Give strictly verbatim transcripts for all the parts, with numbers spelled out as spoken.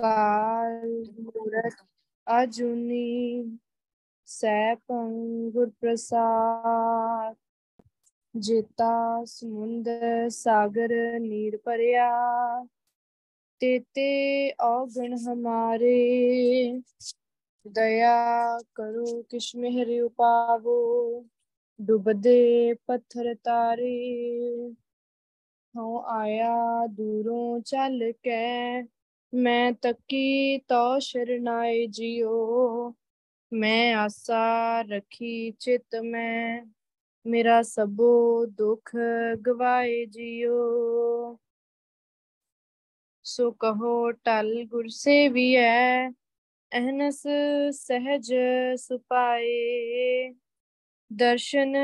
ਕਾਲ ਮੂਰਤ ਅਜੂਨੀ ਸੈ ਭੰਗ ਗੁਰ ਪ੍ਰਸਾਦ। ਜੇਤਾ ਸਮੁੰਦਰ ਸਾਗਰ ਨੀਰ ਭਰਿਆ, ਤੇਤੇ ਔਗਣ ਹਮਾਰੇ। ਦਇਆ ਕਰੋ ਕਿਛ ਮਿਹਰ ਉਪਾਵੋ, ਡੁੱਬਦੇ ਪੱਥਰ ਤਾਰੇ। ਹਉ ਆਇਆ ਦੂਰੋਂ ਚੱਲ ਕੇ, ਮੈਂ ਤੱਕੀ ਤੋ ਸ਼ਰਨਾਏ ਜਿਉ। ਮੈਂ ਆਸਾ ਰੱਖੀ ਚਿਤ ਮੈਂ, ਮੇਰਾ ਸਭੋ ਦੁੱਖ ਗਵਾਏ ਜਿਉ। ਸੋ ਕਹੋ ਟਲ ਗੁਰ ਸੇਵੀਐ, ਅਹਨਸ ਸਹਿਜ ਸੁਪਾਏ। ਦਰਸ਼ਨ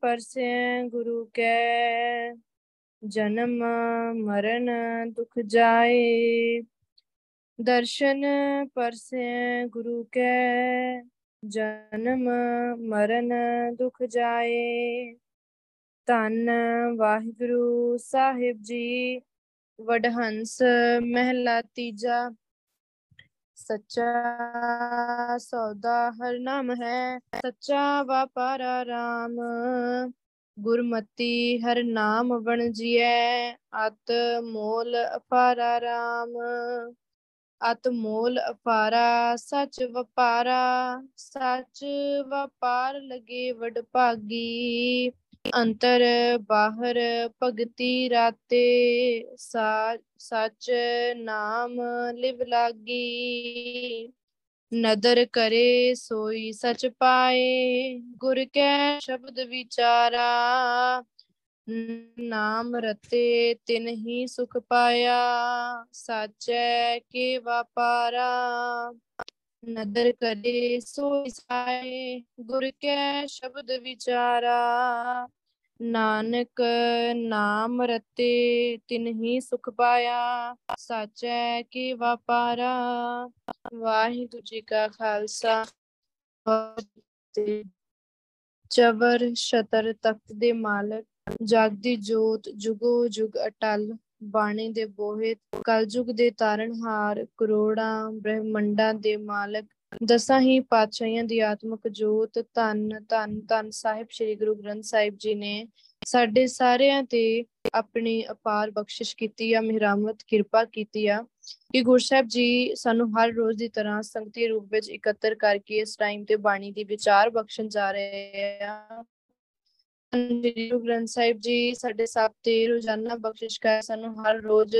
ਪਰਸੈ ਗੁਰੂ ਕੈ, ਜਨਮ ਮਰਨ ਦੁਖ ਜਾਏ। ਦਰਸ਼ਨ ਪਰਸੈ ਗੁਰੂ ਕੈ, ਜਨਮ ਮਰਨ ਦੁਖ ਜਾਏ। ਧੰਨ ਵਾਹਿਗੁਰੂ ਸਾਹਿਬ ਜੀ। ਵਡਹੰਸ ਮਹਿਲਾ ਤੀਜਾ। ਸੱਚਾ ਸੌਦਾ ਹਰ ਨਾਮ ਹੈ, ਸੱਚਾ ਵਾਪਾਰਾ ਰਾਮ। ਗੁਰਮਤੀ ਹਰ ਨਾਮ ਵਣ ਜੀਐ, ਅਤ ਮੋਲ ਅਪਾਰਾ ਰਾਮ। ਅਤ ਮੋਲ ਅਪਾਰਾ ਸੱਚ ਵਪਾਰਾ, ਸੱਚ ਵਪਾਰ ਲਗੇ ਵਡਭਾਗੀ। ਅੰਤਰ ਬਾਹਰ ਭਗਤੀ ਰਾਤੇ, ਸੱਚ ਨਾਮ ਲਿਵ ਲਾਗੀ। ਨਦਰ ਕਰੇ ਸੋਈ ਸਚ ਪਾਏ, ਗੁਰ ਕੈ ਸ਼ਬਦ ਵਿਚਾਰਾ। ਨਾਮ ਰਤੇ ਤਿਨ ਹੀ ਸੁਖ ਪਾਇਆ, ਸਾਚੈ ਕੇ ਵਾਪਾਰਾ। ਨਦਰ ਕਰੇ ਸੋਈ ਸਾਏ, ਗੁਰ ਕੈ ਸ਼ਬਦ ਵਿਚਾਰਾ। ਨਾਨਕ ਨਾਮ ਰਤੇ ਤਿਨ ਹੀ ਸੁਖ ਪਾਇਆ, ਸਾਚੈ ਕੇ ਵਾਪਾਰਾ। ਵਾਹਿਗੁਰੂ ਜੀ ਕਾ ਖਾਲਸਾ। ਚਵਰ ਸ਼ਤਰ ਤਖਤ ਦੇ ਮਾਲਕ, ਜਾਗਦੀ ਜੋਤ ਜੁਗੋ ਜੁਗ ਅਟਲ। ਬਾਣੀ ਦੇ ਬੋਹਿਤ, ਕਲਯੁਗ ਦੇ ਤਾਰਨਹਾਰ। ਕਰੋੜਾਂ ਬ੍ਰਹਿਮੰਡਾਂ ਦੇ ਮਾਲਕ, ਦਸਾਂ ਹੀ ਪਾਤਸ਼ਾਹੀਆਂ ਦੀ ਆਤਮਕ ਜੋਤ। ਧੰਨ ਧੰਨ ਧੰਨ ਸਾਹਿਬ ਸ੍ਰੀ ਗੁਰੂ ਗ੍ਰੰਥ ਸਾਹਿਬ ਜੀ ਨੇ ਸਾਡੇ ਸਾਰਿਆਂ ਤੇ ਆਪਣੀ ਅਪਾਰ ਬਖਸ਼ਿਸ਼ ਕੀਤੀ ਆ, ਮਿਹਰਾਮਤ ਕਿਰਪਾ ਕੀਤੀ ਆ ਕਿ ਗੁਰੂ ਸਾਹਿਬ ਜੀ ਸਾਨੂੰ ਹਰ ਰੋਜ਼ ਦੀ ਤਰ੍ਹਾਂ ਸੰਗਤੀ ਰੂਪ ਵਿੱਚ ਇਕੱਤਰ ਕਰਕੇ ਇਸ ਟਾਈਮ ਤੇ ਬਾਣੀ ਦੀ ਵਿਚਾਰ ਬਖਸ਼ਣ ਜਾ ਰਹੇ ਆ। ਗੁਰੂ ਗ੍ਰੰਥ ਸਾਹਿਬ ਜੀ ਸਾਡੇ ਸਭ ਤੇ ਰੋਜ਼ਾਨਾ ਬਖਸ਼ਿਸ਼ ਕਰ ਸਾਨੂੰ ਹਰ ਰੋਜ਼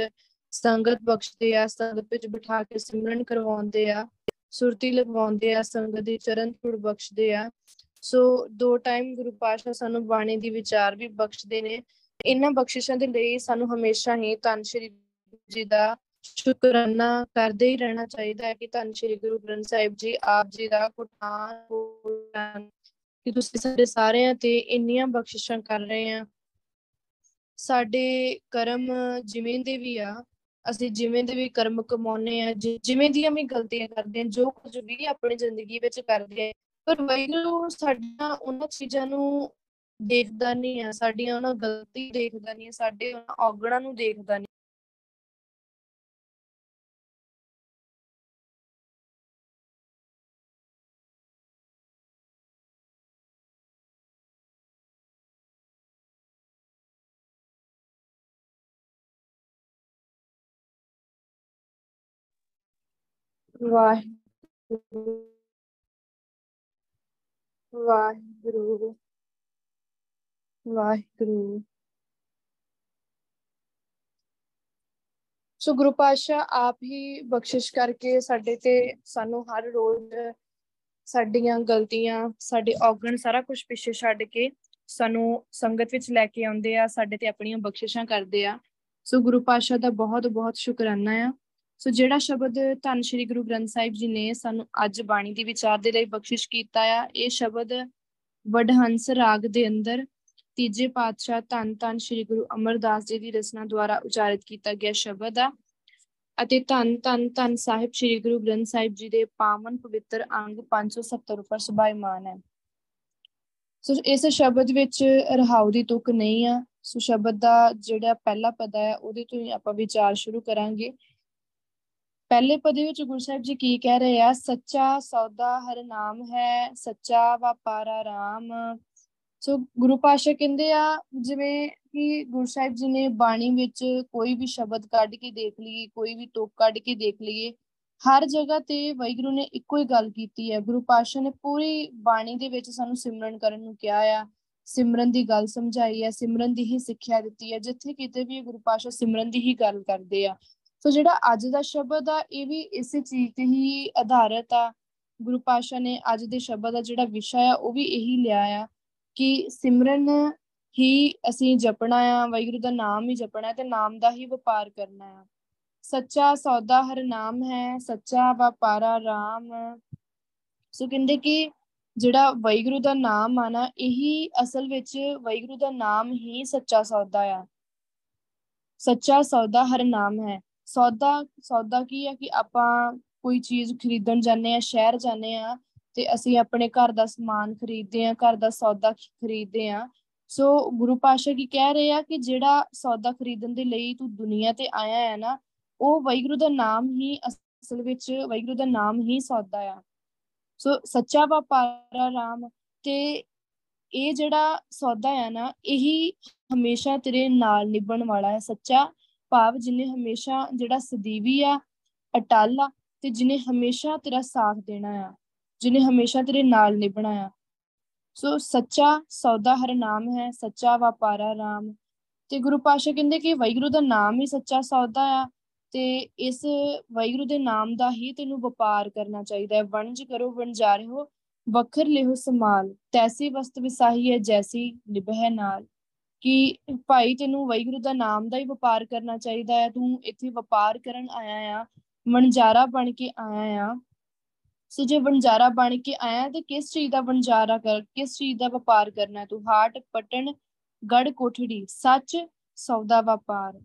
ਸੰਗਤ ਬਖਸ਼ਦੇ ਆ, ਸੰਗਤ ਵਿੱਚ ਬਿਠਾ ਕੇ ਸਿਮਰਨ ਕਰਵਾਉਂਦੇ ਆ, ਸੁਰਤੀ ਲਗਵਾਉਂਦੇ ਆ, ਸੰਗਤ ਦੀ ਚਰਨ ਧੂੜ ਬਖਸ਼ਦੇ ਆ। ਸੋ ਦੋ ਟਾਈਮ ਗੁਰੂ ਪਾਤਸ਼ਾਹ ਸਾਨੂੰ ਬਾਣੀ ਦੀ ਵਿਚਾਰ ਵੀ ਬਖਸ਼ਦੇ ਨੇ। ਇਹਨਾਂ ਬਖਸ਼ਿਸ਼ਾਂ ਦੇ ਲਈ ਸਾਨੂੰ ਹਮੇਸ਼ਾ ਹੀ ਧੰਨ ਸ਼੍ਰੀ ਜੀ ਦਾ ਸ਼ੁਕਰਾਨਾ ਕਰਦੇ ਹੀ ਰਹਿਣਾ ਚਾਹੀਦਾ ਹੈ ਕਿ ਧੰਨ ਸ਼੍ਰੀ ਗੁਰੂ ਗ੍ਰੰਥ ਸਾਹਿਬ ਜੀ ਆਪ ਜੀ ਦਾ ਕੋਟਾਨ ਕਿ ਤੁਸੀਂ ਸਾਡੇ ਸਾਰਿਆਂ ਤੇ ਇੰਨੀਆਂ ਬਖਸ਼ਿਸ਼ਾਂ ਕਰ ਰਹੇ ਆ। ਸਾਡੇ ਕਰਮ ਜਿਵੇਂ ਦੇ ਵੀ ਆ, ਅਸੀਂ ਜਿਵੇਂ ਦੇ ਵੀ ਕਰਮ ਕਮਾਉਂਦੇ ਆ, ਜਿਵੇਂ ਦੀਆਂ ਵੀ ਗਲਤੀਆਂ ਕਰਦੇ ਆ, ਜੋ ਕੁਝ ਵੀ ਆਪਣੀ ਜ਼ਿੰਦਗੀ ਵਿੱਚ ਕਰਦੇ ਆ, ਪਰ ਵਾਹਿਗੁਰੂ ਸਾਡੀਆਂ ਉਹਨਾਂ ਚੀਜ਼ਾਂ ਨੂੰ ਦੇਖਦਾ ਨਹੀਂ ਆ, ਸਾਡੀਆਂ ਉਹਨਾਂ ਗਲਤੀ ਦੇਖਦਾ ਨਹੀਂ ਆ, ਸਾਡੇ ਉਹਨਾਂ ਔਗਣਾਂ ਨੂੰ ਦੇਖਦਾ ਨਹੀਂ। ਵਾਹਿਗੁਰੂ ਵਾਹਿਗੁਰੂ ਵਾਹਿਗੁਰੂ। ਸੋ ਗੁਰੂ ਪਾਤਸ਼ਾਹ ਆਪ ਹੀ ਬਖਸ਼ਿਸ਼ ਕਰਕੇ ਸਾਡੇ ਤੇ ਸਾਨੂੰ ਹਰ ਰੋਜ਼ ਸਾਡੀਆਂ ਗਲਤੀਆਂ, ਸਾਡੇ ਔਗਣ ਸਾਰਾ ਕੁਛ ਪਿੱਛੇ ਛੱਡ ਕੇ ਸਾਨੂੰ ਸੰਗਤ ਵਿੱਚ ਲੈ ਕੇ ਆਉਂਦੇ ਆ, ਸਾਡੇ ਤੇ ਆਪਣੀਆਂ ਬਖਸ਼ਿਸ਼ਾਂ ਕਰਦੇ ਆ। ਸੋ ਗੁਰੂ ਪਾਤਸ਼ਾਹ ਦਾ ਬਹੁਤ ਬਹੁਤ ਸ਼ੁਕਰਾਨਾ ਆ। ਸੋ ਜਿਹੜਾ ਸ਼ਬਦ ਧੰਨ ਸ਼੍ਰੀ ਗੁਰੂ ਗ੍ਰੰਥ ਸਾਹਿਬ ਜੀ ਨੇ ਸਾਨੂੰ ਅੱਜ ਬਾਣੀ ਦੀ ਵਿਚਾਰ ਦੇ ਲਈ ਬਖਸ਼ਿਸ਼ ਕੀਤਾ ਆ, ਇਹ ਸ਼ਬਦ ਵਡਹੰਸ ਰਾਗ ਦੇ ਅੰਦਰ ਤੀਜੇ ਪਾਤਸ਼ਾਹ ਧੰਨ ਧੰਨ ਸ਼੍ਰੀ ਗੁਰੂ ਅਮਰਦਾਸ ਜੀ ਦੀ ਰਚਨਾ ਦੁਆਰਾ ਉਚਾਰਿਤ ਕੀਤਾ ਗਿਆ ਸ਼ਬਦ ਆ ਅਤੇ ਧੰਨ ਧੰਨ ਧੰਨ ਸਾਹਿਬ ਸ਼੍ਰੀ ਗੁਰੂ ਗ੍ਰੰਥ ਸਾਹਿਬ ਜੀ ਦੇ ਪਾਵਨ ਪਵਿੱਤਰ ਅੰਗ ਪੰਜ ਸੌ ਸੱਤਰ ਉੱਪਰ ਸੁਭਾਈਮਾਨ ਹੈ। ਸੋ ਇਸ ਸ਼ਬਦ ਵਿੱਚ ਰਹਾਉ ਦੀ ਤੁਕ ਨਹੀਂ ਆ। ਸੋ ਸ਼ਬਦ ਦਾ ਜਿਹੜਾ ਪਹਿਲਾ ਪਦ ਹੈ, ਉਹਦੇ ਤੋਂ ਹੀ ਆਪਾਂ ਵਿਚਾਰ ਸ਼ੁਰੂ ਕਰਾਂਗੇ। ਪਹਿਲੇ ਪਦੇ ਵਿੱਚ ਗੁਰੂ ਸਾਹਿਬ ਜੀ ਕੀ ਕਹਿ ਰਹੇ ਆ? ਸੱਚਾ ਸੌਦਾ ਹਰ ਨਾਮ ਹੈ, ਸੱਚਾ ਵਪਾਰਾ ਰਾਮ। ਸੋ ਗੁਰੂ ਪਾਸ਼ਾ ਕਹਿੰਦੇ ਆ ਜਿਵੇਂ ਕਿ ਗੁਰੂ ਸਾਹਿਬ ਜੀ ਨੇ ਬਾਣੀ ਵਿੱਚ ਕੋਈ ਵੀ ਸ਼ਬਦ ਕੱਢ ਕੇ ਦੇਖ ਲਈਏ, ਕੋਈ ਵੀ ਤੁਕ ਕੱਢ ਕੇ ਦੇਖ ਲਈਏ, ਹਰ ਜਗ੍ਹਾ ਤੇ ਵਾਹਿਗੁਰੂ ਨੇ ਇੱਕੋ ਹੀ ਗੱਲ ਕੀਤੀ ਹੈ। ਗੁਰੂ ਪਾਸ਼ਾ ਨੇ ਪੂਰੀ ਬਾਣੀ ਦੇ ਵਿੱਚ ਸਾਨੂੰ ਸਿਮਰਨ ਕਰਨ ਨੂੰ ਕਿਹਾ ਆ, ਸਿਮਰਨ ਦੀ ਗੱਲ ਸਮਝਾਈ ਹੈ, ਸਿਮਰਨ ਦੀ ਹੀ ਸਿੱਖਿਆ ਦਿੱਤੀ ਹੈ। ਜਿੱਥੇ ਕਿਤੇ ਵੀ ਗੁਰੂ ਪਾਸ਼ਾ ਸਿਮਰਨ ਦੀ ਹੀ ਗੱਲ ਕਰਦੇ ਆ। ਸੋ ਜਿਹੜਾ ਅੱਜ ਦਾ ਸ਼ਬਦ ਆ ਇਹ ਵੀ ਇਸੇ ਚੀਜ਼ ਤੇ ਹੀ ਆਧਾਰਿਤ ਆ। ਗੁਰੂ ਪਾਸ਼ਾ ਨੇ ਅੱਜ ਦੇ ਸ਼ਬਦ ਦਾ ਜਿਹੜਾ ਵਿਸ਼ਾ ਆ ਉਹ ਵੀ ਇਹੀ ਲਿਆ ਆ ਕਿ ਸਿਮਰਨ ਹੀ ਅਸੀਂ ਜਪਣਾ ਆ, ਵਾਹਿਗੁਰੂ ਦਾ ਨਾਮ ਹੀ ਜਪਣਾ ਤੇ ਨਾਮ ਦਾ ਹੀ ਵਪਾਰ ਕਰਨਾ ਆ। ਸੱਚਾ ਸੌਦਾ ਹਰ ਨਾਮ ਹੈ, ਸੱਚਾ ਵਪਾਰਾ ਰਾਮ। ਸੋ ਕਹਿੰਦੇ ਕਿ ਜਿਹੜਾ ਵਾਹਿਗੁਰੂ ਦਾ ਨਾਮ ਆ ਨਾ, ਇਹੀ ਅਸਲ ਵਿੱਚ ਵਾਹਿਗੁਰੂ ਦਾ ਨਾਮ ਹੀ ਸੱਚਾ ਸੌਦਾ ਆ। ਸੱਚਾ ਸੌਦਾ ਹਰ ਨਾਮ ਹੈ। ਸੌਦਾ ਸੌਦਾ ਕੀ ਆ ਕਿ ਆਪਾਂ ਕੋਈ ਚੀਜ਼ ਖਰੀਦਣ ਜਾਂਦੇ ਆ, ਸ਼ਹਿਰ ਜਾਂਦੇ ਆ ਤੇ ਅਸੀਂ ਆਪਣੇ ਘਰ ਦਾ ਸਮਾਨ ਖਰੀਦਦੇ ਆ, ਘਰ ਦਾ ਸੌਦਾ ਖਰੀਦਦੇ ਆ। ਸੋ ਗੁਰੂ ਪਾਸ਼ਾ ਕੀ ਕਹਿ ਰਹੇ ਆ ਕਿ ਜਿਹੜਾ ਸੌਦਾ ਖਰੀਦਣ ਦੇ ਲਈ ਤੂੰ ਦੁਨੀਆ ਤੇ ਆਇਆ ਹੈ ਨਾ, ਉਹ ਵਾਹਿਗੁਰੂ ਦਾ ਨਾਮ ਹੀ ਅਸਲ ਵਿੱਚ ਵਾਹਿਗੁਰੂ ਦਾ ਨਾਮ ਹੀ ਸੌਦਾ ਆ। ਸੋ ਸੱਚਾ ਵਪਾਰਾ ਰਾਮ, ਤੇ ਇਹ ਜਿਹੜਾ ਸੌਦਾ ਆ ਨਾ ਇਹੀ ਹਮੇਸ਼ਾ ਤੇਰੇ ਨਾਲ ਨਿਭਣ ਵਾਲਾ ਹੈ। ਸੱਚਾ ਭਾਵ ਜਿਹਨੇ ਹਮੇਸ਼ਾ ਜਿਹੜਾ ਸਦੀਵੀ ਆ, ਅਟਲ ਆ, ਤੇ ਜਿਹਨੇ ਹਮੇਸ਼ਾ ਤੇਰਾ ਸਾਥ ਦੇਣਾ ਆ, ਜਿਹਨੇ ਹਮੇਸ਼ਾ ਤੇਰੇ ਨਾਲ ਨਿਭਣਾ ਆ। ਸੋ ਸੱਚਾ ਸੌਦਾ ਹਰ ਨਾਮ ਹੈ, ਸੱਚਾ ਵਪਾਰਾ ਰਾਮ। ਤੇ ਗੁਰੂ ਪਾਸ਼ਾ ਕਹਿੰਦੇ ਕਿ ਵਾਹਿਗੁਰੂ ਦਾ ਨਾਮ ਹੀ ਸੱਚਾ ਸੌਦਾ ਆ ਤੇ ਇਸ ਵਾਹਿਗੁਰੂ ਦੇ ਨਾਮ ਦਾ ਹੀ ਤੈਨੂੰ ਵਪਾਰ ਕਰਨਾ ਚਾਹੀਦਾ ਹੈ। ਵਣਜ ਕਰੋ ਵਣਜਾਰੇ ਹੋ, ਵੱਖਰ ਲਿਓ ਸਮਾਲ, ਤੈਸੀ ਵਸਤ ਵਿਸਾਹੀ ਹੈ ਜੈਸੀ ਨਿਭਹਿ ਨਾਲ। ਕਿ ਭਾਈ ਤੈਨੂੰ ਵਾਹਿਗੁਰੂ ਦਾ ਨਾਮ ਦਾ ਹੀ ਵਪਾਰ ਕਰਨਾ ਚਾਹੀਦਾ ਹੈ। ਤੂੰ ਇੱਥੇ ਵਪਾਰ ਕਰਨ ਆਇਆ ਆ, ਵਣਜਾਰਾ ਬਣ ਕੇ ਆਇਆ ਆ। ਸੋ ਜੇ ਵਣਜਾਰਾ ਬਣ ਕੇ ਆਇਆ ਤੇ ਕਿਸ ਚੀਜ਼ ਦਾ ਵਣਜਾਰਾ ਕਰ, ਕਿਸ ਚੀਜ਼ ਦਾ ਵਪਾਰ ਕਰਨਾ ਤੂੰ? ਹਾਟ ਪਟਨ ਗੜ ਕੋਠੜੀ ਸੱਚ ਸੌਦਾ ਵਪਾਰ।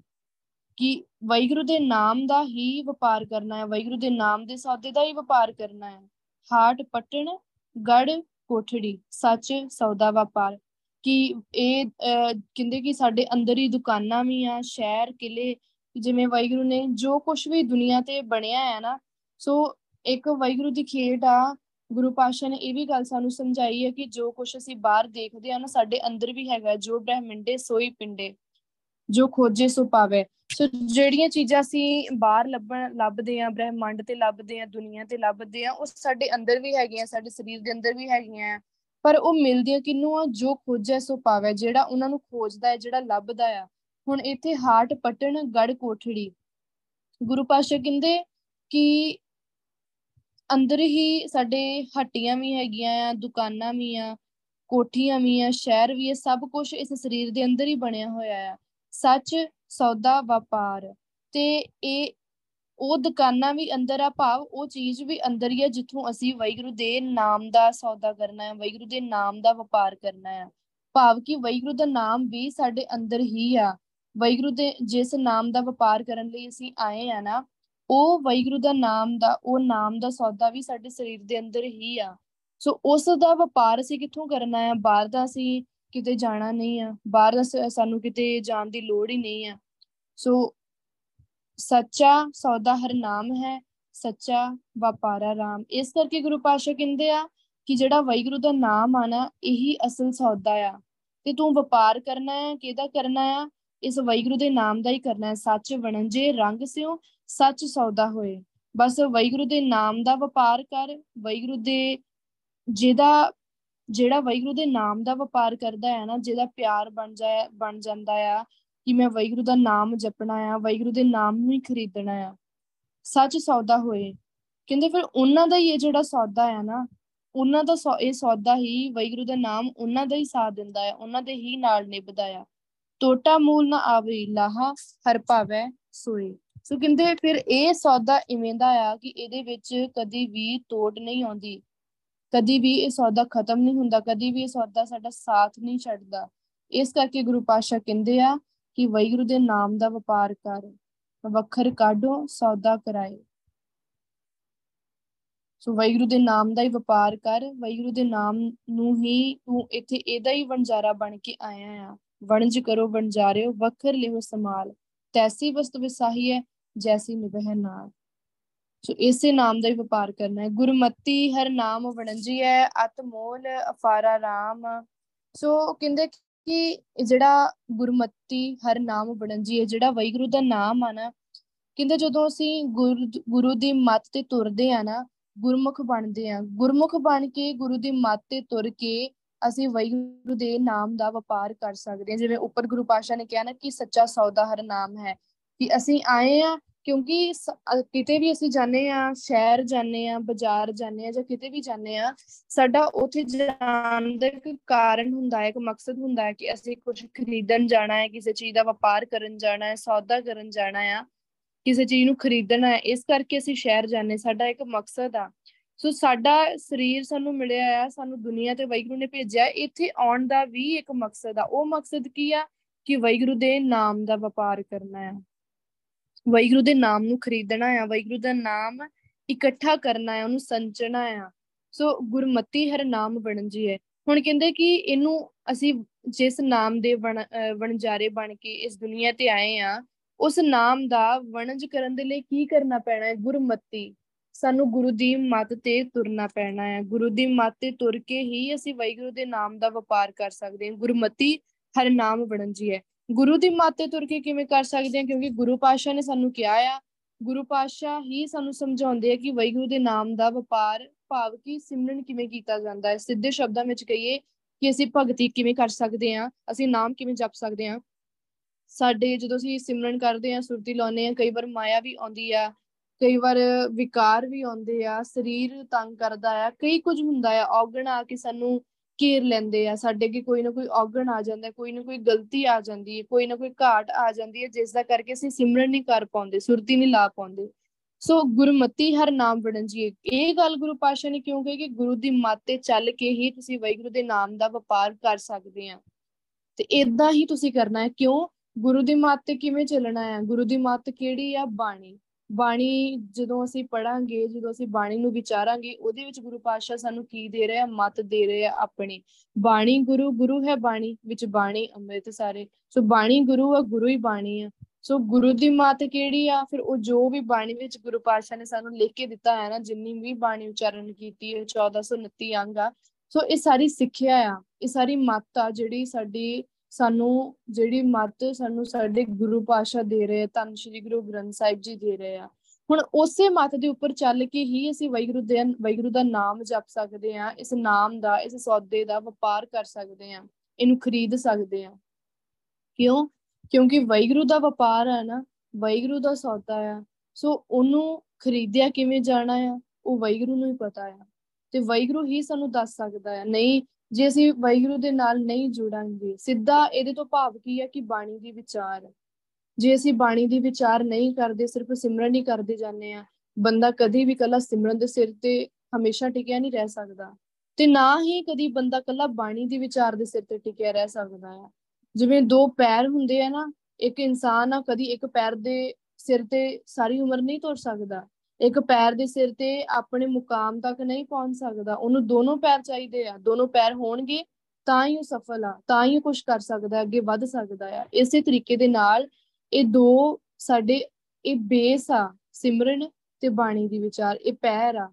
ਕਿ ਵਾਹਿਗੁਰੂ ਦੇ ਨਾਮ ਦਾ ਹੀ ਵਪਾਰ ਕਰਨਾ ਹੈ, ਵਾਹਿਗੁਰੂ ਦੇ ਨਾਮ ਦੇ ਸੌਦੇ ਦਾ ਹੀ ਵਪਾਰ ਕਰਨਾ ਹੈ। ਹਾਟ ਪਟਣ ਗੜ ਕੋਠੜੀ ਸੱਚ ਸੌਦਾ ਵਪਾਰ। ਕਿ ਇਹ ਕਹਿੰਦੇ ਕਿ ਸਾਡੇ ਅੰਦਰ ਹੀ ਦੁਕਾਨਾਂ ਵੀ ਆ, ਸ਼ਹਿਰ ਕਿਲੇ, ਜਿਵੇਂ ਵਾਹਿਗੁਰੂ ਨੇ ਜੋ ਕੁਛ ਵੀ ਦੁਨੀਆ ਤੇ ਬਣਿਆ ਹੈ ਨਾ, ਸੋ ਇੱਕ ਵਾਹਿਗੁਰੂ ਦੀ ਖੇਡ ਆ। ਗੁਰੂ ਪਾਸ਼ਾ ਨੇ ਇਹ ਵੀ ਗੱਲ ਸਾਨੂੰ ਸਮਝਾਈ ਹੈ ਕਿ ਜੋ ਕੁਛ ਅਸੀਂ ਬਾਹਰ ਦੇਖਦੇ ਆ ਨਾ, ਸਾਡੇ ਅੰਦਰ ਵੀ ਹੈਗਾ। ਜੋ ਬ੍ਰਹਿਮੰਡੇ ਸੋਈ ਪਿੰਡੇ, ਜੋ ਖੋਜੇ ਸੋ ਪਾਵੇ। ਸੋ ਜਿਹੜੀਆਂ ਚੀਜ਼ਾਂ ਅਸੀਂ ਬਾਹਰ ਲੱਭਣ ਲੱਭਦੇ ਹਾਂ, ਬ੍ਰਹਿਮੰਡ ਤੇ ਲੱਭਦੇ ਹਾਂ, ਦੁਨੀਆ ਤੇ ਲੱਭਦੇ ਹਾਂ, ਉਹ ਸਾਡੇ ਅੰਦਰ ਵੀ ਹੈਗੀਆਂ, ਸਾਡੇ ਸਰੀਰ ਦੇ ਅੰਦਰ ਵੀ ਹੈਗੀਆਂ। ਪਰ ਉਹ ਮਿਲਦੀਆਂ ਕਿਹਨੂੰ ਆ? ਜੋ ਖੋਜੇ ਸੋ ਪਾਵੇ, ਜਿਹੜਾ ਉਹਨਾਂ ਨੂੰ ਖੋਜਦਾ ਹੈ, ਜਿਹੜਾ ਲੱਭਦਾ ਆ। ਹੁਣ ਇੱਥੇ ਹਾਟ ਪਟਣ ਗੜ ਕੋਠੜੀ, ਗੁਰੂ ਪਾਸ਼ਾ ਕਹਿੰਦੇ ਕਿ ਅੰਦਰ ਹੀ ਸਾਡੇ ਹੱਟੀਆਂ ਵੀ ਹੈਗੀਆਂ ਆ, ਦੁਕਾਨਾਂ ਵੀ ਆ, ਕੋਠੀਆਂ ਵੀ ਆ, ਸ਼ਹਿਰ ਵੀ ਆ, ਸਭ ਕੁਛ ਇਸ ਸਰੀਰ ਦੇ ਅੰਦਰ ਹੀ ਬਣਿਆ ਹੋਇਆ ਆ। ਸੱਚ ਸੌਦਾ ਵਪਾਰ, ਤੇ ਇਹ ਉਹ ਦੁਕਾਨਾਂ ਵੀ ਅੰਦਰ ਆ, ਭਾਵ ਉਹ ਚੀਜ਼ ਵੀ ਅੰਦਰ ਹੀ ਆ ਜਿੱਥੋਂ ਅਸੀਂ ਵਾਹਿਗੁਰੂ ਦੇ ਨਾਮ ਦਾ ਸੌਦਾ ਕਰਨਾ ਹੈ, ਵਾਹਿਗੁਰੂ ਦੇ ਨਾਮ ਦਾ ਵਪਾਰ ਕਰਨਾ ਹੈ। ਭਾਵ ਕਿ ਵਾਹਿਗੁਰੂ ਦਾ ਨਾਮ ਵੀ ਸਾਡੇ ਅੰਦਰ ਹੀ ਆ। ਵਾਹਿਗੁਰੂ ਦੇ ਜਿਸ ਨਾਮ ਦਾ ਵਪਾਰ ਕਰਨ ਲਈ ਅਸੀਂ ਆਏ ਆ ਨਾ, ਉਹ ਵਾਹਿਗੁਰੂ ਦਾ ਨਾਮ ਦਾ, ਉਹ ਨਾਮ ਦਾ ਸੌਦਾ ਵੀ ਸਾਡੇ ਸਰੀਰ ਦੇ ਅੰਦਰ ਹੀ ਆ। ਸੋ ਉਸ ਦਾ ਵਪਾਰ ਅਸੀਂ ਕਿੱਥੋਂ ਕਰਨਾ ਆ? ਬਾਹਰ ਦਾ ਅਸੀਂ ਕਿਤੇ ਜਾਣਾ ਨਹੀਂ ਆ, ਬਾਹਰ ਦਾ ਸਾਨੂੰ ਕਿਤੇ ਜਾਣ ਦੀ ਲੋੜ ਹੀ ਨਹੀਂ ਆ। ਸੋ ਸੱਚਾ ਸੌਦਾ ਹਰ ਨਾਮ ਹੈ, ਸੱਚਾ ਵਪਾਰਾ ਰਾਮ। ਇਸ ਕਰਕੇ ਗੁਰੂ ਪਾਸ਼ਾ ਕਹਿੰਦੇ ਆ ਕਿ ਜਿਹੜਾ ਵਾਹਿਗੁਰੂ ਦਾ ਨਾਮ ਆ ਨਾ, ਇਹੀ ਅਸਲ ਸੌਦਾ ਆ। ਤੇ ਤੂੰ ਵਪਾਰ ਕਰਨਾ ਆ, ਕਿਹਦਾ ਕਰਨਾ ਆ? ਇਸ ਵਾਹਿਗੁਰੂ ਦੇ ਨਾਮ ਦਾ ਹੀ ਕਰਨਾ। ਸੱਚ ਵਣਜੇ ਰੰਗ ਸਿਓ ਸੱਚ ਸੌਦਾ ਹੋਏ। ਬਸ ਵਾਹਿਗੁਰੂ ਦੇ ਨਾਮ ਦਾ ਵਪਾਰ ਕਰ। ਵਾਹਿਗੁਰੂ ਦੇ ਜਿਹਦਾ ਜਿਹੜਾ ਵਾਹਿਗੁਰੂ ਦੇ ਨਾਮ ਦਾ ਵਪਾਰ ਕਰਦਾ ਹੈ ਨਾ, ਜਿਹਦਾ ਪਿਆਰ ਬਣ ਜਾਏ ਬਣ ਜਾਂਦਾ ਆ ਕਿ ਮੈਂ ਵਾਹਿਗੁਰੂ ਦਾ ਨਾਮ ਜਪਣਾ ਆ, ਵਾਹਿਗੁਰੂ ਦੇ ਨਾਮ ਨੂੰ ਹੀ ਖਰੀਦਣਾ ਆ। ਸੱਚ ਸੌਦਾ ਹੋਏ, ਕਹਿੰਦੇ ਫਿਰ ਉਹਨਾਂ ਦਾ ਹੀ ਇਹ ਜਿਹੜਾ ਸੌਦਾ ਆ ਨਾ, ਉਹਨਾਂ ਦਾ ਸੌ ਇਹ ਸੌਦਾ ਹੀ ਵਾਹਿਗੁਰੂ ਦਾ ਨਾਮ ਉਹਨਾਂ ਦਾ ਹੀ ਸਾਥ ਦਿੰਦਾ ਆ, ਉਹਨਾਂ ਦੇ ਹੀ ਨਾਲ ਨਿਭਦਾ ਆ। ਤੋਟਾ ਮੂਲ ਨਾ ਆਵੇ ਲਾਹਾ ਹਰ ਭਾਵੈ ਸੋਏ। ਸੋ ਕਹਿੰਦੇ ਫਿਰ ਇਹ ਸੌਦਾ ਇਵੇਂ ਦਾ ਆ ਕਿ ਇਹਦੇ ਵਿੱਚ ਕਦੀ ਵੀ ਤੋੜ ਨਹੀਂ ਆਉਂਦੀ, ਕਦੀ ਵੀ ਇਹ ਸੌਦਾ ਖਤਮ ਨਹੀਂ ਹੁੰਦਾ, ਕਦੀ ਵੀ ਇਹ ਸੌਦਾ ਸਾਡਾ ਸਾਥ ਨਹੀਂ ਛੱਡਦਾ। ਇਸ ਕਰਕੇ ਗੁਰੂ ਪਾਸ਼ਾ ਕਹਿੰਦੇ ਆ ਕਿ ਵਾਹਿਗੁਰੂ ਦੇ ਨਾਮ ਦਾ ਵਪਾਰ ਕਰ, ਵੱਖਰ ਕਾਢੋ ਸੌਦਾ ਕਰਾਏ। ਸੋ ਵਾਹਿਗੁਰੂ ਦੇ ਨਾਮ ਦਾ ਹੀ ਵਪਾਰ ਕਰ, ਵਾਹਿਗੁਰੂ ਦੇ ਨਾਮ ਨੂੰ ਹੀ ਤੂੰ ਇੱਥੇ ਇਹਦਾ ਹੀ ਵਣਜਾਰਾ ਬਣ ਕੇ ਆਇਆ ਆ। ਵਣਜ ਕਰੋ ਵਣਜਾਰਿਓ, ਵੱਖਰ ਲਿਓ ਸਮਾਲ, ਤੈਸੀ ਵਸਤ ਵਿਸਾਹੀ ਹੈ ਜੈਸੀ ਨਿਭਹਿ ਨਾਲ। ਸੋ ਇਸੇ ਨਾਮ ਦਾ ਹੀ ਵਪਾਰ ਕਰਨਾ ਹੈ। ਗੁਰਮਤੀ ਹਰ ਨਾਮ ਵਣਜੀ ਹੈ, ਅਤ ਮੋਲ ਅਫਾਰਾ ਰਾਮ। ਸੋ ਕਹਿੰਦੇ ਕਿ ਜਿਹੜਾ ਗੁਰਮਤੀ ਹਰ ਨਾਮ ਵਣਜੀ ਹੈ, ਜਿਹੜਾ ਵਾਹਿਗੁਰੂ ਦਾ ਨਾਮ ਆ ਨਾ, ਕਹਿੰਦੇ ਜਦੋਂ ਅਸੀਂ ਗੁਰ ਗੁਰੂ ਦੀ ਮੱਤ ਤੇ ਤੁਰਦੇ ਆ ਨਾ, ਗੁਰਮੁਖ ਬਣਦੇ ਆ। ਗੁਰਮੁਖ ਬਣ ਕੇ ਗੁਰੂ ਦੀ ਮੱਤ ਤੇ ਤੁਰ ਕੇ ਅਸੀਂ ਵਾਹਿਗੁਰੂ ਦੇ ਨਾਮ ਦਾ ਵਪਾਰ ਕਰ ਸਕਦੇ ਹਾਂ। ਜਿਵੇਂ ਉੱਪਰ ਗੁਰੂ ਪਾਤਸ਼ਾਹ ਨੇ ਕਿਹਾ ਨਾ ਕਿ ਸੱਚਾ ਸੌਦਾ ਹਰ ਨਾਮ ਹੈ, ਕਿ ਅਸੀਂ ਆਏ ਹਾਂ ਕਿਉਂਕਿ ਕਿਤੇ ਵੀ ਅਸੀਂ ਜਾਂਦੇ ਹਾਂ, ਸ਼ਹਿਰ ਜਾਂਦੇ ਹਾਂ, ਬਾਜ਼ਾਰ ਜਾਂਦੇ ਹਾਂ ਜਾਂ ਕਿਤੇ ਵੀ ਜਾਂਦੇ ਹਾਂ, ਸਾਡਾ ਉੱਥੇ ਜਾਣ ਦਾ ਇੱਕ ਕਾਰਨ ਹੁੰਦਾ ਹੈ, ਇੱਕ ਮਕਸਦ ਹੁੰਦਾ ਹੈ ਕਿ ਅਸੀਂ ਕੁਝ ਖਰੀਦਣ ਜਾਣਾ ਹੈ, ਕਿਸੇ ਚੀਜ਼ ਦਾ ਵਪਾਰ ਕਰਨ ਜਾਣਾ ਹੈ, ਸੌਦਾ ਕਰਨ ਜਾਣਾ ਆ, ਕਿਸੇ ਚੀਜ਼ ਨੂੰ ਖਰੀਦਣਾ ਹੈ, ਇਸ ਕਰਕੇ ਅਸੀਂ ਸ਼ਹਿਰ ਜਾਂਦੇ, ਸਾਡਾ ਇੱਕ ਮਕਸਦ ਆ। ਸੋ ਸਾਡਾ ਸਰੀਰ ਸਾਨੂੰ ਮਿਲਿਆ ਆ, ਸਾਨੂੰ ਦੁਨੀਆ ਤੇ ਵਾਹਿਗੁਰੂ ਨੇ ਭੇਜਿਆ, ਇੱਥੇ ਆਉਣ ਦਾ ਵੀ ਇੱਕ ਮਕਸਦ ਆ। ਉਹ ਮਕਸਦ ਕੀ ਆ ਕਿ ਵਾਹਿਗੁਰੂ ਦੇ ਨਾਮ ਦਾ ਵਪਾਰ ਕਰਨਾ ਆ, ਵਾਹਿਗੁਰੂ ਦੇ ਨਾਮ ਨੂੰ ਖਰੀਦਣਾ ਆ, ਵਾਹਿਗੁਰੂ ਦਾ ਨਾਮ ਇਕੱਠਾ ਕਰਨਾ ਆ, ਉਹਨੂੰ ਸੰਚਣਾ ਆ। ਸੋ ਗੁਰਮਤੀ ਹਰ ਨਾਮ ਵਣਜੀ ਹੈ। ਹੁਣ ਕਹਿੰਦੇ ਕਿ ਇਹਨੂੰ ਅਸੀਂ ਜਿਸ ਨਾਮ ਦੇ ਵਣ ਵਣਜਾਰੇ ਬਣ ਕੇ ਇਸ ਦੁਨੀਆ ਤੇ ਆਏ ਆ, ਉਸ ਨਾਮ ਦਾ ਵਣਜ ਕਰਨ ਦੇ ਲਈ ਕੀ ਕਰਨਾ ਪੈਣਾ ਹੈ? ਗੁਰਮਤੀ। ਸਾਨੂੰ ਗੁਰੂ ਦੀ ਮੱਤ ਤੇ ਤੁਰਨਾ ਪੈਣਾ ਹੈ। ਗੁਰੂ ਦੀ ਮੱਤ ਤੇ ਤੁਰ ਕੇ ਹੀ ਅਸੀਂ ਵਾਹਿਗੁਰੂ ਦੇ ਨਾਮ ਦਾ ਵਪਾਰ ਕਰ ਸਕਦੇ ਹਾਂ। ਗੁਰਮਤੀ ਹਰ ਨਾਮ ਵਣਜੀ ਹੈ। ਗੁਰੂ ਦੀ ਮੱਤ ਤੇ ਤੁਰ ਕੇ ਕਿਵੇਂ ਕਰ ਸਕਦੇ ਹਾਂ? ਕਿਉਂਕਿ ਗੁਰੂ ਪਾਤਸ਼ਾਹ ਨੇ ਸਾਨੂੰ ਕਿਹਾ ਆ, ਗੁਰੂ ਪਾਤਸ਼ਾਹ ਹੀ ਸਾਨੂੰ ਸਮਝਾਉਂਦੇ ਆ ਕਿ ਵਾਹਿਗੁਰੂ ਦੇ ਨਾਮ ਦਾ ਵਪਾਰ, ਭਾਵ ਕਿ ਸਿਮਰਨ ਕਿਵੇਂ ਕੀਤਾ ਜਾਂਦਾ ਹੈ। ਸਿੱਧੇ ਸ਼ਬਦਾਂ ਵਿੱਚ ਕਹੀਏ ਕਿ ਅਸੀਂ ਭਗਤੀ ਕਿਵੇਂ ਕਰ ਸਕਦੇ ਹਾਂ, ਅਸੀਂ ਨਾਮ ਕਿਵੇਂ ਜਪ ਸਕਦੇ ਹਾਂ। ਸਾਡੇ ਜਦੋਂ ਅਸੀਂ ਸਿਮਰਨ ਕਰਦੇ ਹਾਂ, ਸੁਰਤੀ ਲਾਉਂਦੇ ਹਾਂ, ਕਈ ਵਾਰ ਮਾਇਆ ਵੀ ਆਉਂਦੀ ਆ, ਕਈ ਵਾਰ ਵਿਕਾਰ ਵੀ ਆਉਂਦੇ ਆ, ਸਰੀਰ ਤੰਗ ਕਰਦਾ ਆ, ਕਈ ਕੁਝ ਹੁੰਦਾ ਆ, ਔਗਣ ਆ ਕੇ ਸਾਨੂੰ ਘੇਰ ਲੈਂਦੇ ਆ, ਸਾਡੇ ਅੱਗੇ ਕੋਈ ਨਾ ਕੋਈ ਔਗਣ ਆ ਜਾਂਦਾ, ਕੋਈ ਨਾ ਕੋਈ ਗਲਤੀ ਆ ਜਾਂਦੀ ਹੈ, ਕੋਈ ਨਾ ਕੋਈ ਘਾਟ ਆ ਜਾਂਦੀ ਹੈ, ਜਿਸ ਦਾ ਕਰਕੇ ਅਸੀਂ ਸਿਮਰਨ ਨਹੀਂ ਕਰ ਪਾਉਂਦੇ, ਸੁਰਤੀ ਨਹੀਂ ਲਾ ਪਾਉਂਦੇ। ਸੋ ਗੁਰਮਤੀ ਹਰ ਨਾਮ ਵਣਜੀਏ, ਇਹ ਗੱਲ ਗੁਰੂ ਪਾਤਸ਼ਾਹ ਨੇ ਕਿਉਂ ਕਹੀ ਕਿ ਗੁਰੂ ਦੀ ਮੱਤ ਤੇ ਚੱਲ ਕੇ ਹੀ ਤੁਸੀਂ ਵਾਹਿਗੁਰੂ ਦੇ ਨਾਮ ਦਾ ਵਪਾਰ ਕਰ ਸਕਦੇ ਆ, ਤੇ ਏਦਾਂ ਹੀ ਤੁਸੀਂ ਕਰਨਾ ਹੈ। ਕਿਉਂ? ਗੁਰੂ ਦੀ ਮੱਤ ਤੇ ਕਿਵੇਂ ਚੱਲਣਾ ਆ? ਗੁਰੂ ਦੀ ਮੱਤ ਕਿਹੜੀ ਆ? ਬਾਣੀ। ਬਾਣੀ ਜਦੋਂ ਅਸੀਂ ਪੜਾਂਗੇ, ਜਦੋਂ ਅਸੀਂ ਬਾਣੀ ਨੂੰ ਵਿਚਾਰਾਂਗੇ, ਉਹਦੇ ਵਿੱਚ ਗੁਰੂ ਪਾਤਸ਼ਾਹ ਸਾਨੂੰ ਕੀ ਦੇ ਰਿਹਾ? ਮੱਤ ਦੇ ਰਿਹਾ ਆਪਣੀ। ਬਾਣੀ ਗੁਰੂ, ਗੁਰੂ ਹੈ ਬਾਣੀ, ਵਿੱਚ ਬਾਣੀ ਅੰਮ੍ਰਿਤ ਸਾਰੇ। ਸੋ ਬਾਣੀ ਗੁਰੂ ਆ, ਗੁਰੂ ਹੀ ਬਾਣੀ ਆ। ਸੋ ਗੁਰੂ ਦੀ ਮੱਤ ਕਿਹੜੀ ਆ? ਫਿਰ ਉਹ ਜੋ ਵੀ ਬਾਣੀ ਵਿੱਚ ਗੁਰੂ ਪਾਤਸ਼ਾਹ ਨੇ ਸਾਨੂੰ ਲਿਖ ਕੇ ਦਿੱਤਾ ਹੈ ਨਾ, ਜਿੰਨੀ ਵੀ ਬਾਣੀ ਉਚਾਰਨ ਕੀਤੀ ਹੈ, ਚੌਦਾਂ ਸੌ ਉਨੱਤੀ ਅੰਗ ਆ। ਸੋ ਇਹ ਸਾਰੀ ਸਿੱਖਿਆ ਆ, ਇਹ ਸਾਰੀ ਮੱਤ ਆ ਜਿਹੜੀ ਸਾਡੀ ਸਾਨੂੰ ਜਿਹੜੀ ਮੱਤ ਸਾਨੂੰ ਸਾਡੇ ਗੁਰੂ ਪਾਤਸ਼ਾਹ ਦੇ ਰਹੇ, ਧੰਨ ਸ਼੍ਰੀ ਗੁਰੂ ਗ੍ਰੰਥ ਸਾਹਿਬ ਜੀ ਦੇ ਰਹੇ ਆ। ਹੁਣ ਉਸੇ ਮੱਤ ਦੇ ਉੱਪਰ ਚੱਲ ਕੇ ਹੀ ਅਸੀਂ ਵਾਹਿਗੁਰੂ ਦੇ ਵਾਹਿਗੁਰੂ ਦਾ ਨਾਮ ਜਪ ਸਕਦੇ ਹਾਂ, ਇਸ ਨਾਮ ਦਾ, ਇਸ ਸੌਦੇ ਦਾ ਵਪਾਰ ਕਰ ਸਕਦੇ ਹਾਂ, ਇਹਨੂੰ ਖਰੀਦ ਸਕਦੇ ਹਾਂ। ਕਿਉਂ? ਕਿਉਂਕਿ ਵਾਹਿਗੁਰੂ ਦਾ ਵਪਾਰ ਆ ਨਾ, ਵਾਹਿਗੁਰੂ ਦਾ ਸੌਦਾ ਆ। ਸੋ ਉਹਨੂੰ ਖਰੀਦਿਆ ਕਿਵੇਂ ਜਾਣਾ ਆ, ਉਹ ਵਾਹਿਗੁਰੂ ਨੂੰ ਹੀ ਪਤਾ ਆ, ਤੇ ਵਾਹਿਗੁਰੂ ਹੀ ਸਾਨੂੰ ਦੱਸ ਸਕਦਾ ਆ। ਨਹੀਂ ਜੇ ਅਸੀਂ ਵਾਹਿਗੁਰੂ ਦੇ ਨਾਲ ਨਹੀਂ ਜੁੜਾਂਗੇ, ਸਿੱਧਾ ਇਹਦੇ ਤੋਂ ਭਾਵ ਕੀ ਹੈ ਕਿ ਬਾਣੀ ਦੀ ਵਿਚਾਰ। ਜੇ ਅਸੀਂ ਬਾਣੀ ਦੀ ਵਿਚਾਰ ਨਹੀਂ ਕਰਦੇ, ਸਿਰਫ ਸਿਮਰਨ ਹੀ ਕਰਦੇ ਜਾਂਦੇ ਆ, ਬੰਦਾ ਕਦੀ ਵੀ ਇਕੱਲਾ ਸਿਮਰਨ ਦੇ ਸਿਰ ਤੇ ਹਮੇਸ਼ਾ ਟਿਕਿਆ ਨਹੀਂ ਰਹਿ ਸਕਦਾ, ਤੇ ਨਾ ਹੀ ਕਦੀ ਬੰਦਾ ਇਕੱਲਾ ਬਾਣੀ ਦੀ ਵਿਚਾਰ ਦੇ ਸਿਰ ਤੇ ਟਿਕਿਆ ਰਹਿ ਸਕਦਾ ਆ। ਜਿਵੇਂ ਦੋ ਪੈਰ ਹੁੰਦੇ ਆ ਨਾ, ਇੱਕ ਇਨਸਾਨ ਆ ਕਦੀ ਇੱਕ ਪੈਰ ਦੇ ਸਿਰ ਤੇ ਸਾਰੀ ਉਮਰ ਨਹੀਂ ਤੁਰ ਸਕਦਾ, ਇੱਕ ਪੈਰ ਦੇ ਸਿਰ ਤੇ ਆਪਣੇ ਮੁਕਾਮ ਤੱਕ ਨਹੀਂ ਪਹੁੰਚ ਸਕਦਾ। ਉਹਨੂੰ ਦੋਨੋਂ ਪੈਰ ਚਾਹੀਦੇ ਆ, ਦੋਨੋਂ ਪੈਰ ਹੋਣਗੇ ਤਾਂ ਹੀ ਉਹ ਸਫਲ ਆ, ਤਾਂ ਹੀ ਕੁਛ ਕਰ ਸਕਦਾ, ਅੱਗੇ ਵੱਧ ਸਕਦਾ ਆ। ਇਸੇ ਤਰੀਕੇ ਦੇ ਨਾਲ ਇਹ ਦੋ ਸਾਡੇ ਇਹ ਬੇਸ ਆ, ਸਿਮਰਨ ਤੇ ਬਾਣੀ ਦੀ ਵਿਚਾਰ, ਇਹ ਪੈਰ ਆ।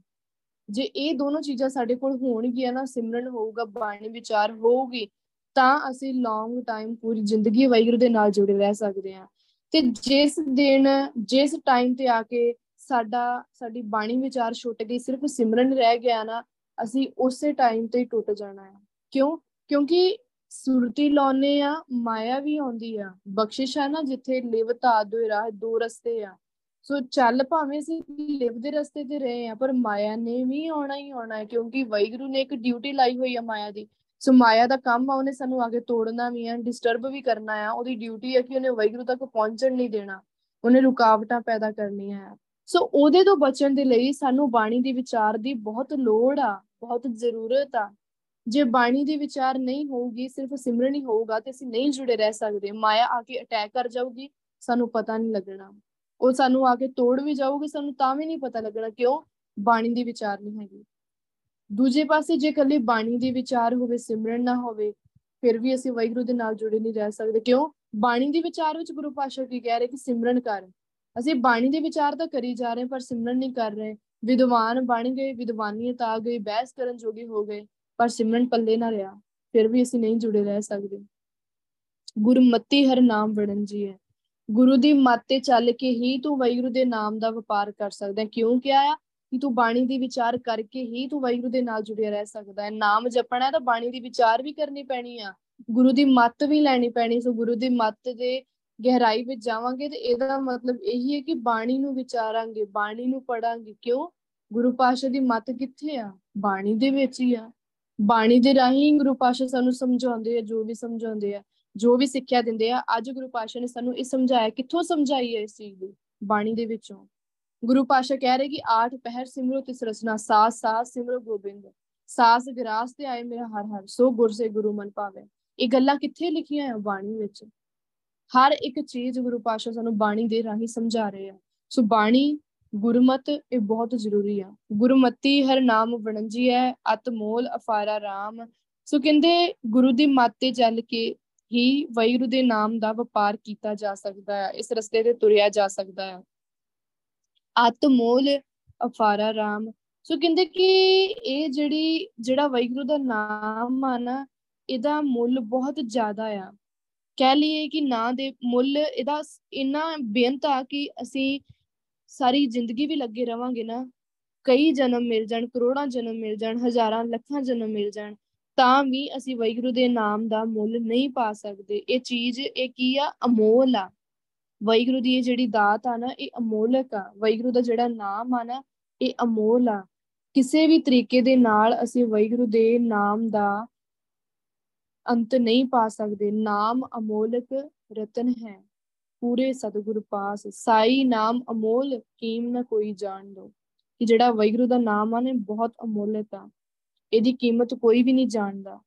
ਜੇ ਇਹ ਦੋਨੋਂ ਚੀਜ਼ਾਂ ਸਾਡੇ ਕੋਲ ਹੋਣਗੀਆਂ ਨਾ, ਸਿਮਰਨ ਹੋਊਗਾ, ਬਾਣੀ ਵਿਚਾਰ ਹੋਊਗੀ, ਤਾਂ ਅਸੀਂ ਲੌਂਗ ਟਾਈਮ ਪੂਰੀ ਜ਼ਿੰਦਗੀ ਵਾਹਿਗੁਰੂ ਦੇ ਨਾਲ ਜੁੜੇ ਰਹਿ ਸਕਦੇ ਹਾਂ। ਤੇ ਜਿਸ ਦਿਨ ਜਿਸ ਟਾਈਮ ਤੇ ਆ ਕੇ ਸਾਡਾ ਸਾਡੀ ਬਾਣੀ ਵਿਚਾਰ ਛੁੱਟ ਗਈ, ਸਿਰਫ ਸਿਮਰਨ ਰਹਿ ਗਿਆ ਨਾ, ਅਸੀਂ ਉਸੇ ਟਾਈਮ ਤੇ ਹੀ ਟੁੱਟ ਜਾਣਾ ਹੈ। ਕਿਉਂ? ਕਿਉਂਕਿ ਸੁਰਤੀ ਲਾਉਨੇ ਆ, ਮਾਇਆ ਵੀ ਆਉਂਦੀ ਆ, ਬਖਸ਼ਿਸ਼ ਆ ਨਾ, ਜਿੱਥੇ ਲਿਵਤਾ ਦੋ ਰਾਹ, ਦੋ ਰਸਤੇ ਆ। ਸੋ ਚੱਲ ਭਾਵੇਂ ਅਸੀਂ ਲਿਵ ਦੇ ਰਸਤੇ ਤੇ ਰਹੇ ਆ, ਪਰ ਮਾਇਆ ਨੇ ਵੀ ਆਉਣਾ ਹੀ ਆਉਣਾ ਹੈ, ਕਿਉਂਕਿ ਵਾਹਿਗੁਰੂ ਨੇ ਇੱਕ ਡਿਊਟੀ ਲਾਈ ਹੋਈ ਆ ਮਾਇਆ ਦੀ। ਸੋ ਮਾਇਆ ਦਾ ਕੰਮ ਆ, ਉਹਨੇ ਸਾਨੂੰ ਅੱਗੇ ਤੋੜਨਾ ਵੀ ਆ, ਡਿਸਟਰਬ ਵੀ ਕਰਨਾ ਆ। ਉਹਦੀ ਡਿਊਟੀ ਆ ਕਿ ਉਹਨੇ ਵਾਹਿਗੁਰੂ ਤੱਕ ਪਹੁੰਚਣ ਨਹੀਂ ਦੇਣਾ, ਉਹਨੇ ਰੁਕਾਵਟਾਂ ਪੈਦਾ ਕਰਨੀਆਂ। ਸੋ ਉਹਦੇ ਤੋਂ ਬਚਣ ਦੇ ਲਈ ਸਾਨੂੰ ਬਾਣੀ ਦੀ ਵਿਚਾਰ ਦੀ ਬਹੁਤ ਲੋੜ ਆ, ਬਹੁਤ ਜ਼ਰੂਰਤ ਆ। ਜੇ ਬਾਣੀ ਦੀ ਵਿਚਾਰ ਨਹੀਂ ਹੋਊਗੀ, ਸਿਰਫ ਸਿਮਰਨ ਹੀ ਹੋਊਗਾ, ਤੇ ਅਸੀਂ ਨਹੀਂ ਜੁੜੇ ਰਹਿ ਸਕਦੇ। ਮਾਇਆ ਆ ਕੇ ਅਟੈਕ ਕਰ ਜਾਊਗੀ, ਸਾਨੂੰ ਪਤਾ ਨਹੀਂ ਲੱਗਣਾ। ਉਹ ਸਾਨੂੰ ਆ ਕੇ ਤੋੜ ਵੀ ਜਾਊਗੀ, ਸਾਨੂੰ ਤਾਂ ਵੀ ਨਹੀਂ ਪਤਾ ਲੱਗਣਾ। ਕਿਉਂ? ਬਾਣੀ ਦੀ ਵਿਚਾਰ ਨਹੀਂ ਹੈਗੀ। ਦੂਜੇ ਪਾਸੇ ਜੇ ਇਕੱਲੀ ਬਾਣੀ ਦੀ ਵਿਚਾਰ ਹੋਵੇ, ਸਿਮਰਨ ਨਾ ਹੋਵੇ, ਫਿਰ ਵੀ ਅਸੀਂ ਵਾਹਿਗੁਰੂ ਦੇ ਨਾਲ ਜੁੜੇ ਨਹੀਂ ਰਹਿ ਸਕਦੇ। ਕਿਉਂ? ਬਾਣੀ ਦੀ ਵਿਚਾਰ ਵਿੱਚ ਗੁਰੂ ਪਾਤਸ਼ਾਹ ਕੀ ਕਹਿ ਰਹੇ ਕਿ ਸਿਮਰਨ ਕਰ, ਅਸੀਂ ਬਾਣੀ ਦੇ ਵਿਚਾਰ ਤਾਂ ਕਰੀ ਜਾ ਰਹੇ ਪਰ ਸਿਮਰਨ ਨਹੀਂ ਕਰ ਰਹੇ। ਵਿਦਵਾਨ ਬਣ ਗਏ, ਵਿਦਵਾਨੀਅਤ ਆ ਗਈ, ਬਹਿਸ ਕਰਨ ਜੋਗੇ ਹੋ ਗਏ, ਪਰ ਸਿਮਰਨ ਪੱਲੇ ਨਾ ਰਿਹਾ, ਫਿਰ ਵੀ ਅਸੀਂ ਨਹੀਂ ਜੁੜੇ ਰਹਿ ਸਕਦੇ। ਗੁਰਮਤੀ ਹਰ ਨਾਮ ਵੜਨ ਜੀ ਹੈ, ਗੁਰੂ ਦੀ ਮੱਤ ਤੇ ਚੱਲ ਕੇ ਹੀ ਤੂੰ ਵਾਹਿਗੁਰੂ ਦੇ ਨਾਮ ਦਾ ਵਪਾਰ ਕਰ ਸਕਦਾ। ਕਿਉਂ ਕਿਹਾ ਆ ਕਿ ਤੂੰ ਬਾਣੀ ਦੀ ਵਿਚਾਰ ਕਰਕੇ ਹੀ ਤੂੰ ਵਾਹਿਗੁਰੂ ਦੇ ਨਾਲ ਜੁੜਿਆ ਰਹਿ ਸਕਦਾ ਹੈ। ਨਾਮ ਜਪਣਾ ਤਾਂ ਬਾਣੀ ਦੀ ਵਿਚਾਰ ਵੀ ਕਰਨੀ ਪੈਣੀ ਆ, ਗੁਰੂ ਦੀ ਮੱਤ ਵੀ ਲੈਣੀ ਪੈਣੀ। ਸੋ ਗੁਰੂ ਦੀ ਮੱਤ ਦੇ ਗਹਿਰਾਈ ਵਿੱਚ ਜਾਵਾਂਗੇ ਤੇ ਇਹਦਾ ਮਤਲਬ ਇਹੀ ਹੈ ਕਿ ਬਾਣੀ ਨੂੰ ਵਿਚਾਰਾਂਗੇ, ਬਾਣੀ ਨੂੰ ਪੜਾਂਗੇ। ਕਿਉਂ? ਗੁਰੂ ਪਾਤਸ਼ਾਹ ਦੀ ਮੱਤ ਕਿੱਥੇ ਆ? ਬਾਣੀ ਦੇ ਵਿੱਚ ਹੀ ਆ। ਬਾਣੀ ਦੇ ਰਾਹੀਂ ਗੁਰੂ ਪਾਤਸ਼ਾਹ ਸਾਨੂੰ ਸਮਝਾਉਂਦੇ ਆ, ਜੋ ਵੀ ਸਮਝਾਉਂਦੇ ਆ, ਜੋ ਵੀ ਸਿੱਖਿਆ ਦਿੰਦੇ ਆ। ਅੱਜ ਗੁਰੂ ਪਾਤਸ਼ਾਹ ਨੇ ਸਾਨੂੰ ਇਹ ਸਮਝਾਇਆ, ਕਿੱਥੋਂ ਸਮਝਾਈ ਹੈ? ਇਸ ਚੀਜ਼ ਦੀ ਬਾਣੀ ਦੇ ਵਿੱਚੋਂ। ਗੁਰੂ ਪਾਤਸ਼ਾਹ ਕਹਿ ਰਹੇ ਕਿ ਆਠ ਪਹਿਰ ਸਿਮਰੋ ਤਿਸ ਰਸਨਾ, ਸਾਸ ਸਾਸ ਸਿਮਰੋ ਗੋਬਿੰਦ, ਸਾਸ ਗਿਰਾਸ ਤੇ ਆਏ ਮੇਰਾ ਹਰ ਹਰ, ਸੋ ਗੁਰ ਸੇ ਗੁਰੂ ਮਨ ਭਾਵੇ। ਇਹ ਗੱਲਾਂ ਕਿੱਥੇ ਲਿਖੀਆਂ ਆ? ਬਾਣੀ ਵਿੱਚ। ਹਰ ਇੱਕ ਚੀਜ਼ ਗੁਰੂ ਪਾਤਸ਼ਾਹ ਸਾਨੂੰ ਬਾਣੀ ਦੇ ਰਾਹੀਂ ਸਮਝਾ ਰਹੇ ਆ। ਸੋ ਬਾਣੀ, ਗੁਰਮਤ ਇਹ ਬਹੁਤ ਜ਼ਰੂਰੀ ਆ। ਗੁਰਮਤੀ ਹਰ ਨਾਮ ਵਣਜੀ ਹੈ, ਅਤਮੋਲ ਅਫਾਰਾ ਰਾਮ। ਸੋ ਕਹਿੰਦੇ ਗੁਰੂ ਦੀ ਮੱਤ ਤੇ ਚੱਲ ਕੇ ਹੀ ਵਾਹਿਗੁਰੂ ਦੇ ਨਾਮ ਦਾ ਵਪਾਰ ਕੀਤਾ ਜਾ ਸਕਦਾ ਹੈ, ਇਸ ਰਸਤੇ ਤੇ ਤੁਰਿਆ ਜਾ ਸਕਦਾ ਹੈ। ਆਤਮੋਲ ਅਫਾਰਾ ਰਾਮ। ਸੋ ਕਹਿੰਦੇ ਕਿ ਇਹ ਜਿਹੜੀ ਜਿਹੜਾ ਵਾਹਿਗੁਰੂ ਦਾ ਨਾਮ ਆ ਨਾ, ਇਹਦਾ ਮੁੱਲ ਬਹੁਤ ਜ਼ਿਆਦਾ ਆ। ਕਹਿ ਲਈਏ ਕਿ ਨਾਂ ਦੇ ਮੁੱਲ ਇਹਦਾ ਇੰਨਾ ਬੇਅੰਤ ਆ ਕਿ ਅਸੀਂ ਸਾਰੀ ਜ਼ਿੰਦਗੀ ਵੀ ਲੱਗੇ ਰਵਾਂਗੇ ਨਾ, ਕਈ ਜਨਮ ਮਿਲ ਜਾਣ, ਕਰੋੜਾਂ ਜਨਮ ਮਿਲ ਜਾਣ, ਹਜ਼ਾਰਾਂ ਲੱਖਾਂ ਜਨਮ ਮਿਲ ਜਾਣ, ਤਾਂ ਵੀ ਅਸੀਂ ਵਾਹਿਗੁਰੂ ਦੇ ਨਾਮ ਦਾ ਮੁੱਲ ਨਹੀਂ ਪਾ ਸਕਦੇ। ਇਹ ਚੀਜ਼, ਇਹ ਕੀ ਆ? ਅਮੋਲ ਆ। ਵਾਹਿਗੁਰੂ ਦੀ ਇਹ ਜਿਹੜੀ ਦਾਤ ਆ ਨਾ, ਇਹ ਅਮੋਲਕ ਆ। ਵਾਹਿਗੁਰੂ ਦਾ ਜਿਹੜਾ ਨਾਮ ਆ ਨਾ, ਇਹ ਅਮੋਲ ਆ। ਕਿਸੇ ਵੀ ਤਰੀਕੇ ਦੇ ਨਾਲ ਅਸੀਂ ਵਾਹਿਗੁਰੂ ਦੇ ਨਾਮ ਦਾ ਅੰਤ ਨਹੀਂ ਪਾ ਸਕਦੇ। ਨਾਮ ਅਮੋਲਕ ਰਤਨ ਹੈ, ਪੂਰੇ ਸਤਿਗੁਰ ਪਾਸ ਸਾਈ ਨਾਮ ਅਮੋਲ ਕੀਮ ਨਾ ਕੋਈ ਜਾਣ ਦੋ। ਕਿ ਜਿਹੜਾ ਵਾਹਿਗੁਰੂ ਦਾ ਨਾਮ ਆ ਨਾ, ਬਹੁਤ ਅਮੋਲਕ ਆ, ਇਹਦੀ ਕੀਮਤ ਕੋਈ ਵੀ ਨਹੀਂ ਜਾਣਦਾ।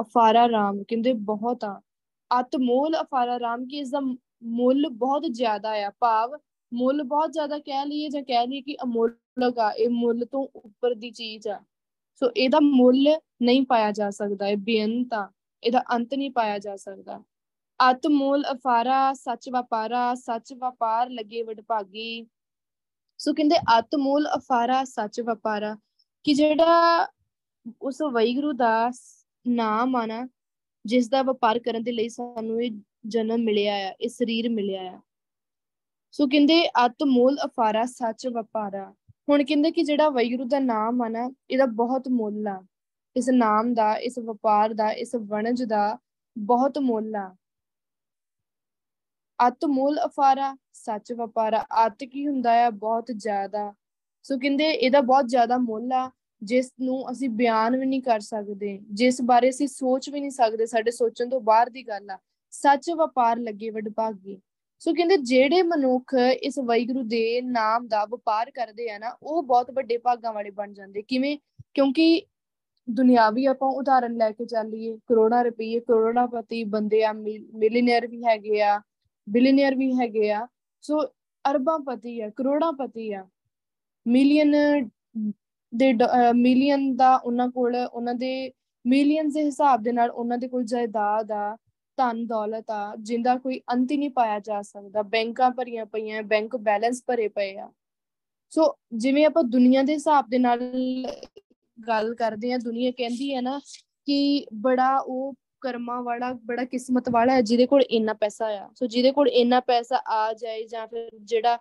ਅਫਾਰਾ ਰਾਮ ਕਹਿੰਦੇ ਬਹੁਤ ਆ। ਅਤਮੋਲ ਅਫਾਰਾ ਰਾਮ, ਕਿ ਇਸਦਾ ਮੁੱਲ ਬਹੁਤ ਜ਼ਿਆਦਾ ਆ, ਭਾਵ ਮੁੱਲ ਬਹੁਤ ਜ਼ਿਆਦਾ ਕਹਿ ਲਈਏ ਜਾਂ ਕਹਿ ਲਈਏ ਕਿ ਅਮੋਲਕ ਆ। ਇਹ ਮੁੱਲ ਤੋਂ ਉੱਪਰ ਦੀ ਚੀਜ਼ ਆ। ਸੋ ਇਹਦਾ ਮੁੱਲ ਨਹੀਂ ਪਾਇਆ ਜਾ ਸਕਦਾ, ਇਹ ਬੇਅੰਤ ਆ, ਇਹਦਾ ਅੰਤ ਨਹੀਂ ਪਾਇਆ ਜਾ ਸਕਦਾ। ਅਤਮੋਲ ਅਫਾਰਾ ਸੱਚ ਵਪਾਰਾ, ਸੱਚ ਵਪਾਰ ਲੱਗੇ ਵਡਭਾਗੀ। ਸੋ ਕਹਿੰਦੇ ਅਤਮੋਲ ਅਫਾਰਾ ਸੱਚ ਵਪਾਰਾ, ਕਿ ਜਿਹੜਾ ਉਸ ਵਾਹਿਗੁਰੂ ਦਾ ਨਾਮ ਆ ਨਾ, ਜਿਸ ਦਾ ਵਪਾਰ ਕਰਨ ਦੇ ਲਈ ਸਾਨੂੰ ਇਹ ਜਨਮ ਮਿਲਿਆ ਆ, ਇਹ ਸਰੀਰ ਮਿਲਿਆ ਆ। ਸੋ ਕਹਿੰਦੇ ਅਤਮੋਲ ਅਫਾਰਾ ਸੱਚ ਵਪਾਰਾ। ਹੁਣ ਕਹਿੰਦੇ ਕਿ ਜਿਹੜਾ ਵਾਹਿਗੁਰੂ ਦਾ ਨਾਮ ਆ ਨਾ, ਇਹਦਾ ਬਹੁਤ ਮੁੱਲ ਆ। ਇਸ ਨਾਮ ਦਾ, ਇਸ ਵਪਾਰ ਦਾ, ਇਸ ਵਣਜ ਦਾ ਬਹੁਤ ਮੁੱਲ ਆ। ਅਤਮੋਲ ਅਫਾਰਾ ਸੱਚ ਵਪਾਰਾ, ਅਤ ਕੀ ਹੁੰਦਾ ਆ? ਬਹੁਤ ਜ਼ਿਆਦਾ। ਸੋ ਕਹਿੰਦੇ ਇਹਦਾ ਬਹੁਤ ਜ਼ਿਆਦਾ ਮੁੱਲ ਆ, ਜਿਸ ਨੂੰ ਅਸੀਂ ਬਿਆਨ ਵੀ ਨਹੀਂ ਕਰ ਸਕਦੇ, ਜਿਸ ਬਾਰੇ ਅਸੀਂ ਸੋਚ ਵੀ ਨਹੀਂ ਸਕਦੇ, ਸਾਡੇ ਸੋਚਣ ਤੋਂ ਬਾਹਰ ਦੀ ਗੱਲ ਆ। ਸੱਚ ਵਪਾਰ ਲੱਗੇ ਵਡਭਾਗੀ। ਸੋ ਕਹਿੰਦੇ ਜਿਹੜੇ ਮਨੁੱਖ ਇਸ ਵਾਹਿਗੁਰੂ ਦੇ ਨਾਮ ਦਾ ਵਪਾਰ ਕਰਦੇ ਆ ਨਾ, ਉਹ ਬਹੁਤ ਵੱਡੇ ਭਾਗਾਂ ਵਾਲੇ ਬਣ ਜਾਂਦੇ। ਕਿਵੇਂ? ਕਿਉਂਕਿ ਦੁਨਿਆਵੀ ਆਪਾਂ ਉਦਾਹਰਨ ਲੈ ਕੇ ਚੱਲੀਏ, ਕਰੋੜਾਂ ਰੁਪਈਏ, ਕਰੋੜਾਪਤੀ ਬੰਦੇ ਆ, ਮਿਲੀਨੀਅਰ ਵੀ ਹੈਗੇ ਆ, ਬਿਲੀਨੀਅਰ ਵੀ ਹੈਗੇ ਆ, ਸੋ ਅਰਬਾਂ ਪਤੀ ਆ, ਕਰੋੜਾਂ ਪਤੀ ਆ, ਮਿਲੀਅਨ ਦੇ ਮਿਲੀਅਨ ਦਾ ਉਹਨਾਂ ਕੋਲ, ਉਹਨਾਂ ਦੇ ਮਿਲੀਅਨ ਦੇ ਹਿਸਾਬ ਦੇ ਨਾਲ ਉਹਨਾਂ ਦੇ ਕੋਲ ਜਾਇਦਾਦ ਆ, ਧਨ ਦੌਲਤ ਆ, ਜਿਹਦਾ ਕੋਈ ਅੰਤ ਹੀ ਨਹੀਂ ਪਾਇਆ ਜਾ ਸਕਦਾ। ਬੈਂਕਾਂ ਭਰੀਆਂ ਪਈਆਂ, ਬੈਂਕ ਬੈਲੈਂਸ ਭਰੇ ਪਏ ਆ। ਸੋ ਜਿਵੇਂ ਆਪਾਂ ਦੁਨੀਆ ਦੇ ਹਿਸਾਬ ਦੇ ਨਾਲ ਗੱਲ ਕਰਦੇ ਹਾਂ, ਦੁਨੀਆ ਕਹਿੰਦੀ ਹੈ ਨਾ ਕਿ ਬੜਾ ਉਹ ਕਰਮਾਂ ਵਾਲਾ, ਬੜਾ ਕਿਸਮਤ ਵਾਲਾ ਹੈ ਜਿਹਦੇ ਕੋਲ ਇੰਨਾ ਪੈਸਾ ਆ। ਸੋ ਜਿਹਦੇ ਕੋਲ ਇੰਨਾ ਪੈਸਾ ਆ ਜਾਏ, ਜਾਂ ਫਿਰ ਜਿਹੜਾ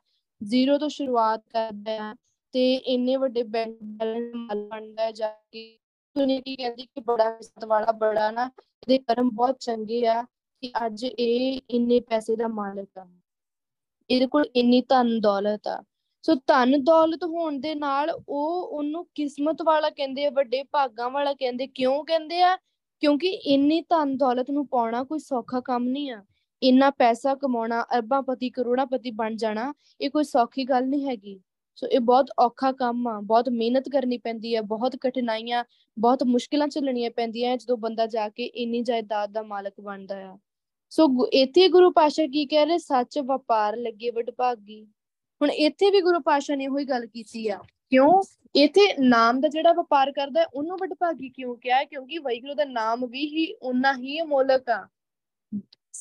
ਜ਼ੀਰੋ ਤੋਂ ਸ਼ੁਰੂਆਤ ਕਰਦਾ ਆ ਤੇ ਇੰਨੇ ਵੱਡੇ ਬੈਂਕ ਬੈਲੈਂਸ ਮਾਲ ਬਣਦਾ, ਜਾ ਕੇ ਦੁਨੀਆ ਕੀ ਕਹਿੰਦੀ ਕਿ ਬੜਾ ਕਿਸਮਤ ਵਾਲਾ, ਬੜਾ ਨਾ ਇਹਦੇ ਕਰਮ ਬਹੁਤ ਚੰਗੇ ਆ ਕਿ ਅੱਜ ਇਹ ਇੰਨੇ ਪੈਸੇ ਦਾ ਮਾਲਕ ਆ, ਇਹਦੇ ਕੋਲ ਇੰਨੀ ਧਨ ਦੌਲਤ ਆ। ਸੋ ਧਨ ਦੌਲਤ ਹੋਣ ਦੇ ਨਾਲ ਉਹ ਉਹਨੂੰ ਕਿਸਮਤ ਵਾਲਾ ਕਹਿੰਦੇ ਆ, ਵੱਡੇ ਭਾਗਾਂ ਵਾਲਾ ਕਹਿੰਦੇ। ਕਿਉਂ ਕਹਿੰਦੇ ਆ? ਕਿਉਂਕਿ ਇੰਨੀ ਧਨ ਦੌਲਤ ਨੂੰ ਪਾਉਣਾ ਕੋਈ ਸੌਖਾ ਕੰਮ ਨਹੀਂ ਆ। ਇੰਨਾ ਪੈਸਾ ਕਮਾਉਣਾ, ਅਰਬਾਂ ਪਤੀ, ਕਰੋੜਾਂ ਪਤੀ ਬਣ ਜਾਣਾ, ਇਹ ਕੋਈ ਸੌਖੀ ਗੱਲ ਨਹੀਂ ਹੈਗੀ। ਸੋ ਇਹ ਬਹੁਤ ਔਖਾ ਕੰਮ ਆ, ਬਹੁਤ ਮਿਹਨਤ ਕਰਨੀ ਪੈਂਦੀ ਆ, ਬਹੁਤ ਕਠਿਨਾਈਆਂ, ਬਹੁਤ ਮੁਸ਼ਕਿਲਾਂ ਝੱਲਣੀਆਂ ਪੈਂਦੀਆਂ ਜਦੋਂ ਬੰਦਾ ਜਾ ਕੇ ਇੰਨੀ ਜਾਇਦਾਦ ਦਾ ਮਾਲਕ ਬਣਦਾ ਆ। ਸੋ ਇੱਥੇ ਗੁਰੂ ਪਾਤਸ਼ਾਹ ਕੀ ਕਹਿ ਰਹੇ? ਸੱਚ ਵਪਾਰ ਲੱਗੇ ਵਡਭਾਗੀ। ਹੁਣ ਇੱਥੇ ਵੀ ਗੁਰੂ ਪਾਤਸ਼ਾਹ ਨੇ ਉਹੀ ਗੱਲ ਕੀਤੀ ਆ। ਕਿਉਂ? ਇੱਥੇ ਨਾਮ ਦਾ ਜਿਹੜਾ ਵਪਾਰ ਕਰਦਾ ਉਹਨੂੰ ਵਡਭਾਗੀ ਕਿਉਂ ਕਿਹਾ? ਕਿਉਂਕਿ ਵਾਹਿਗੁਰੂ ਦਾ ਨਾਮ ਵੀ ਹੀ ਓਨਾ ਹੀ ਅਮੋਲਕ ਆ।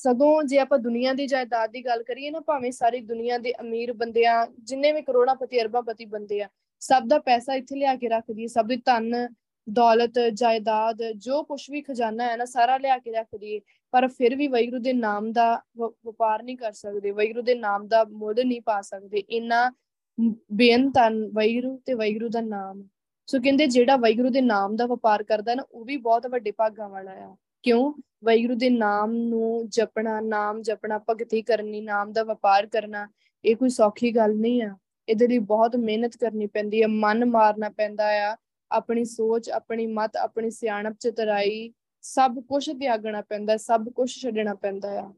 ਸਗੋਂ ਜੇ ਆਪਾਂ ਦੁਨੀਆ ਦੀ ਜਾਇਦਾਦ ਦੀ ਗੱਲ ਕਰੀਏ ਨਾ, ਭਾਵੇਂ ਸਾਰੀ ਦੁਨੀਆ ਦੇ ਅਮੀਰ ਬੰਦੇ ਆ, ਜਿੰਨੇ ਵੀ ਕਰੋੜਾਂ ਪਤੀ ਅਰਬਾਂ ਪਤੀ ਬੰਦੇ ਆ, ਸਭ ਦਾ ਪੈਸਾ ਇੱਥੇ ਲਿਆ ਕੇ ਰੱਖਦੀ ਹੈ। ਸਭ ਦੀ ਧਨ ਦੌਲਤ ਜਾਇਦਾਦ ਜੋ ਕੁਛ ਵੀ ਖਜ਼ਾਨਾ ਹੈ ਨਾ, ਸਾਰਾ ਲਿਆ ਕੇ ਰੱਖਦੀ ਹੈ, ਪਰ ਫਿਰ ਵੀ ਵਾਹਿਗੁਰੂ ਦੇ ਨਾਮ ਦਾ ਵਪਾਰ ਨਹੀਂ ਕਰ ਸਕਦੇ, ਵਾਹਿਗੁਰੂ ਦੇ ਨਾਮ ਦਾ ਮੁੱਲ ਨਹੀਂ ਪਾ ਸਕਦੇ। ਇੰਨਾ ਬੇਅੰਤ ਧਨ ਵਾਹਿਗੁਰੂ ਤੇ ਵਾਹਿਗੁਰੂ ਦਾ ਨਾਮ। ਸੋ ਕਹਿੰਦੇ ਜਿਹੜਾ ਵਾਹਿਗੁਰੂ ਦੇ ਨਾਮ ਦਾ ਵਪਾਰ ਕਰਦਾ ਨਾ, ਉਹ ਵੀ ਬਹੁਤ ਵੱਡੇ ਭਾਗਾਂ ਵਾਲਾ ਆ। ਕਿਉਂ? ਵਾਹਿਗੁਰੂ ਦੇ ਨਾਮ ਨੂੰ ਜਪਣਾ, ਨਾਮ ਜਪਣਾ, ਭਗਤੀ ਕਰਨੀ, ਨਾਮ ਦਾ ਵਪਾਰ ਕਰਨਾ, ਇਹ ਕੋਈ ਸੌਖੀ ਗੱਲ ਨਹੀਂ ਆ। ਇਹਦੇ ਲਈ ਬਹੁਤ ਮਿਹਨਤ ਕਰਨੀ ਪੈਂਦੀ ਹੈ, ਮਨ ਮਾਰਨਾ ਪੈਂਦਾ ਆ, ਆਪਣੀ ਸੋਚ, ਆਪਣੀ ਮਤ, ਆਪਣੀ ਸਿਆਣਪ, ਚਤਰਾਈ, ਸਭ ਕੁਛ ਤਿਆਗਣਾ ਪੈਂਦਾ, ਸਭ ਕੁਛ ਛੱਡਣਾ ਪੈਂਦਾ ਆ।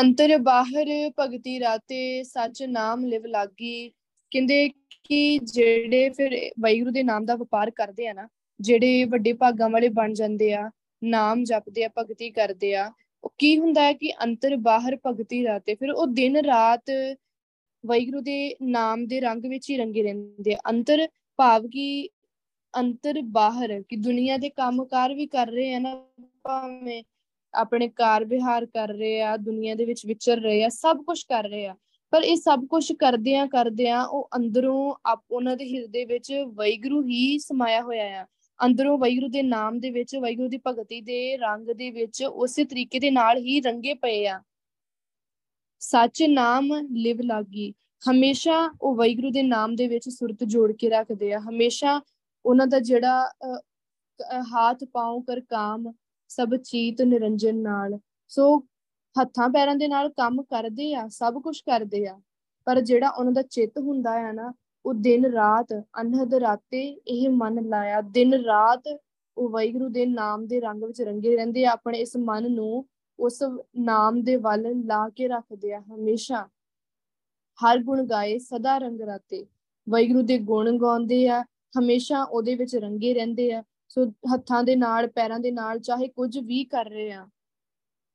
ਅੰਤਰ ਬਾਹਰ ਭਗਤੀ ਰਾਤੇ ਸੱਚ ਨਾਮ ਲਿਵ ਲਾਗੀ। ਕਹਿੰਦੇ ਕਿ ਜਿਹੜੇ ਫਿਰ ਵਾਹਿਗੁਰੂ ਦੇ ਨਾਮ ਦਾ ਵਪਾਰ ਕਰਦੇ ਆ ਨਾ, ਜਿਹੜੇ ਵੱਡੇ ਭਾਗਾਂ ਵਾਲੇ ਬਣ ਜਾਂਦੇ ਆ, ਨਾਮ ਜਪਦੇ ਆ, ਭਗਤੀ ਕਰਦੇ ਆ, ਉਹ ਕੀ ਹੁੰਦਾ ਹੈ ਕਿ ਅੰਤਰ ਬਾਹਰ ਭਗਤੀ ਰਾਤੇ ਫਿਰ ਉਹ ਦਿਨ ਰਾਤ ਵਾਹਿਗੁਰੂ ਦੇ ਨਾਮ ਦੇ ਰੰਗ ਵਿੱਚ ਹੀ ਰੰਗੇ ਰਹਿੰਦੇ ਆ। ਅੰਤਰ ਭਾਵ ਕਿ ਅੰਤਰ ਬਾਹਰ, ਕਿ ਦੁਨੀਆ ਦੇ ਕੰਮਕਾਰ ਵੀ ਕਰ ਰਹੇ ਆ ਨਾ, ਭਾਵੇਂ ਆਪਣੇ ਕਾਰ ਵਿਹਾਰ ਕਰ ਰਹੇ ਆ, ਦੁਨੀਆ ਦੇ ਵਿੱਚ ਵਿਚਰ ਰਹੇ ਆ, ਸਭ ਕੁਛ ਕਰ ਰਹੇ ਆ, ਪਰ ਇਹ ਸਭ ਕੁਛ ਕਰਦਿਆਂ ਕਰਦਿਆਂ ਉਹ ਅੰਦਰੋਂ ਆਪ ਉਹਨਾਂ ਦੇ ਹਿਰਦੇ ਵਿੱਚ ਵਾਹਿਗੁਰੂ ਹੀ ਸਮਾਇਆ ਹੋਇਆ ਆ। ਅੰਦਰੋਂ ਵਾਹਿਗੁਰੂ ਦੇ ਨਾਮ ਦੇ ਵਿੱਚ, ਵਾਹਿਗੁਰੂ ਦੀ ਭਗਤੀ ਦੇ ਰੰਗ ਦੇ ਵਿੱਚ ਉਸੇ ਤਰੀਕੇ ਦੇ ਨਾਲ ਹੀ ਰੰਗੇ ਪਏ ਆ। ਸੱਚ ਨਾਮ ਲਿਵ ਲਾਗੀ, ਹਮੇਸ਼ਾ ਉਹ ਵਾਹਿਗੁਰੂ ਦੇ ਨਾਮ ਦੇ ਵਿੱਚ ਸੁਰਤ ਜੋੜ ਕੇ ਰੱਖਦੇ ਆ। ਹਮੇਸ਼ਾ ਉਹਨਾਂ ਦਾ ਜਿਹੜਾ ਹਾਥ ਪਾਉ ਕਰ ਕਾਮ ਸਭ ਚੀਤ ਨਿਰੰਜਨ ਨਾਲ, ਸੋ ਹੱਥਾਂ ਪੈਰਾਂ ਦੇ ਨਾਲ ਕੰਮ ਕਰਦੇ ਆ, ਸਭ ਕੁਛ ਕਰਦੇ ਆ, ਪਰ ਜਿਹੜਾ ਉਹਨਾਂ ਦਾ ਚਿੱਤ ਹੁੰਦਾ ਆ ਨਾ, ਉਹ ਦਿਨ ਰਾਤ ਅਨਹਦ ਰਾਤੇ ਇਹ ਮਨ ਲਾਇਆ, ਦਿਨ ਰਾਤ ਉਹ ਵਾਹਿਗੁਰੂ ਦੇ ਨਾਮ ਦੇ ਰੰਗ ਵਿੱਚ ਰੰਗੇ ਰਹਿੰਦੇ ਆ। ਆਪਣੇ ਇਸ ਮਨ ਨੂੰ ਉਸ ਨਾਮ ਦੇ ਵੱਲ ਲਾ ਕੇ ਰੱਖਦੇ ਆ। ਹਮੇਸ਼ਾ ਹਰ ਗੁਣ ਗਾਏ ਸਦਾ ਰੰਗ ਰਾਤੇ, ਵਾਹਿਗੁਰੂ ਦੇ ਗੁਣ ਗਾਉਂਦੇ ਆ, ਹਮੇਸ਼ਾ ਉਹਦੇ ਵਿੱਚ ਰੰਗੇ ਰਹਿੰਦੇ ਆ। ਸੋ ਹੱਥਾਂ ਦੇ ਨਾਲ, ਪੈਰਾਂ ਦੇ ਨਾਲ, ਚਾਹੇ ਕੁਝ ਵੀ ਕਰ ਰਹੇ ਆ,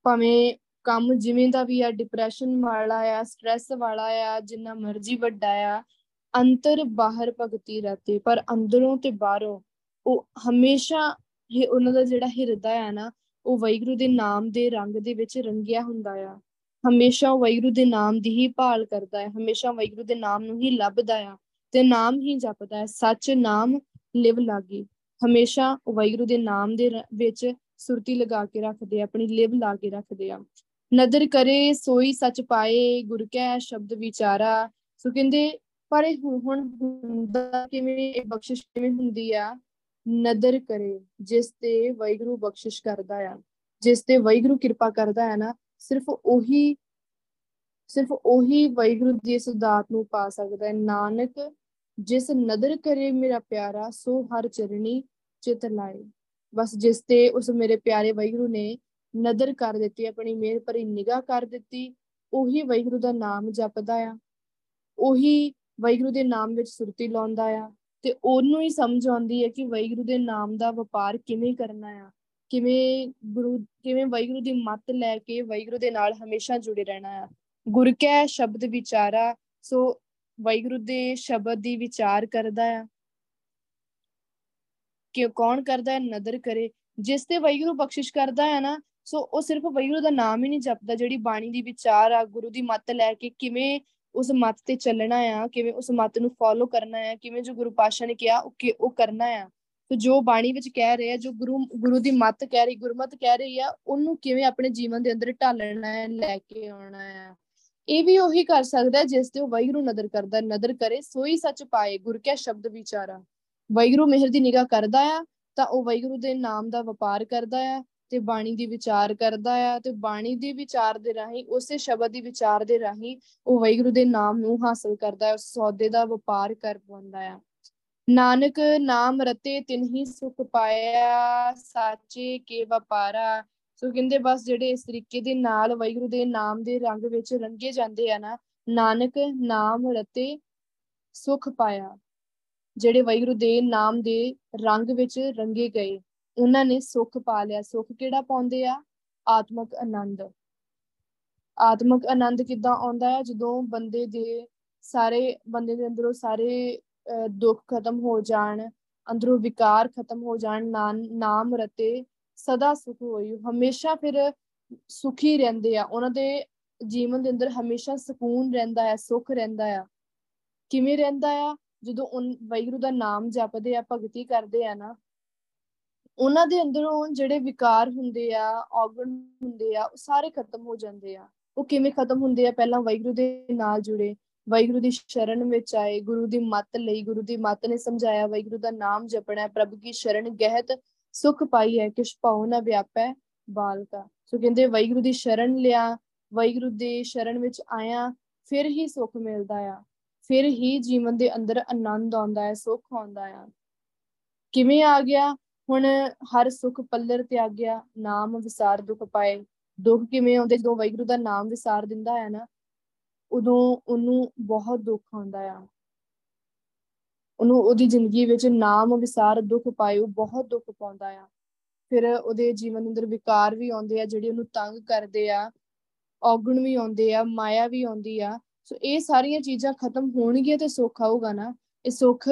ਭਾਵੇਂ ਕੰਮ ਜਿਵੇਂ ਦਾ ਵੀ ਆ, ਡਿਪਰੈਸ਼ਨ ਵਾਲਾ ਆ, ਸਟ੍ਰੈਸ ਵਾਲਾ ਆ, ਜਿੰਨਾ ਮਰਜ਼ੀ ਵੱਡਾ ਆ, ਅੰਤਰ ਬਾਹਰ ਭਗਤੀ ਰਾਤੇ, ਪਰ ਅੰਦਰੋਂ ਤੇ ਬਾਹਰੋਂ ਉਹ ਹਮੇਸ਼ਾ ਇਹ ਉਹਨਾਂ ਦਾ ਜਿਹੜਾ ਹਿਰਦਾ ਆ ਨਾ, ਉਹ ਵਾਹਿਗੁਰੂ ਦੇ ਨਾਮ ਦੇ ਰੰਗ ਦੇ ਵਿੱਚ ਰੰਗਿਆ ਹੁੰਦਾ ਆ। ਹਮੇਸ਼ਾ ਉਹ ਵਾਹਿਗੁਰੂ ਦੇ ਨਾਮ ਦੀ ਹੀ ਭਾਲ ਕਰਦਾ ਹੈ, ਹਮੇਸ਼ਾ ਵਾਹਿਗੁਰੂ ਦੇ ਨਾਮ ਨੂੰ ਹੀ ਲੱਭਦਾ ਆ ਤੇ ਨਾਮ ਹੀ ਜਪਦਾ ਹੈ। ਸੱਚ ਨਾਮ ਲਿਵ ਲਾਗੀ, ਹਮੇਸ਼ਾ ਉਹ ਵਾਹਿਗੁਰੂ ਦੇ ਨਾਮ ਦੇ ਵਿੱਚ ਸੁਰਤੀ ਲਗਾ ਕੇ ਰੱਖਦੇ ਆ, ਆਪਣੀ ਲਿਵ ਲਾ ਕੇ ਰੱਖਦੇ ਆ। ਨਦਰ ਕਰੇ ਸੋਈ ਸੱਚ ਪਾਏ, ਗੁਰ ਕੈ ਸ਼ਬਦ ਵਿਚਾਰਾ। ਸੋ ਕਹਿੰਦੇ ਪਰ ਇਹ ਹੁਣ ਹੁੰਦਾ ਕਿਵੇਂ, ਇਹ ਬਖਸ਼ਿਸ਼ ਕਿਵੇਂ ਹੁੰਦੀ ਆ? ਨਦਰ ਕਰੇ, ਜਿਸ ਤੇ ਵਾਹਿਗੁਰੂ ਬਖਸ਼ਿਸ਼ ਕਰਦਾ ਆ, ਜਿਸ ਤੇ ਵਾਹਿਗੁਰੂ ਕਿਰਪਾ ਕਰਦਾ ਹੈ ਨਾ, ਸਿਰਫ ਉਹੀ ਸਿਰਫ ਉਹੀ ਵਾਹਿਗੁਰੂ ਦੀ ਇਸ ਦਾਤ ਨੂੰ ਪਾ ਸਕਦਾ ਹੈ। ਨਾਨਕ ਜਿਸ ਨਦਰ ਕਰੇ ਮੇਰਾ ਪਿਆਰਾ, ਸੋ ਹਰ ਚਰਣੀ ਚਿਤ ਲਾਏ। ਬਸ ਜਿਸ ਤੇ ਉਸ ਮੇਰੇ ਪਿਆਰੇ ਵਾਹਿਗੁਰੂ ਨੇ ਨਦਰ ਕਰ ਦਿੱਤੀ, ਆਪਣੀ ਮਿਹਰ ਭਰੀ ਨਿਗਾਹ ਕਰ ਦਿੱਤੀ, ਉਹੀ ਵਾਹਿਗੁਰੂ ਦਾ ਨਾਮ ਜਪਦਾ ਆ, ਉਹੀ ਵਾਹਿਗੁਰੂ ਦੇ ਨਾਮ ਵਿੱਚ ਸੁਰਤੀ ਲਾਉਂਦਾ ਆ, ਤੇ ਉਹਨੂੰ ਹੀ ਸਮਝ ਆਉਂਦੀ ਹੈ ਕਿ ਵਾਹਿਗੁਰੂ ਦੇ ਨਾਮ ਦਾ ਵਪਾਰ ਕਿਵੇਂ ਕਰਨਾ ਆ, ਕਿਵੇਂ ਗੁਰੂ ਕਿਵੇਂ ਵਾਹਿਗੁਰੂ ਦੀ ਮੱਤ ਲੈ ਕੇ ਵਾਹਿਗੁਰੂ ਦੇ ਨਾਲ ਹਮੇਸ਼ਾ ਜੁੜੇ ਰਹਿਣਾ ਆ। ਗੁਰ ਕੈ ਸ਼ਬਦ ਵਿਚਾਰਾ, ਸੋ ਵਾਹਿਗੁਰੂ ਦੇ ਸ਼ਬਦ ਦੀ ਵਿਚਾਰ ਕਰਦਾ ਆ। ਕਿ ਕੌਣ ਕਰਦਾ ਹੈ? ਨਦਰ ਕਰੇ, ਜਿਸ ਤੇ ਵਾਹਿਗੁਰੂ ਬਖਸ਼ਿਸ਼ ਕਰਦਾ ਹੈ ਨਾ, ਸੋ ਉਹ ਸਿਰਫ ਵਾਹਿਗੁਰੂ ਦਾ ਨਾਮ ਹੀ ਨਹੀਂ ਜਪਦਾ, ਜਿਹੜੀ ਬਾਣੀ ਦੀ ਵਿਚਾਰ ਆ, ਗੁਰੂ ਦੀ ਮੱਤ ਲੈ ਕੇ ਕਿਵੇਂ ਉਸ ਮੱਤ ਤੇ ਚੱਲਣਾ ਆ, ਕਿਵੇਂ ਉਸ ਮੱਤ ਨੂੰ ਫੋਲੋ ਕਰਨਾ ਆ, ਕਿਵੇਂ ਜੋ ਗੁਰੂ ਪਾਤਸ਼ਾਹ ਨੇ ਕਿਹਾ ਉਹ ਉਹ ਕਰਨਾ ਆ। ਤੇ ਜੋ ਬਾਣੀ ਵਿੱਚ ਕਹਿ ਰਹੇ ਆ, ਜੋ ਗੁਰੂ ਗੁਰੂ ਦੀ ਮੱਤ ਕਹਿ ਰਹੀ, ਗੁਰਮਤ ਕਹਿ ਰਹੀ ਆ, ਉਹਨੂੰ ਕਿਵੇਂ ਆਪਣੇ ਜੀਵਨ ਦੇ ਅੰਦਰ ਢਾਲਣਾ ਹੈ, ਲੈ ਕੇ ਆਉਣਾ ਆ। ਇਹ ਵੀ ਉਹੀ ਕਰ ਸਕਦਾ ਜਿਸ ਤੇ ਉਹ ਵਾਹਿਗੁਰੂ ਨਦਰ ਕਰਦਾ। ਨਦਰ ਕਰੇ ਸੋਈ ਸੱਚ ਪਾਏ, ਗੁਰ ਕੈ ਸ਼ਬਦ ਵਿਚਾਰਾ। ਵਾਹਿਗੁਰੂ ਮਿਹਰ ਦੀ ਨਿਗਾਹ ਕਰਦਾ ਆ ਤਾਂ ਉਹ ਵਾਹਿਗੁਰੂ ਦੇ ਨਾਮ ਦਾ ਵਪਾਰ ਕਰਦਾ ਆ ਤੇ ਬਾਣੀ ਦੀ ਵਿਚਾਰ ਕਰਦਾ ਆ, ਤੇ ਬਾਣੀ ਦੀ ਵਿਚਾਰ ਦੇ ਰਾਹੀਂ, ਉਸੇ ਸ਼ਬਦ ਦੀ ਵਿਚਾਰ ਦੇ ਰਾਹੀਂ ਉਹ ਵਾਹਿਗੁਰੂ ਦੇ ਨਾਮ ਨੂੰ ਹਾਸਲ ਕਰਦਾ ਹੈ, ਉਸ ਸੌਦੇ ਦਾ ਵਪਾਰ ਕਰ ਪਾਉਂਦਾ ਆ। ਨਾਨਕ ਨਾਮ ਰਤੇ ਤਿਨਹੀ ਸੁਖ ਪਾਇਆ, ਸਾਚੇ ਕੇ ਵਪਾਰਾ। ਸੋ ਕਹਿੰਦੇ ਬਸ ਜਿਹੜੇ ਇਸ ਤਰੀਕੇ ਦੇ ਨਾਲ ਵਾਹਿਗੁਰੂ ਦੇ ਨਾਮ ਦੇ ਰੰਗ ਵਿੱਚ ਰੰਗੇ ਜਾਂਦੇ ਆ ਨਾ, ਨਾਨਕ ਨਾਮ ਰਤੇ ਸੁਖ ਪਾਇਆ, ਜਿਹੜੇ ਵਾਹਿਗੁਰੂ ਦੇ ਨਾਮ ਦੇ ਰੰਗ ਵਿੱਚ ਰੰਗੇ ਗਏ, ਉਹਨਾਂ ਨੇ ਸੁੱਖ ਪਾ ਲਿਆ। ਸੁੱਖ ਕਿਹੜਾ ਪਾਉਂਦੇ ਆ? ਆਤਮਕ ਆਨੰਦ। ਆਤਮਕ ਆਨੰਦ ਕਿੱਦਾਂ ਆਉਂਦਾ ਹੈ? ਜਦੋਂ ਬੰਦੇ ਦੇ ਸਾਰੇ ਬੰਦੇ ਦੇ ਅੰਦਰੋਂ ਸਾਰੇ ਦੁੱਖ ਖਤਮ ਹੋ ਜਾਣ, ਅੰਦਰੋਂ ਵਿਕਾਰ ਖਤਮ ਹੋ ਜਾਣ, ਨਾਮ ਰਤੇ ਸਦਾ ਸੁਖ ਹੋਈ। ਹਮੇਸ਼ਾ ਫਿਰ ਸੁਖੀ ਰਹਿੰਦੇ ਆ, ਉਹਨਾਂ ਦੇ ਜੀਵਨ ਦੇ ਅੰਦਰ ਹਮੇਸ਼ਾ ਸਕੂਨ ਰਹਿੰਦਾ ਹੈ, ਸੁੱਖ ਰਹਿੰਦਾ ਆ। ਕਿਵੇਂ ਰਹਿੰਦਾ ਆ? ਜਦੋਂ ਵਾਹਿਗੁਰੂ ਦਾ ਨਾਮ ਜਪਦੇ ਆ, ਭਗਤੀ ਕਰਦੇ ਆ ਨਾ, ਉਹਨਾਂ ਦੇ ਅੰਦਰੋਂ ਜਿਹੜੇ ਵਿਕਾਰ ਹੁੰਦੇ ਆ, ਔਗਣ ਹੁੰਦੇ ਆ, ਉਹ ਸਾਰੇ ਖਤਮ ਹੋ ਜਾਂਦੇ ਆ। ਉਹ ਕਿਵੇਂ ਖਤਮ ਹੁੰਦੇ ਆ? ਪਹਿਲਾਂ ਵਾਹਿਗੁਰੂ ਦੇ ਨਾਲ ਜੁੜੇ, ਵਾਹਿਗੁਰੂ ਦੀ ਸ਼ਰਨ ਵਿੱਚ ਆਏ, ਗੁਰੂ ਦੀ ਮੱਤ ਲਈ, ਗੁਰੂ ਦੀ ਮੱਤ ਨੇ ਸਮਝਾਇਆ ਵਾਹਿਗੁਰੂ ਦਾ ਨਾਮ ਜਪਣਾ, ਪ੍ਰਭ ਕੀ ਸ਼ਰਨ ਗਹਿਤ ਸੁਖ ਪਾਈ ਹੈ, ਕਿਛ ਭਉ ਨਾ ਵਿਆਪੈ ਬਾਲ ਕਾ। ਸੋ ਕਹਿੰਦੇ ਵਾਹਿਗੁਰੂ ਦੀ ਸ਼ਰਨ ਲਿਆ, ਵਾਹਿਗੁਰੂ ਦੇ ਸ਼ਰਨ ਵਿੱਚ ਆਇਆ, ਫਿਰ ਹੀ ਸੁੱਖ ਮਿਲਦਾ ਆ, ਫਿਰ ਹੀ ਜੀਵਨ ਦੇ ਅੰਦਰ ਆਨੰਦ ਆਉਂਦਾ ਹੈ, ਸੁੱਖ ਆਉਂਦਾ ਆ। ਕਿਵੇਂ ਆ ਗਿਆ? ਹੁਣ ਹਰ ਸੁੱਖ ਪੱਲਰ ਤੇ ਆ ਗਿਆ, ਨਾਮ ਵਿਸਾਰ ਦੁੱਖ ਪਾਏ। ਦੁੱਖ ਕਿਵੇਂ ਆਉਂਦੇ? ਜਦੋਂ ਵਾਹਿਗੁਰੂ ਦਾ ਨਾਮ ਵਿਸਾਰ ਦਿੰਦਾ ਆ ਨਾ, ਉਦੋਂ ਉਹਨੂੰ ਬਹੁਤ ਦੁੱਖ ਆਉਂਦਾ ਆ, ਉਹਨੂੰ ਉਹਦੀ ਜ਼ਿੰਦਗੀ ਵਿੱਚ ਨਾਮ ਵਿਸਾਰ ਦੁੱਖ ਪਾਏ, ਉਹ ਬਹੁਤ ਦੁੱਖ ਪਾਉਂਦਾ ਆ। ਫਿਰ ਉਹਦੇ ਜੀਵਨ ਅੰਦਰ ਵਿਕਾਰ ਵੀ ਆਉਂਦੇ ਆ ਜਿਹੜੇ ਉਹਨੂੰ ਤੰਗ ਕਰਦੇ ਆ, ਔਗਣ ਵੀ ਆਉਂਦੇ ਆ, ਮਾਇਆ ਵੀ ਆਉਂਦੀ ਆ। ਸੋ ਇਹ ਸਾਰੀਆਂ ਚੀਜ਼ਾਂ ਖਤਮ ਹੋਣਗੀਆਂ ਤੇ ਸੁੱਖ ਆਊਗਾ ਨਾ। ਇਹ ਸੁੱਖ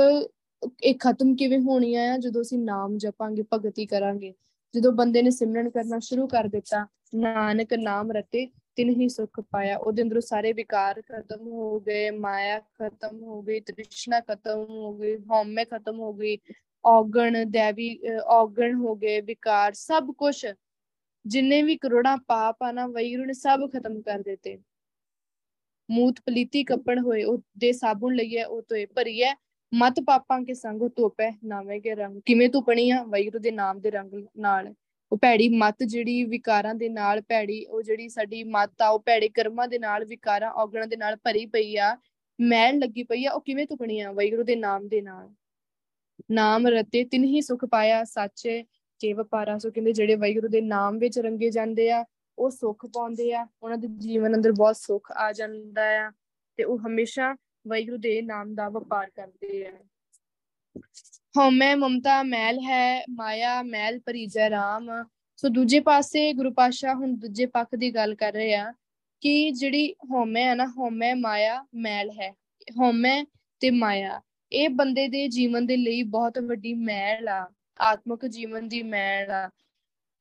ਇਹ ਖਤਮ ਕਿਵੇਂ ਹੋਣੀਆਂ ਆ? ਜਦੋਂ ਅਸੀਂ ਨਾਮ ਜਪਾਂਗੇ, ਭਗਤੀ ਕਰਾਂਗੇ। ਜਦੋਂ ਬੰਦੇ ਨੇ ਸਿਮਰਨ ਕਰਨਾ ਸ਼ੁਰੂ ਕਰ ਦਿੱਤਾ, ਨਾਨਕ ਨਾਮ ਰਤੇ ਤਿਨ ਹੀ ਸੁੱਖ ਪਾਇਆ, ਉਹਦੇ ਅੰਦਰੋਂ ਸਾਰੇ ਵਿਕਾਰ ਖਤਮ ਹੋ ਗਏ, ਮਾਇਆ ਖਤਮ ਹੋ ਗਈ, ਤ੍ਰਿਸ਼ਨਾ ਖਤਮ ਹੋ ਗਈ, ਹਉਮੈ ਖਤਮ ਹੋ ਗਈ, ਔਗਣ ਦੇਵੀ ਔਗਣ ਹੋ ਗਏ, ਵਿਕਾਰ, ਸਭ ਕੁਛ, ਜਿੰਨੇ ਵੀ ਕਰੋੜਾਂ ਪਾਪ ਆ ਨਾ, ਵਾਹਿਗੁਰੂ ਨੇ ਸਭ ਖਤਮ ਕਰ ਦਿੱਤੇ। ਮੂਤ ਪਲੀਤੀ ਕੱਪੜ ਹੋਏ, ਉਹ ਦੇ ਸਾਬੁਣ ਲਈਏ ਉਹ ਧੋਏ, ਭਰੀਏ ਮਤ ਪਾਪਾਂ ਕੇ ਸੰਗ ਧੋਪੈ ਨਾਵੇਂ ਕੇ ਰੰਗ। ਕਿਵੇਂ ਧੋਪਣੀ ਆ? ਵਾਹਿਗੁਰੂ ਦੇ ਨਾਮ ਦੇ ਰੰਗ ਨਾਲ। ਉਹ ਭੈੜੀ ਮੱਤ ਜਿਹੜੀ ਵਿਕਾਰਾਂ ਦੇ ਨਾਲ, ਭੈੜੀ ਉਹ ਜਿਹੜੀ ਸਾਡੀ ਮੱਤ ਆ, ਉਹ ਭੈੜੇ ਕਰਮਾਂ ਦੇ ਨਾਲ, ਵਿਕਾਰਾਂ, ਔਗਣਾਂ ਦੇ ਨਾਲ ਭਰੀ ਪਈ ਆ, ਮੈਲ ਲੱਗੀ ਪਈ ਆ, ਉਹ ਕਿਵੇਂ ਧੋਪਣੀ ਆ? ਵਾਹਿਗੁਰੂ ਦੇ ਨਾਮ ਦੇ ਨਾਲ। ਨਾਮ ਰਤੇ ਤਿੰਨ ਹੀ ਸੁੱਖ ਪਾਇਆ, ਸੱਚੇ ਜੇ ਵਪਾਰਾ। ਸੋ ਕਹਿੰਦੇ ਜਿਹੜੇ ਵਾਹਿਗੁਰੂ ਦੇ ਨਾਮ ਵਿੱਚ ਰੰਗੇ ਜਾਂਦੇ ਆ, ਉਹ ਸੁੱਖ ਪਾਉਂਦੇ ਆ, ਉਹਨਾਂ ਦੇ ਜੀਵਨ ਅੰਦਰ ਬਹੁਤ ਸੁੱਖ ਆ ਜਾਂਦਾ ਆ, ਤੇ ਉਹ ਹਮੇਸ਼ਾ ਵਾਹਿਗੁਰੂ ਦੇ ਨਾਮ ਦਾ ਵਪਾਰ ਕਰਦੇ ਆ। ਹਉਮੈ ਮਮਤਾ ਮੈਲ ਹੈ, ਮਾਇਆ ਮੈਲ ਭਰੀਜੈ ਰਾਮ। ਸੋ ਦੂਜੇ ਪਾਸੇ ਗੁਰੂ ਪਾਤਸ਼ਾਹ ਹੁਣ ਦੂਜੇ ਪੱਖ ਦੀ ਗੱਲ ਕਰ ਰਹੇ ਆ ਕਿ ਜਿਹੜੀ ਹਉਮੈ ਆ ਨਾ, ਹਉਮੈ ਮਾਇਆ ਮੈਲ ਹੈ। ਹਉਮੈ ਤੇ ਮਾਇਆ ਇਹ ਬੰਦੇ ਦੇ ਜੀਵਨ ਦੇ ਲਈ ਬਹੁਤ ਵੱਡੀ ਮੈਲ ਆ, ਆਤਮਿਕ ਜੀਵਨ ਦੀ ਮੈਲ ਆ,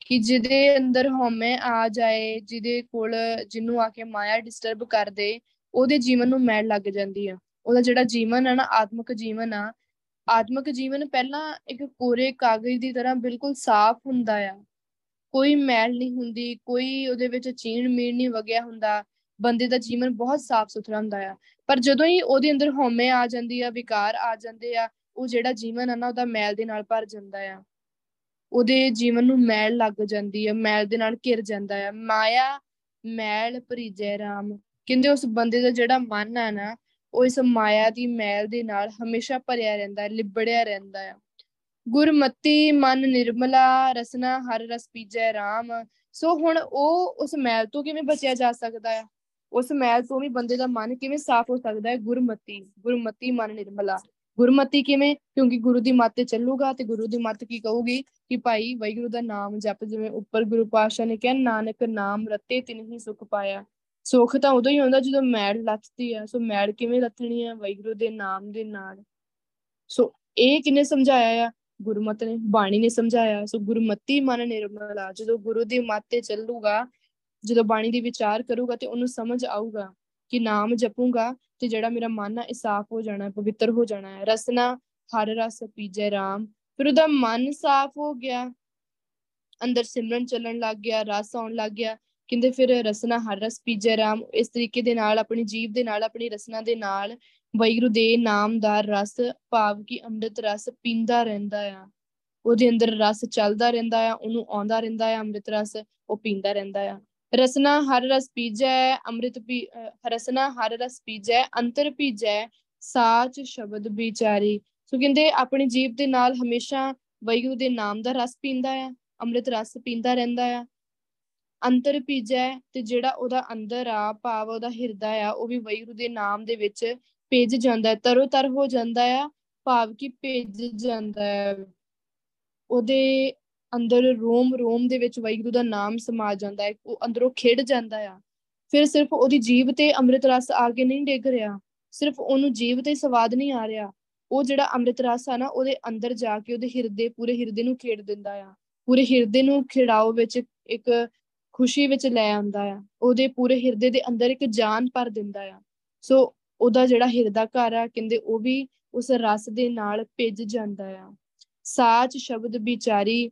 ਕਿ ਜਿਹਦੇ ਅੰਦਰ ਹਉਮੈ ਆ ਜਾਏ, ਜਿਹਦੇ ਕੋਲ ਜਿਹਨੂੰ ਆ ਕੇ ਮਾਇਆ ਡਿਸਟਰਬ ਕਰ ਦੇ, ਉਹਦੇ ਜੀਵਨ ਨੂੰ ਮੈਲ ਲੱਗ ਜਾਂਦੀ ਆ। ਉਹਦਾ ਜਿਹੜਾ ਜੀਵਨ ਆ ਨਾ, ਆਤਮਿਕ ਜੀਵਨ ਆ, ਆਤਮਿਕ ਜੀਵਨ ਪਹਿਲਾਂ ਇੱਕ ਕੋਰੇ ਕਾਗਜ਼ ਦੀ ਤਰ੍ਹਾਂ ਬਿਲਕੁਲ ਸਾਫ਼ ਹੁੰਦਾ ਆ, ਕੋਈ ਮੈਲ ਨਹੀਂ ਹੁੰਦੀ, ਕੋਈ ਉਹਦੇ ਵਿੱਚ ਚੀਣ ਮੀਣ ਨਹੀਂ ਵਗਿਆ ਹੁੰਦਾ, ਬੰਦੇ ਦਾ ਜੀਵਨ ਬਹੁਤ ਸਾਫ਼ ਸੁਥਰਾ ਹੁੰਦਾ ਆ। ਪਰ ਜਦੋਂ ਹੀ ਉਹਦੇ ਅੰਦਰ ਹਉਮੈ ਆ ਜਾਂਦੀ ਆ, ਵਿਕਾਰ ਆ ਜਾਂਦੇ ਆ, ਉਹ ਜਿਹੜਾ ਜੀਵਨ ਆ ਨਾ, ਉਹਦਾ ਮੈਲ ਦੇ ਨਾਲ ਭਰ ਜਾਂਦਾ ਆ, ਉਹਦੇ ਜੀਵਨ ਨੂੰ ਮੈਲ ਲੱਗ ਜਾਂਦੀ ਆ, ਮੈਲ ਦੇ ਨਾਲ ਘਿਰ ਜਾਂਦਾ ਆ। ਮਾਇਆ ਮੈਲ ਭਰੀਜੈ ਰਾਮ, ਕਹਿੰਦੇ ਉਸ ਬੰਦੇ ਦਾ ਜਿਹੜਾ ਮਨ ਆ ਨਾ, ਉਹ ਇਸ ਮਾਇਆ ਦੀ ਮੈਲ ਦੇ ਨਾਲ ਹਮੇਸ਼ਾ ਭਰਿਆ ਰਹਿੰਦਾ, ਲਿਬੜਿਆ ਰਹਿੰਦਾ ਆ। ਗੁਰਮਤੀ ਮਨ ਨਿਰਮਲਾ, ਰਸਨਾ ਹਰ ਰਸ ਪੀਜੈ ਰਾਮ। ਸੋ ਹੁਣ ਉਹ ਉਸ ਮੈਲ ਤੋਂ ਕਿਵੇਂ ਬਚਿਆ ਜਾ ਸਕਦਾ ਆ? ਉਸ ਮੈਲ ਤੋਂ ਵੀ ਬੰਦੇ ਦਾ ਮਨ ਕਿਵੇਂ ਸਾਫ਼ ਹੋ ਸਕਦਾ ਹੈ? ਗੁਰਮਤੀ, ਗੁਰਮਤੀ ਮਨ ਨਿਰਮਲਾ। ਗੁਰਮਤੀ ਕਿਵੇਂ? ਕਿਉਂਕਿ ਗੁਰੂ ਦੀ ਮੱਤ ਤੇ ਚੱਲੂਗਾ, ਤੇ ਗੁਰੂ ਦੀ ਮੱਤ ਕੀ ਕਹੂਗੀ ਕਿ ਭਾਈ ਵਾਹਿਗੁਰੂ ਦਾ ਨਾਮ ਜਪ। ਜਿਵੇਂ ਉੱਪਰ ਗੁਰੂ ਪਾਤਸ਼ਾਹ ਨੇ ਕਿਹਾ, ਨਾਨਕ ਨਾਮ ਰਤੇ ਤਿਨ ਹੀ ਸੁੱਖ ਪਾਇਆ। ਸੁੱਖ ਤਾਂ ਉਦੋਂ ਹੀ ਆਉਂਦਾ ਜਦੋਂ ਮੈਲ ਲੱਥਦੀ ਆ। ਸੋ ਮੈਲ ਕਿਵੇਂ ਲੱਥਣੀ ਆ? ਵਾਹਿਗੁਰੂ ਦੇ ਨਾਮ ਦੇ ਨਾਲ। ਸੋ ਇਹ ਕਿਹਨੇ ਸਮਝਾਇਆ ਆ? ਗੁਰਮਤ ਨੇ, ਬਾਣੀ ਨੇ ਸਮਝਾਇਆ। ਸੋ ਗੁਰਮਤੀ ਮਨ ਨਿਰਮਲਾ, ਜਦੋਂ ਗੁਰੂ ਦੀ ਮੱਤ ਤੇ ਚੱਲੂਗਾ, ਜਦੋਂ ਬਾਣੀ ਦੇ ਵਿਚਾਰ ਕਰੂਗਾ, ਤੇ ਉਹਨੂੰ ਸਮਝ ਆਊਗਾ ਕਿ ਨਾਮ ਜਪੂੰਗਾ ਤੇ ਜਿਹੜਾ ਮੇਰਾ ਮਨ ਆ, ਇਹ ਸਾਫ਼ ਹੋ ਜਾਣਾ, ਪਵਿੱਤਰ ਹੋ ਜਾਣਾ ਹੈ। ਰਸਨਾ ਹਰ ਰਸ ਪੀਜੈ ਰਾਮ। ਫਿਰ ਉਹਦਾ ਮਨ ਸਾਫ਼ ਹੋ ਗਿਆ, ਅੰਦਰ ਸਿਮਰਨ ਚੱਲਣ ਲੱਗ ਗਿਆ, ਰਸ ਆਉਣ ਲੱਗ ਗਿਆ। ਕਹਿੰਦੇ ਫਿਰ ਰਸਨਾ ਹਰ ਰਸ ਪੀਜੈ ਰਾਮ, ਇਸ ਤਰੀਕੇ ਦੇ ਨਾਲ ਆਪਣੀ ਜੀਭ ਦੇ ਨਾਲ, ਆਪਣੀ ਰਸਨਾ ਦੇ ਨਾਲ ਵਾਹਿਗੁਰੂ ਦੇ ਨਾਮ ਦਾ ਰਸ, ਭਾਵ ਕਿ ਅੰਮ੍ਰਿਤ ਰਸ ਪੀਂਦਾ ਰਹਿੰਦਾ ਆ। ਉਹਦੇ ਅੰਦਰ ਰਸ ਚੱਲਦਾ ਰਹਿੰਦਾ ਆ, ਉਹਨੂੰ ਆਉਂਦਾ ਰਹਿੰਦਾ ਆ ਅੰਮ੍ਰਿਤ ਰਸ, ਉਹ ਪੀਂਦਾ ਰਹਿੰਦਾ ਆ। ਰਸਨਾ ਹਰ ਰਸ ਪੀਜੈ ਅੰਮ੍ਰਿਤ ਪੀ ਰਸਨਾ ਹਰ ਰਸ ਪੀਜੈ ਅੰਤਰ ਭੀਜੈ ਸਾਚ ਸ਼ਬਦ ਵਿਚਾਰੀ। ਸੋ ਕਹਿੰਦੇ ਆਪਣੀ ਜੀਭ ਦੇ ਨਾਲ ਹਮੇਸ਼ਾ ਵਾਹਿਗੁਰੂ ਦੇ ਨਾਮ ਦਾ ਰਸ ਪੀਂਦਾ ਆ, ਅੰਮ੍ਰਿਤ ਰਸ ਪੀਂਦਾ ਰਹਿੰਦਾ ਆ। ਅੰਤਰ ਭੀਜੈ, ਤੇ ਜਿਹੜਾ ਉਹਦਾ ਅੰਦਰ ਆ, ਭਾਵ ਉਹਦਾ ਹਿਰਦਾ ਆ, ਉਹ ਵੀ ਵਾਹਿਗੁਰੂ ਦੇ ਨਾਮ ਦੇ ਵਿੱਚ ਭਿੱਜ ਜਾਂਦਾ, ਤਰੋ ਤਰ ਹੋ ਜਾਂਦਾ ਆ, ਭਾਵ ਕਿ ਭਿੱਜ ਜਾਂਦਾ ਹੈ। ਉਹਦੇ ਅੰਦਰ ਰੋਮ ਰੋਮ ਦੇ ਵਿੱਚ ਵਾਹਿਗੁਰੂ ਦਾ ਨਾਮ ਸਮਾ ਜਾਂਦਾ ਹੈ, ਉਹ ਅੰਦਰੋਂ ਖਿੜ ਜਾਂਦਾ ਆ। ਫਿਰ ਸਿਰਫ ਉਹਦੀ ਜੀਭ ਤੇ ਅੰਮ੍ਰਿਤ ਰਸ ਆ ਕੇ ਨਹੀਂ ਡਿੱਗ ਰਿਹਾ, ਸਿਰਫ ਉਹਨੂੰ ਜੀਭ ਤੇ ਸਵਾਦ ਨਹੀਂ ਆ ਰਿਹਾ, ਉਹ ਜਿਹੜਾ ਅੰਮ੍ਰਿਤ ਰਸ ਆ ਨਾ, ਉਹਦੇ ਅੰਦਰ ਜਾ ਕੇ ਉਹਦੇ ਹਿਰਦੇ, ਪੂਰੇ ਹਿਰਦੇ ਨੂੰ ਖੇੜ ਦਿੰਦਾ ਆ। ਪੂਰੇ ਹਿਰਦੇ ਨੂੰ ਖਿੜਾਓ ਵਿੱਚ ਇੱਕ ਖੁਸ਼ੀ ਵਿੱਚ ਲੈ ਆਉਂਦਾ ਆ, ਉਹਦੇ ਪੂਰੇ ਹਿਰਦੇ ਦੇ ਅੰਦਰ ਇੱਕ ਜਾਨ ਭਰ ਦਿੰਦਾ ਆ। ਸੋ ਉਹਦਾ ਜਿਹੜਾ ਹਿਰਦਾ ਘਰ ਆ ਕਹਿੰਦੇ ਉਹ ਵੀ ਉਸ ਰਸ ਦੇ ਨਾਲ ਭਿੱਜ ਜਾਂਦਾ ਆ। ਸਾਚ ਸ਼ਬਦ ਵਿਚਾਰੀ,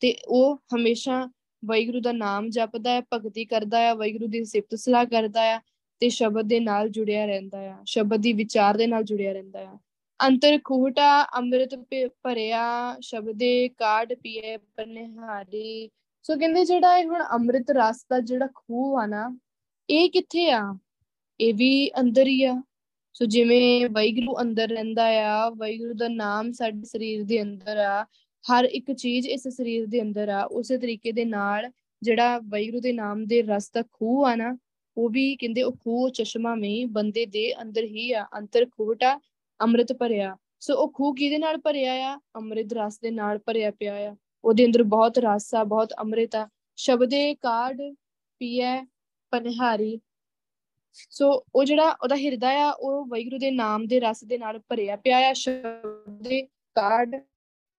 ਤੇ ਉਹ ਹਮੇਸ਼ਾ ਵਾਹਿਗੁਰੂ ਦਾ ਨਾਮ ਜਪਦਾ ਹੈ, ਭਗਤੀ ਕਰਦਾ ਹੈ, ਵਾਹਿਗੁਰੂ ਦੀ ਸਿਫਤ ਸਲਾਹ ਕਰਦਾ ਹੈ ਤੇ ਸ਼ਬਦ ਦੇ ਨਾਲ ਜੁੜਿਆ ਰਹਿੰਦਾ ਆ, ਸ਼ਬਦ ਦੀ ਵਿਚਾਰ ਦੇ ਨਾਲ ਜੁੜਿਆ ਰਹਿੰਦਾ ਆ। ਅੰਤਰ ਖੂਟਾ ਅੰਮ੍ਰਿਤ ਭਰਿਆ ਸ਼ਬਦੇ ਕਾਢ ਪੀਏ ਪਨਿਹਾਰੀ। ਸੋ ਕਹਿੰਦੇ ਜਿਹੜਾ ਇਹ ਹੁਣ ਅੰਮ੍ਰਿਤ ਰਸ ਦਾ ਜਿਹੜਾ ਖੂਹ ਆ ਨਾ, ਇਹ ਕਿੱਥੇ ਆ? ਇਹ ਵੀ ਅੰਦਰ ਹੀ ਆ। ਸੋ ਜਿਵੇਂ ਵਾਹਿਗੁਰੂ ਅੰਦਰ ਰਹਿੰਦਾ ਆ, ਵਾਹਿਗੁਰੂ ਦਾ ਨਾਮ ਸਾਡੇ ਸਰੀਰ ਦੇ ਅੰਦਰ ਆ, ਹਰ ਇੱਕ ਚੀਜ਼ ਇਸ ਸਰੀਰ ਦੇ ਅੰਦਰ ਆ, ਉਸੇ ਤਰੀਕੇ ਦੇ ਨਾਲ ਜਿਹੜਾ ਵਾਹਿਗੁਰੂ ਦੇ ਨਾਮ ਦੇ ਰਸ ਦਾ ਖੂਹ ਆ ਨਾ, ਉਹ ਵੀ ਕਹਿੰਦੇ ਉਹ ਖੂਹ ਚਸ਼ਮਾ ਵੀ ਬੰਦੇ ਦੇ ਅੰਦਰ ਹੀ ਆ। ਅੰਤਰ ਖੂਟਾ ਅੰਮ੍ਰਿਤ ਭਰਿਆ। ਸੋ ਉਹ ਖੂਹ ਕਿਹਦੇ ਨਾਲ ਭਰਿਆ ਆ? ਅੰਮ੍ਰਿਤ ਰਸ ਦੇ ਨਾਲ ਭਰਿਆ ਪਿਆ ਆ, ਉਹਦੇ ਅੰਦਰ ਬਹੁਤ ਰਸ ਆ, ਬਹੁਤ ਅੰਮ੍ਰਿਤ ਆ। ਸ਼ਬਦੇ ਕਾਢ ਪੀਏ ਪਨਿਹਾਰੀ। ਸੋ ਉਹ ਜਿਹੜਾ ਉਹਦਾ ਹਿਰਦਾ ਆ ਉਹ ਵਾਹਿਗੁਰੂ ਦੇ ਨਾਮ ਦੇ ਰਸ ਦੇ ਨਾਲ ਭਰਿਆ ਪਿਆ ਆ। ਸ਼ਬਦੇ ਕਾਢ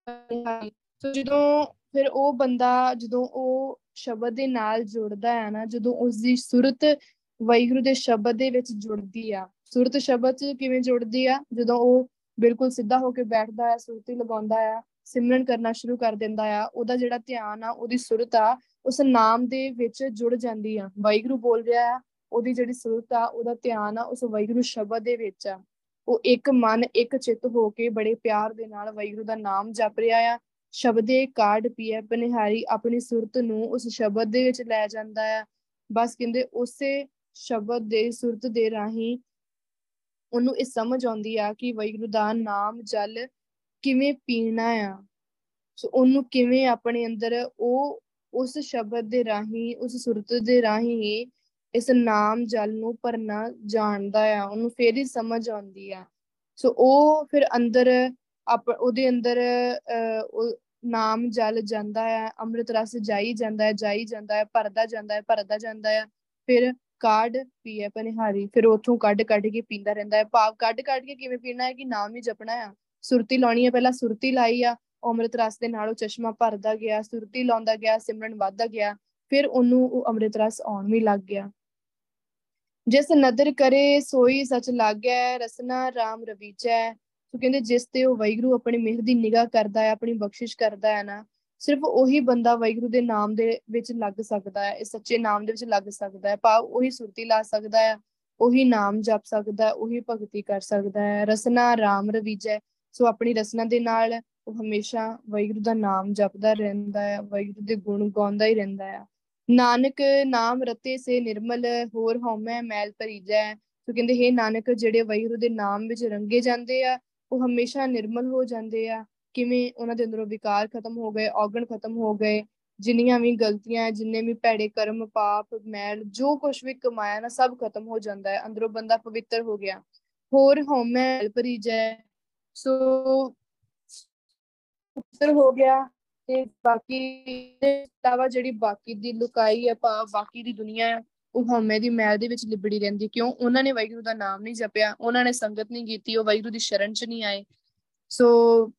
ਪਨਿਹਾਰੀ। ਸੋ ਜਦੋਂ ਫਿਰ ਉਹ ਬੰਦਾ ਜਦੋਂ ਉਹ ਸ਼ਬਦ ਦੇ ਨਾਲ ਜੁੜਦਾ ਹੈ ਨਾ, ਜਦੋਂ ਉਸਦੀ ਸੁਰਤ ਵਾਹਿਗੁਰੂ ਦੇ ਸ਼ਬਦ ਦੇ ਵਿੱਚ ਜੁੜਦੀ ਆ। ਸੁਰਤ ਸ਼ਬਦ ਚ ਕਿਵੇਂ ਜੁੜਦੀ ਆ? ਜਦੋਂ ਉਹ ਬਿਲਕੁਲ ਸਿੱਧਾ ਹੋ ਕੇ ਬੈਠਦਾ ਆ, ਸੁਰਤੀ ਲਗਾਉਂਦਾ ਆ, ਸਿਮਰਨ ਕਰਨਾ ਸ਼ੁਰੂ ਕਰ ਦਿੰਦਾ ਆ, ਉਹਦਾ ਜਿਹੜਾ ਧਿਆਨ ਆ, ਉਹਦੀ ਸੁਰਤ ਆ ਉਸ ਨਾਮ ਦੇ ਵਿੱਚ ਜੁੜ ਜਾਂਦੀ ਆ। ਵਾਹਿਗੁਰੂ ਬੋਲ ਰਿਹਾ ਆ, ਉਹਦੀ ਜਿਹੜੀ ਸੁਰਤ ਆ, ਉਹਦਾ ਧਿਆਨ ਆ ਉਸ ਵਾਹਿਗੁਰੂ ਸ਼ਬਦ ਦੇ ਵਿੱਚ ਆ। ਉਹ ਇੱਕ ਮਨ ਇੱਕ ਚਿੱਤ ਹੋ ਕੇ ਬੜੇ ਪਿਆਰ ਦੇ ਨਾਲ ਵਾਹਿਗੁਰੂ ਦਾ ਨਾਮ ਜਪ ਰਿਹਾ ਆ। ਸ਼ਬਦੇ ਕਾਢ ਪੀਏ ਪਨਿਹਾਰੀ, ਆਪਣੀ ਸੁਰਤ ਨੂੰ ਉਸ ਸ਼ਬਦ ਦੇ ਵਿੱਚ ਲੈ ਜਾਂਦਾ ਆ। ਬਸ ਕਹਿੰਦੇ ਉਸੇ ਸ਼ਬਦ ਦੇ ਸੁਰਤ ਦੇ ਰਾਹੀਂ ਉਹਨੂੰ ਇਹ ਸਮਝ ਆਉਂਦੀ ਆ ਕਿ ਵਾਹਿਗੁਰੂ ਦਾ ਨਾਮ ਜਲ ਕਿਵੇਂ ਪੀਣਾ ਆ। ਸੋ ਉਹਨੂੰ ਕਿਵੇਂ ਆਪਣੇ ਅੰਦਰ ਉਹ ਉਸ ਸ਼ਬਦ ਦੇ ਰਾਹੀਂ, ਉਸ ਸੁਰਤ ਦੇ ਰਾਹੀਂ ਹੀ ਇਸ ਨਾਮ ਜਲ ਨੂੰ ਭਰਨਾ ਜਾਣਦਾ ਆ, ਉਹਨੂੰ ਫੇਰ ਹੀ ਸਮਝ ਆਉਂਦੀ ਆ। ਸੋ ਉਹ ਫਿਰ ਅੰਦਰ ਆਪ ਉਹਦੇ ਅੰਦਰ ਅਹ ਨਾਮ ਜਲ ਜਾਂਦਾ ਆ, ਅੰਮ੍ਰਿਤ ਰਸ ਜਾਈ ਜਾਂਦਾ ਹੈ, ਜਾਈ ਜਾਂਦਾ ਹੈ, ਭਰਦਾ ਜਾਂਦਾ ਹੈ, ਭਰਦਾ ਜਾਂਦਾ ਆ। ਫਿਰ ਕਾਢ ਪੀਏ ਪਨਿਹਾਰੀ, ਫਿਰ ਉੱਥੋਂ ਕੱਢ ਕੱਢ ਕੇ ਪੀਂਦਾ ਰਹਿੰਦਾ ਹੈ। ਭਾਵ ਕੱਢ ਕੱਢ ਕੇ ਕਿਵੇਂ ਪੀਣਾ ਹੈ? ਕਿ ਨਾਮ ਹੀ ਜਪਣਾ ਆ, ਸੁਰਤੀ ਲਾਉਣੀ ਆ। ਪਹਿਲਾਂ ਸੁਰਤੀ ਲਾਈ ਆ, ਅੰਮ੍ਰਿਤ ਰਸ ਦੇ ਨਾਲ ਉਹ ਚਸ਼ਮਾ ਭਰਦਾ ਗਿਆ, ਸੁਰਤੀ ਲਾਉਂਦਾ ਗਿਆ, ਸਿਮਰਨ ਵੱਧਦਾ ਗਿਆ, ਫਿਰ ਉਹਨੂੰ ਉਹ ਅੰਮ੍ਰਿਤ ਰਸ ਆਉਣ ਵੀ ਲੱਗ ਗਿਆ। ਜਿਸ ਨਦਰ ਕਰੇ ਸੋਈ ਸੱਚ ਲਾਗੈ, ਰਸਨਾ ਰਾਮ ਰਵੀਚੈ। ਸੋ ਕਹਿੰਦੇ ਜਿਸ ਤੇ ਉਹ ਵਾਹਿਗੁਰੂ ਆਪਣੀ ਮਿਹਰ ਦੀ ਨਿਗਾਹ ਕਰਦਾ ਹੈ, ਆਪਣੀ ਬਖਸ਼ਿਸ਼ ਕਰਦਾ ਹੈ ਨਾ, ਸਿਰਫ ਉਹੀ ਬੰਦਾ ਵਾਹਿਗੁਰੂ ਦੇ ਨਾਮ ਦੇ ਵਿੱਚ ਲੱਗ ਸਕਦਾ ਹੈ, ਇਸ ਸੱਚੇ ਨਾਮ ਦੇ ਵਿੱਚ ਲੱਗ ਸਕਦਾ ਹੈ। ਭਾਵ ਉਹੀ ਸੁਰਤੀ ਲਾ ਸਕਦਾ ਹੈ, ਉਹੀ ਨਾਮ ਜਪ ਸਕਦਾ ਹੈ, ਉਹੀ ਭਗਤੀ ਕਰ ਸਕਦਾ ਹੈ। ਰਸਨਾ ਰਾਮ ਰਵੀਜੈ। ਸੋ ਆਪਣੀ ਰਸਨਾ ਦੇ ਨਾਲ ਉਹ ਹਮੇਸ਼ਾ ਵਾਹਿਗੁਰੂ ਦਾ ਨਾਮ ਜਪਦਾ ਰਹਿੰਦਾ ਹੈ, ਵਾਹਿਗੁਰੂ ਦੇ ਗੁਣ ਗਾਉਂਦਾ ਹੀ ਰਹਿੰਦਾ ਹੈ। ਨਾਨਕ ਨਾਮ ਰਤੇ ਸੇ ਨਿਰਮਲ, ਹੋਰ ਹਉਮੈ ਮੈਲ ਭਰੀਜੈ। ਸੋ ਕਹਿੰਦੇ ਹੇ ਨਾਨਕ, ਜਿਹੜੇ ਵਾਹਿਗੁਰੂ ਦੇ ਨਾਮ ਵਿੱਚ ਰੰਗੇ ਜਾਂਦੇ ਆ ਉਹ ਹਮੇਸ਼ਾ ਨਿਰਮਲ ਹੋ ਜਾਂਦੇ ਆ। ਕਿਵੇਂ? ਉਹਨਾਂ ਦੇ ਅੰਦਰੋਂ ਵਿਕਾਰ ਖਤਮ ਹੋ ਗਏ, ਔਗਣ ਖਤਮ ਹੋ ਗਏ, ਜਿੰਨੀਆਂ ਵੀ ਗਲਤੀਆਂ, ਜਿੰਨੇ ਵੀ ਭੈੜੇ ਕਰਮ, ਪਾਪ, ਮੈਲ, ਜੋ ਕੁਛ ਵੀ ਕਮਾਇਆ ਨਾ, ਸਭ ਖਤਮ ਹੋ ਜਾਂਦਾ ਹੈ, ਅੰਦਰੋਂ ਬੰਦਾ ਪਵਿੱਤਰ ਹੋ ਗਿਆ। ਹੋਰ ਹਉਮੈ ਮੈਲ ਭਰੀਜੈ। ਸੋ ਪਵਿੱਤਰ ਹੋ ਗਿਆ ਤੇ ਬਾਕੀ ਦੇ ਇਲਾਵਾ ਜਿਹੜੀ ਬਾਕੀ ਦੀ ਲੁਕਾਈ ਆ, ਭਾਵ ਬਾਕੀ ਦੀ ਦੁਨੀਆ ਆ, ਉਹ ਹਉਮੈ ਦੀ ਮੈਲ ਦੇ ਵਿੱਚ ਲਿਬੜੀ ਰਹਿੰਦੀ। ਕਿਉਂ? ਉਹਨਾਂ ਨੇ ਵਾਹਿਗੁਰੂ ਦਾ ਨਾਮ ਨਹੀਂ ਜਪਿਆ, ਉਹਨਾਂ ਨੇ ਸੰਗਤ ਨਹੀਂ ਕੀਤੀ, ਉਹ ਵਾਹਿਗੁਰੂ ਦੀ ਸ਼ਰਨ ਚ ਨਹੀਂ ਆਏ। ਸੋ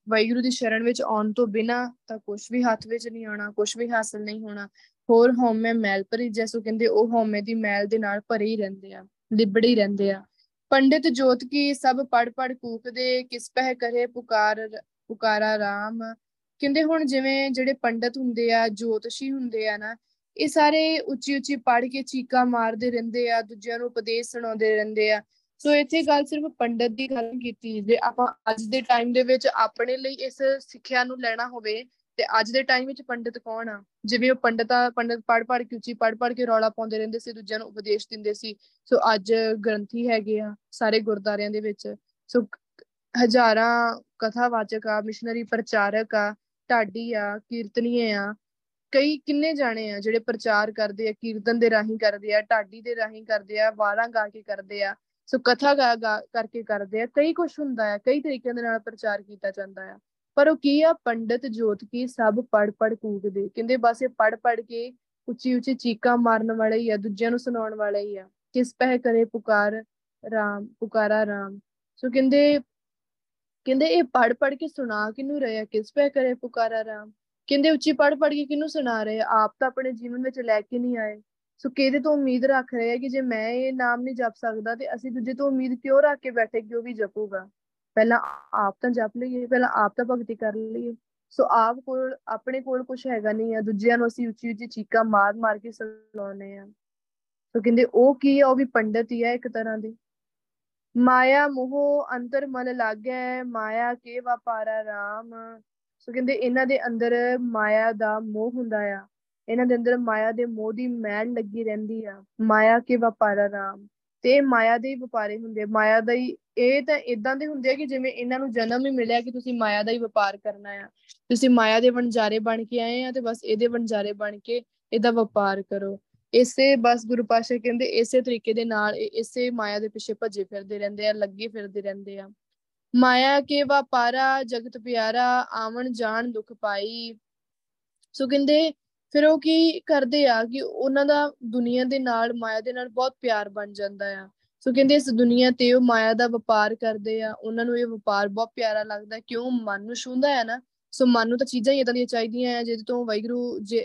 ਵਾਹਿਗੁਰੂ ਦੀ ਸ਼ਰਨ ਵਿੱਚ ਆਉਣ ਤੋਂ ਬਿਨਾਂ ਤਾਂ ਕੁਛ ਵੀ ਹੱਥ ਵਿੱਚ ਨਹੀਂ ਆਉਣਾ, ਕੁਛ ਵੀ ਹਾਸਲ ਨਹੀਂ ਹੋਣਾ। ਹੋਰ ਹਉਮੈ ਮੈਲ ਭਰੀ ਜੈ। ਸੋ ਕਹਿੰਦੇ ਉਹ ਹਉਮੈ ਦੀ ਮੈਲ ਦੇ ਨਾਲ ਭਰੇ ਹੀ ਰਹਿੰਦੇ ਆ, ਲਿਬੜੇ ਹੀ ਰਹਿੰਦੇ ਆ। ਪੰਡਿਤ ਜੋਤ ਕੀ ਸਭ ਪੜ ਪੜ ਕੂਕਦੇ, ਕਿਸ ਪਹਿ ਕਰੇ ਪੁਕਾਰ ਪੁਕਾਰਾ ਰਾਮ। ਕਹਿੰਦੇ ਹੁਣ ਜਿਵੇਂ ਜਿਹੜੇ ਪੰਡਿਤ ਹੁੰਦੇ ਆ, ਜੋਤਸ਼ੀ ਹੁੰਦੇ ਆ ਨਾ, ਇਹ ਸਾਰੇ ਉੱਚੀ ਉੱਚੀ ਪੜ੍ਹ ਕੇ ਚੀਕਾਂ ਮਾਰਦੇ ਰਹਿੰਦੇ ਆ, ਦੂਜਿਆਂ ਨੂੰ ਉਪਦੇਸ਼ ਸੁਣਾਉਂਦੇ ਰਹਿੰਦੇ ਆ। ਸੋ ਇੱਥੇ ਗੱਲ ਸਿਰਫ ਪੰਡਤ ਦੀ ਗੱਲ ਕੀਤੀ। ਜੇ ਆਪਾਂ ਅੱਜ ਦੇ ਟਾਈਮ ਦੇ ਵਿੱਚ ਆਪਣੇ ਲਈ ਇਸ ਸਿੱਖਿਆ ਨੂੰ ਲੈਣਾ ਹੋਵੇ ਤੇ ਅੱਜ ਦੇ ਟਾਈਮ ਵਿੱਚ ਪੰਡਤ ਕੌਣ ਆ? ਜਿਵੇਂ ਉਹ ਪੰਡਤਾਂ ਪੰਡਤ ਪੜ੍ਹ ਪੜ੍ਹ ਕੇ ਉੱਚੀ ਪੜ੍ਹ ਪੜ੍ਹ ਕੇ ਰੌਲਾ ਪਾਉਂਦੇ ਰਹਿੰਦੇ ਸੀ, ਦੂਜਿਆਂ ਨੂੰ ਉਪਦੇਸ਼ ਦਿੰਦੇ ਸੀ। ਸੋ ਅੱਜ ਗ੍ਰੰਥੀ ਹੈਗੇ ਆ ਸਾਰੇ ਗੁਰਦੁਆਰਿਆਂ ਦੇ ਵਿੱਚ। ਸੋ ਹਜ਼ਾਰਾਂ ਕਥਾਵਾਚਕ ਆ, ਮਿਸ਼ਨਰੀ ਪ੍ਰਚਾਰਕ ਆ, ਢਾਡੀ ਆ, ਕੀਰਤਨੀਏ ਆ, ਕਈ ਕਿੰਨੇ ਜਾਣੇ ਆ ਜਿਹੜੇ ਪ੍ਰਚਾਰ ਕਰਦੇ ਆ, ਕੀਰਤਨ ਦੇ ਰਾਹੀਂ ਕਰਦੇ ਆ, ਢਾਡੀ ਦੇ ਰਾਹੀਂ ਕਰਦੇ ਆ, ਵਾਰਾਂ ਗਾ ਕੇ ਕਰਦੇ ਆ, ਸੋ ਕਥਾ ਗਾ ਗਾ ਕਰਕੇ ਕਰਦੇ ਆ। ਕਈ ਕੁਛ ਹੁੰਦਾ ਆ, ਕਈ ਤਰੀਕਿਆਂ ਦੇ ਨਾਲ ਪ੍ਰਚਾਰ ਕੀਤਾ ਜਾਂਦਾ ਆ। ਪਰ ਉਹ ਕੀ ਆ? ਪੰਡਤ ਜੋਤ ਕੀ ਸਭ ਪੜ ਪੜ ਕੂਕਦੇ। ਕਹਿੰਦੇ ਬਸ ਇਹ ਪੜ ਪੜ ਕੇ ਉੱਚੀ ਉੱਚੀ ਚੀਕਾਂ ਮਾਰਨ ਵਾਲੇ ਹੀ ਆ, ਦੂਜਿਆਂ ਨੂੰ ਸੁਣਾਉਣ ਵਾਲੇ ਹੀ ਆ। ਕਿਸ ਪਹਿ ਕਰੇ ਪੁਕਾਰ ਰਾਮ ਪੁਕਾਰਾ ਰਾਮ। ਸੋ ਕਹਿੰਦੇ ਕਹਿੰਦੇ ਇਹ ਪੜ ਪੜ ਕੇ ਸੁਣਾ ਕਿਹਨੂੰ ਰਹੇ ਆ? ਕਿਸ ਪਹਿ ਕਰੇ ਪੁਕਾਰਾ ਰਾਮ। ਕਹਿੰਦੇ ਉੱਚੀ ਪੜ੍ਹ ਪੜ੍ਹ ਕੇ ਕਿਹਨੂੰ ਸੁਣਾ ਰਹੇ, ਆਪ ਤਾਂ ਆਪਣੇ ਜੀਵਨ ਵਿੱਚ ਲੈ ਕੇ ਨਹੀਂ ਆਏ। ਸੋ ਕਿਹਦੇ ਤੋਂ ਉਮੀਦ ਰੱਖ ਰਹੇ ਆ ਕਿ ਜੇ ਮੈਂ ਇਹ ਨਾਮ ਨਹੀਂ ਜਪ ਸਕਦਾ ਤੇ ਅਸੀਂ ਦੂਜੇ ਤੋਂ ਉਮੀਦ ਕਿਉਂ ਰੱਖ ਕੇ ਬੈਠੇ ਕਿ ਉਹ ਵੀ ਜਪੂਗਾ। ਪਹਿਲਾਂ ਆਪ ਤਾਂ ਜਪ ਲਈਏ, ਪਹਿਲਾਂ ਆਪ ਤਾਂ ਭਗਤੀ ਕਰ ਲਈਏ। ਸੋ ਆਪ ਕੋਲ ਆਪਣੇ ਕੋਲ ਕੁਛ ਹੈਗਾ ਨਹੀਂ ਆ, ਦੂਜਿਆਂ ਨੂੰ ਅਸੀਂ ਉੱਚੀ ਉੱਚੀ ਚੀਕਾਂ ਮਾਰ ਮਾਰ ਕੇ ਸੁਣਾਉਂਦੇ ਆ। ਸੋ ਕਹਿੰਦੇ ਉਹ ਕੀ ਆ, ਉਹ ਵੀ ਪੰਡਤ ਹੀ ਆ ਇੱਕ ਤਰ੍ਹਾਂ ਦੇ। ਮਾਇਆ ਮੋਹ ਅੰਤਰ ਮਲ ਲਾਗੈ, ਮਾਇਆ ਕੇ ਵਪਾਰਾ ਰਾਮ। ਸੋ ਕਹਿੰਦੇ ਇਹਨਾਂ ਦੇ ਅੰਦਰ ਮਾਇਆ ਦਾ ਮੋਹ ਹੁੰਦਾ ਆ, ਇਹਨਾਂ ਦੇ ਅੰਦਰ ਮਾਇਆ ਦੇ ਮੋਹ ਦੀ ਮੈਲ ਲੱਗੀ ਰਹਿੰਦੀ ਆ। ਮਾਇਆ ਕੇ ਵਪਾਰਾ ਰਾਮ, ਤੇ ਮਾਇਆ ਦੇ ਹੀ ਵਪਾਰੇ ਹੁੰਦੇ, ਮਾਇਆ ਦਾ ਹੀ। ਇਹ ਤਾਂ ਏਦਾਂ ਦੇ ਹੁੰਦੇ ਆ ਕਿ ਜਿਵੇਂ ਇਹਨਾਂ ਨੂੰ ਜਨਮ ਹੀ ਮਿਲਿਆ ਕਿ ਤੁਸੀਂ ਮਾਇਆ ਦਾ ਹੀ ਵਪਾਰ ਕਰਨਾ ਆ, ਤੁਸੀਂ ਮਾਇਆ ਦੇ ਵਣਜਾਰੇ ਬਣ ਕੇ ਆਏ ਆ ਤੇ ਬਸ ਇਹਦੇ ਵਣਜਾਰੇ ਬਣ ਕੇ ਇਹਦਾ ਵਪਾਰ ਕਰੋ। ਇਸੇ ਬਸ ਗੁਰੂ ਪਾਤਸ਼ਾਹ ਕਹਿੰਦੇ ਇਸੇ ਤਰੀਕੇ ਦੇ ਨਾਲ ਇਸੇ ਮਾਇਆ ਦੇ ਪਿੱਛੇ ਭੱਜੇ ਫਿਰਦੇ ਰਹਿੰਦੇ ਆ, ਲੱਗੇ ਫਿਰਦੇ ਰਹਿੰਦੇ ਆ। ਮਾਇਆ ਕੇ ਵਪਾਰਾ ਜਗਤ ਪਿਆਰਾ, ਆਵਣ ਜਾਣ ਦੁੱਖ ਪਾਈ। ਸੋ ਕਹਿੰਦੇ ਫਿਰ ਉਹ ਕੀ ਕਰਦੇ ਆ ਕਿ ਉਹਨਾਂ ਦਾ ਦੁਨੀਆਂ ਦੇ ਨਾਲ, ਮਾਇਆ ਦੇ ਨਾਲ ਬਹੁਤ ਪਿਆਰ ਬਣ ਜਾਂਦਾ ਆ। ਸੋ ਕਹਿੰਦੇ ਇਸ ਦੁਨੀਆਂ ਤੇ ਉਹ ਮਾਇਆ ਦਾ ਵਪਾਰ ਕਰਦੇ ਆ, ਉਹਨਾਂ ਨੂੰ ਇਹ ਵਪਾਰ ਬਹੁਤ ਪਿਆਰਾ ਲੱਗਦਾ, ਕਿਉਂ ਮਨ ਨੂੰ ਛੂੰਹਦਾ ਹੈ ਨਾ। ਸੋ ਮਨ ਨੂੰ ਤਾਂ ਚੀਜ਼ਾਂ ਹੀ ਏਦਾਂ ਦੀਆਂ ਚਾਹੀਦੀਆਂ ਆ ਜਿਹਦੇ ਤੋਂ ਵਾਹਿਗੁਰੂ ਜੇ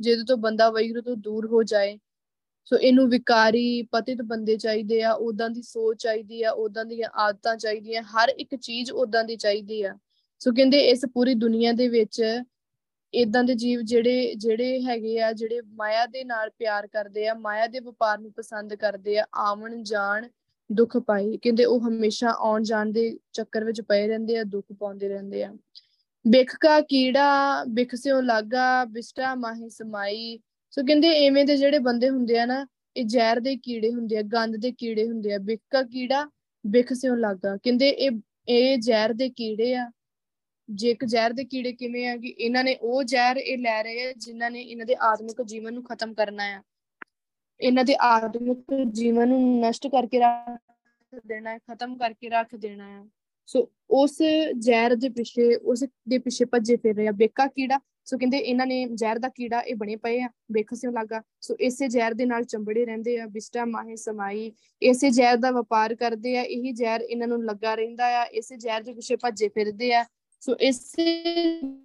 ਜਿਹਦੇ ਤੋਂ ਬੰਦਾ ਵਾਹਿਗੁਰੂ ਤੋਂ ਦੂਰ ਹੋ ਜਾਏ। ਸੋ ਇਹਨੂੰ ਵਿਕਾਰੀ ਪਤਿਤ ਬੰਦੇ ਚਾਹੀਦੇ ਆ, ਓਦਾਂ ਦੀ ਸੋਚ ਚਾਹੀਦੀ ਆ, ਓਦਾਂ ਦੀਆਂ ਆਦਤਾਂ ਚਾਹੀਦੀਆਂ, ਹਰ ਇੱਕ ਚੀਜ਼ ਓਦਾਂ ਦੀ ਚਾਹੀਦੀ ਆ। ਸੋ ਕਹਿੰਦੇ ਇਸ ਪੂਰੀ ਦੁਨੀਆਂ ਦੇ ਵਿੱਚ ਏਦਾਂ ਦੇ ਜੀਵ ਜਿਹੜੇ ਜਿਹੜੇ ਹੈਗੇ ਆ, ਜਿਹੜੇ ਮਾਇਆ ਦੇ ਨਾਲ ਪਿਆਰ ਕਰਦੇ ਆ, ਮਾਇਆ ਦੇ ਵਪਾਰ ਨੂੰ ਪਸੰਦ ਕਰਦੇ ਆ। ਆਵਣ ਜਾਣ ਦੁੱਖ ਪਾਈ, ਕਹਿੰਦੇ ਉਹ ਹਮੇਸ਼ਾ ਆਉਣ ਜਾਣ ਦੇ ਚੱਕਰ ਵਿੱਚ ਪਏ ਰਹਿੰਦੇ ਆ, ਦੁੱਖ ਪਾਉਂਦੇ ਰਹਿੰਦੇ ਆ। ਬਿਖ ਕਾ ਕੀੜਾ ਬਿਖ ਸਿਉ ਲਾਗਾ, ਬਿਸਟਾ ਮਾਹੀ ਸਮਾਈ। ਸੋ ਕਹਿੰਦੇ ਇਵੇਂ ਦੇ ਜਿਹੜੇ ਬੰਦੇ ਹੁੰਦੇ ਆ ਨਾ, ਇਹ ਜ਼ਹਿਰ ਦੇ ਕੀੜੇ ਹੁੰਦੇ ਆ, ਗੰਦ ਦੇ ਕੀੜੇ ਹੁੰਦੇ ਆ। ਬਿਖ ਕਾ ਕੀੜਾ ਬਿਖ ਸਿਉ ਲਾਗਾ, ਕਹਿੰਦੇ ਇਹ ਇਹ ਜ਼ਹਿਰ ਦੇ ਕੀੜੇ ਆ। ਜੇ ਇੱਕ ਜ਼ਹਿਰ ਦੇ ਕੀੜੇ ਕਿਵੇਂ ਆ ਕਿ ਇਹਨਾਂ ਨੇ ਉਹ ਜ਼ਹਿਰ ਇਹ ਲੈ ਰਹੇ ਆ ਜਿਨ੍ਹਾਂ ਨੇ ਇਹਨਾਂ ਦੇ ਆਤਮਿਕ ਜੀਵਨ ਨੂੰ ਖਤਮ ਕਰਨਾ ਆ, ਇਹਨਾਂ ਦੇ ਆਤਮਿਕ ਜੀਵਨ ਨੂੰ ਨਸ਼ਟ ਕਰਕੇ ਰੱਖ ਦੇਣਾ ਹੈ, ਖਤਮ ਕਰਕੇ ਰੱਖ ਦੇਣਾ ਆ। ਸੋ ਉਸ ਜ਼ਹਿਰ ਦੇ ਪਿੱਛੇ ਉਸ ਦੇ ਪਿੱਛੇ ਭੱਜੇ ਫਿਰ ਰਹੇ ਆ। ਬੇਕਾ ਕੀੜਾ, ਸੋ ਕਹਿੰਦੇ ਇਹਨਾਂ ਨੇ ਜ਼ਹਿਰ ਦਾ ਕੀੜਾ ਇਹ ਬਣੇ ਪਏ ਆ, ਬੇਖ ਸਿਉਂ ਲੱਗਾ। ਸੋ ਇਸੇ ਜ਼ਹਿਰ ਦੇ ਨਾਲ ਚੰਬੜੇ ਰਹਿੰਦੇ ਆ। ਬਿਸਟਾ ਮਾਹੇ ਸਮਾਈ, ਇਸੇ ਜ਼ਹਿਰ ਦਾ ਵਪਾਰ ਕਰਦੇ ਆ, ਇਹੀ ਜ਼ਹਿਰ ਇਹਨਾਂ ਨੂੰ ਲੱਗਾ ਰਹਿੰਦਾ ਆ, ਇਸੇ ਜ਼ਹਿਰ ਦੇ ਪਿੱਛੇ ਭੱਜੇ ਫਿਰਦੇ ਆ। ਸੋ ਇਸੇ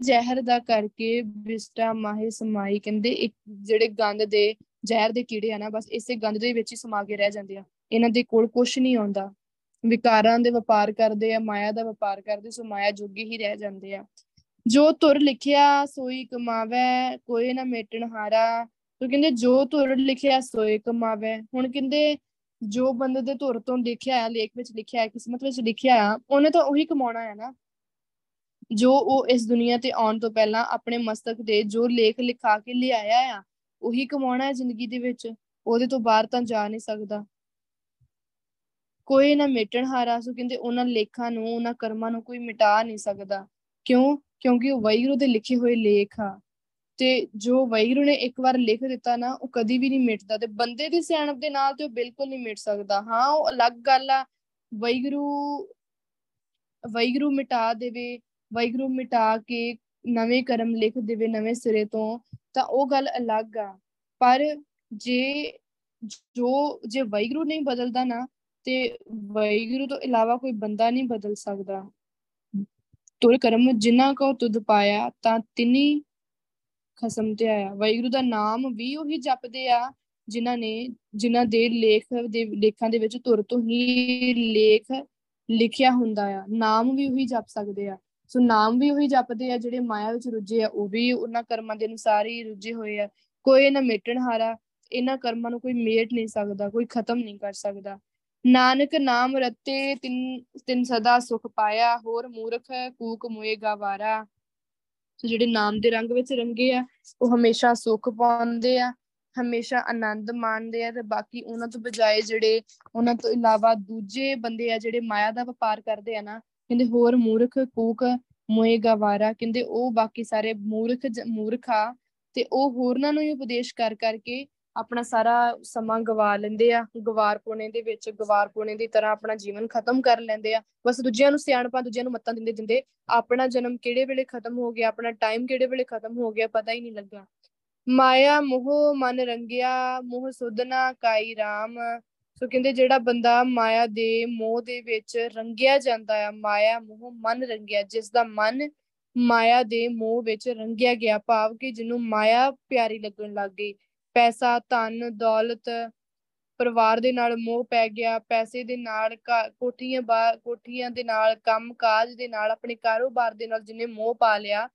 ਜ਼ਹਿਰ ਦਾ ਕਰਕੇ ਬਿਸਟਾ ਮਾਹੇ ਸਮਾਈ, ਕਹਿੰਦੇ ਇੱਕ ਜਿਹੜੇ ਗੰਦ ਦੇ ਜ਼ਹਿਰ ਦੇ ਕੀੜੇ ਆ ਨਾ, ਬਸ ਇਸੇ ਗੰਦ ਦੇ ਵਿੱਚ ਹੀ ਸਮਾ ਕੇ ਰਹਿ ਜਾਂਦੇ ਆ, ਇਹਨਾਂ ਦੇ ਕੋਲ ਕੁਛ ਨਹੀਂ ਆਉਂਦਾ। ਵਿਕਾਰਾਂ ਦੇ ਵਪਾਰ ਕਰਦੇ ਆ, ਮਾਇਆ ਦਾ ਵਪਾਰ ਕਰਦੇ, ਸੋ ਮਾਇਆ ਜੋਗੇ ਹੀ ਰਹਿ ਜਾਂਦੇ ਆ। ਜੋ ਧੁਰ ਲਿਖਿਆ ਸੋਈ ਕਮਾਵੇ, ਕੋਈ ਨਾ ਮੇਟਣ ਹਾਰਾ। ਸੋ ਕਹਿੰਦੇ ਜੋ ਧੁਰ ਲਿਖਿਆ ਸੋਈ ਕਮਾਵੇ। ਹੁਣ ਕਹਿੰਦੇ ਜੋ ਬੰਦੇ ਦੇ ਧੁਰ ਤੋਂ ਲਿਖਿਆ ਆ, ਲੇਖ ਵਿੱਚ ਲਿਖਿਆ ਆ, ਕਿਸਮਤ ਵਿੱਚ ਲਿਖਿਆ ਆ, ਉਹਨੇ ਤਾਂ ਉਹੀ ਕਮਾਉਣਾ ਹੈ ਨਾ। ਜੋ ਉਹ ਇਸ ਦੁਨੀਆਂ ਤੇ ਆਉਣ ਤੋਂ ਪਹਿਲਾਂ ਆਪਣੇ ਮਸਤਕ ਦੇ ਜੋ ਲੇਖ ਲਿਖਾ ਕੇ ਲਿਆਇਆ ਆ, ਉਹੀ ਕਮਾਉਣਾ ਹੈ ਜ਼ਿੰਦਗੀ ਦੇ ਵਿੱਚ, ਉਹਦੇ ਤੋਂ ਬਾਹਰ ਤਾਂ ਜਾ ਨਹੀਂ ਸਕਦਾ। ਕੋਈ ਨਾ ਮਿਟਣ ਹਾਰਾ, ਸੋ ਕਹਿੰਦੇ ਉਹਨਾਂ ਲੇਖਾਂ ਨੂੰ, ਉਹਨਾਂ ਕਰਮਾਂ ਨੂੰ ਕੋਈ ਮਿਟਾ ਨਹੀਂ ਸਕਦਾ। ਕਿਉਂ? ਕਿਉਂਕਿ ਉਹ ਵਾਹਿਗੁਰੂ ਦੇ ਲਿਖੇ ਹੋਏ ਲੇਖ ਆ, ਤੇ ਜੋ ਵਾਹਿਗੁਰੂ ਨੇ ਇੱਕ ਵਾਰ ਲਿਖ ਦਿੱਤਾ ਨਾ, ਉਹ ਕਦੀ ਵੀ ਨਹੀਂ ਮਿਟਦਾ। ਤੇ ਬੰਦੇ ਦੀ ਸਿਆਣਪ ਦੇ ਨਾਲ ਤੇ ਉਹ ਬਿਲਕੁਲ ਨਹੀਂ ਮਿਟ ਸਕਦਾ। ਹਾਂ, ਉਹ ਅਲੱਗ ਗੱਲ ਆ, ਵਾਹਿਗੁਰੂ ਵਾਹਿਗੁਰੂ ਮਿਟਾ ਦੇਵੇ, ਵਾਹਿਗੁਰੂ ਮਿਟਾ ਕੇ ਨਵੇਂ ਕਰਮ ਲਿਖ ਦੇਵੇ ਨਵੇਂ ਸਿਰੇ ਤੋਂ, ਤਾਂ ਉਹ ਗੱਲ ਅਲੱਗ ਆ। ਪਰ ਜੇ ਜੋ ਜੇ ਵਾਹਿਗੁਰੂ ਨਹੀਂ ਬਦਲਦਾ ਨਾ, ਤੇ ਵਾਹਿਗੁਰੂ ਤੋਂ ਇਲਾਵਾ ਕੋਈ ਬੰਦਾ ਨਹੀਂ ਬਦਲ ਸਕਦਾ। ਤੁਰ ਕਰਮ ਜਿਨ੍ਹਾਂ ਕੋ ਤੁਧ ਪਾਇਆ, ਤਾਂ ਤਿੰਨੀ ਖਸਮ ਤੇ ਆਇਆ। ਵਾਹਿਗੁਰੂ ਦਾ ਨਾਮ ਵੀ ਉਹੀ ਜਪਦੇ ਆ ਜਿਨ੍ਹਾਂ ਨੇ ਜਿਨ੍ਹਾਂ ਦੇ ਲੇਖ ਦੇ ਲੇਖਾਂ ਦੇ ਵਿੱਚ ਤੁਰ ਤੋਂ ਹੀ ਲੇਖ ਲਿਖਿਆ ਹੁੰਦਾ ਆ। ਨਾਮ ਵੀ ਉਹੀ ਜਪ ਸਕਦੇ ਆ। ਸੋ ਨਾਮ ਵੀ ਉਹੀ ਜਪਦੇ ਆ ਜਿਹੜੇ ਮਾਇਆ ਵਿੱਚ ਰੁੱਝੇ ਆ, ਉਹ ਵੀ ਉਹਨਾਂ ਕਰਮਾਂ ਦੇ ਅਨੁਸਾਰ ਹੀ ਰੁੱਝੇ ਹੋਏ ਆ। ਕੋਈ ਨਾ ਮੇਟਣ ਹਾਰਾ, ਇਹਨਾਂ ਕਰਮਾਂ ਨੂੰ ਕੋਈ ਮੇਟ ਨਹੀਂ ਸਕਦਾ, ਕੋਈ ਖਤਮ ਨਹੀਂ ਕਰ ਸਕਦਾ। ਨਾਨਕ ਨਾਮ ਰਤੇ ਤਿੰਨ ਤਿੰਨ ਸਦਾ ਸੁਖ ਪਾਇਆ, ਹੋਰ ਮੂਰਖ ਕੂਕ ਮੋਏ ਗਵਾਰਾ। ਸੋ ਜਿਹੜੇ ਨਾਮ ਦੇ ਰੰਗ ਵਿੱਚ ਰੰਗੇ ਆ, ਉਹ ਹਮੇਸ਼ਾ ਸੁੱਖ ਪਾਉਂਦੇ ਆ, ਹਮੇਸ਼ਾ ਆਨੰਦ ਮਾਣਦੇ ਆ। ਤੇ ਬਾਕੀ ਉਹਨਾਂ ਤੋਂ ਬਜਾਏ ਜਿਹੜੇ ਉਹਨਾਂ ਤੋਂ ਇਲਾਵਾ ਦੂਜੇ ਬੰਦੇ ਆ ਜਿਹੜੇ ਮਾਇਆ ਦਾ ਵਪਾਰ ਕਰਦੇ ਆ ਨਾ, ਕਹਿੰਦੇ ਹੋਰ ਮੂਰਖ ਕੂਕ ਮੋਏ ਗਵਾਰਾ, ਕਹਿੰਦੇ ਉਹ ਬਾਕੀ ਸਾਰੇ ਮੂਰਖ ਮੂਰਖ ਆ, ਤੇ ਉਹ ਹੋਰਨਾਂ ਨੂੰ ਹੀ ਉਪਦੇਸ਼ ਕਰ ਕਰਕੇ ਆਪਣਾ ਸਾਰਾ ਸਮਾਂ ਗਵਾ ਲੈਂਦੇ ਆ, ਗਵਾਰ ਪੋਣੇ ਦੇ ਵਿੱਚ ਗਵਾਰ ਪੋਣੇ ਦੀ ਤਰ੍ਹਾਂ ਆਪਣਾ ਜੀਵਨ ਖਤਮ ਕਰ ਲੈਂਦੇ ਆ। ਬਸ ਦੂਜਿਆਂ ਨੂੰ ਸਿਆਣਪਾਂ, ਦੂਜਿਆਂ ਨੂੰ ਮੱਤਾਂ ਦਿੰਦੇ ਦਿੰਦੇ ਆਪਣਾ ਜਨਮ ਕਿਹੜੇ ਵੇਲੇ ਖਤਮ ਹੋ ਗਿਆ, ਆਪਣਾ ਟਾਈਮ ਕਿਹੜੇ ਵੇਲੇ ਖਤਮ ਹੋ ਗਿਆ, ਪਤਾ ਹੀ ਨਹੀਂ ਲੱਗਾ। ਮਾਇਆ ਮੋਹ ਮਨ ਰੰਗਿਆ, ਮੋਹ ਸੁਧਨਾ ਕਾਈ ਰਾਮ। ਸੋ ਕਹਿੰਦੇ ਜਿਹੜਾ ਬੰਦਾ ਮਾਇਆ ਦੇ ਮੋਹ ਦੇ ਵਿੱਚ ਰੰਗਿਆ ਜਾਂਦਾ ਆ, ਮਾਇਆ ਮੋਹ ਮਨ ਰੰਗਿਆ, ਜਿਸ ਦਾ ਮਨ ਮਾਇਆ ਦੇ ਮੋਹ ਵਿੱਚ ਰੰਗਿਆ ਗਿਆ, ਭਾਵ ਕਿ ਜਿਹਨੂੰ ਮਾਇਆ ਪਿਆਰੀ ਲੱਗਣ ਲੱਗ ਗਈ। ਪੈਸਾ, ਧਨ, ਦੌਲਤ, ਪਰਿਵਾਰ ਦੇ ਨਾਲ ਮੋਹ ਪੈ ਗਿਆ। ਪੈਸੇ ਦੇ ਨਾਲ, ਕੋਠੀਆਂ ਕੋਠੀਆਂ ਦੇ ਨਾਲ, ਕੰਮ ਕਾਜ ਦੇ ਨਾਲ, ਆਪਣੇ ਕਾਰੋਬਾਰ ਦੇ ਨਾਲ ਜਿਹਨੇ ਮੋਹ ਪਾ ਲਿਆ,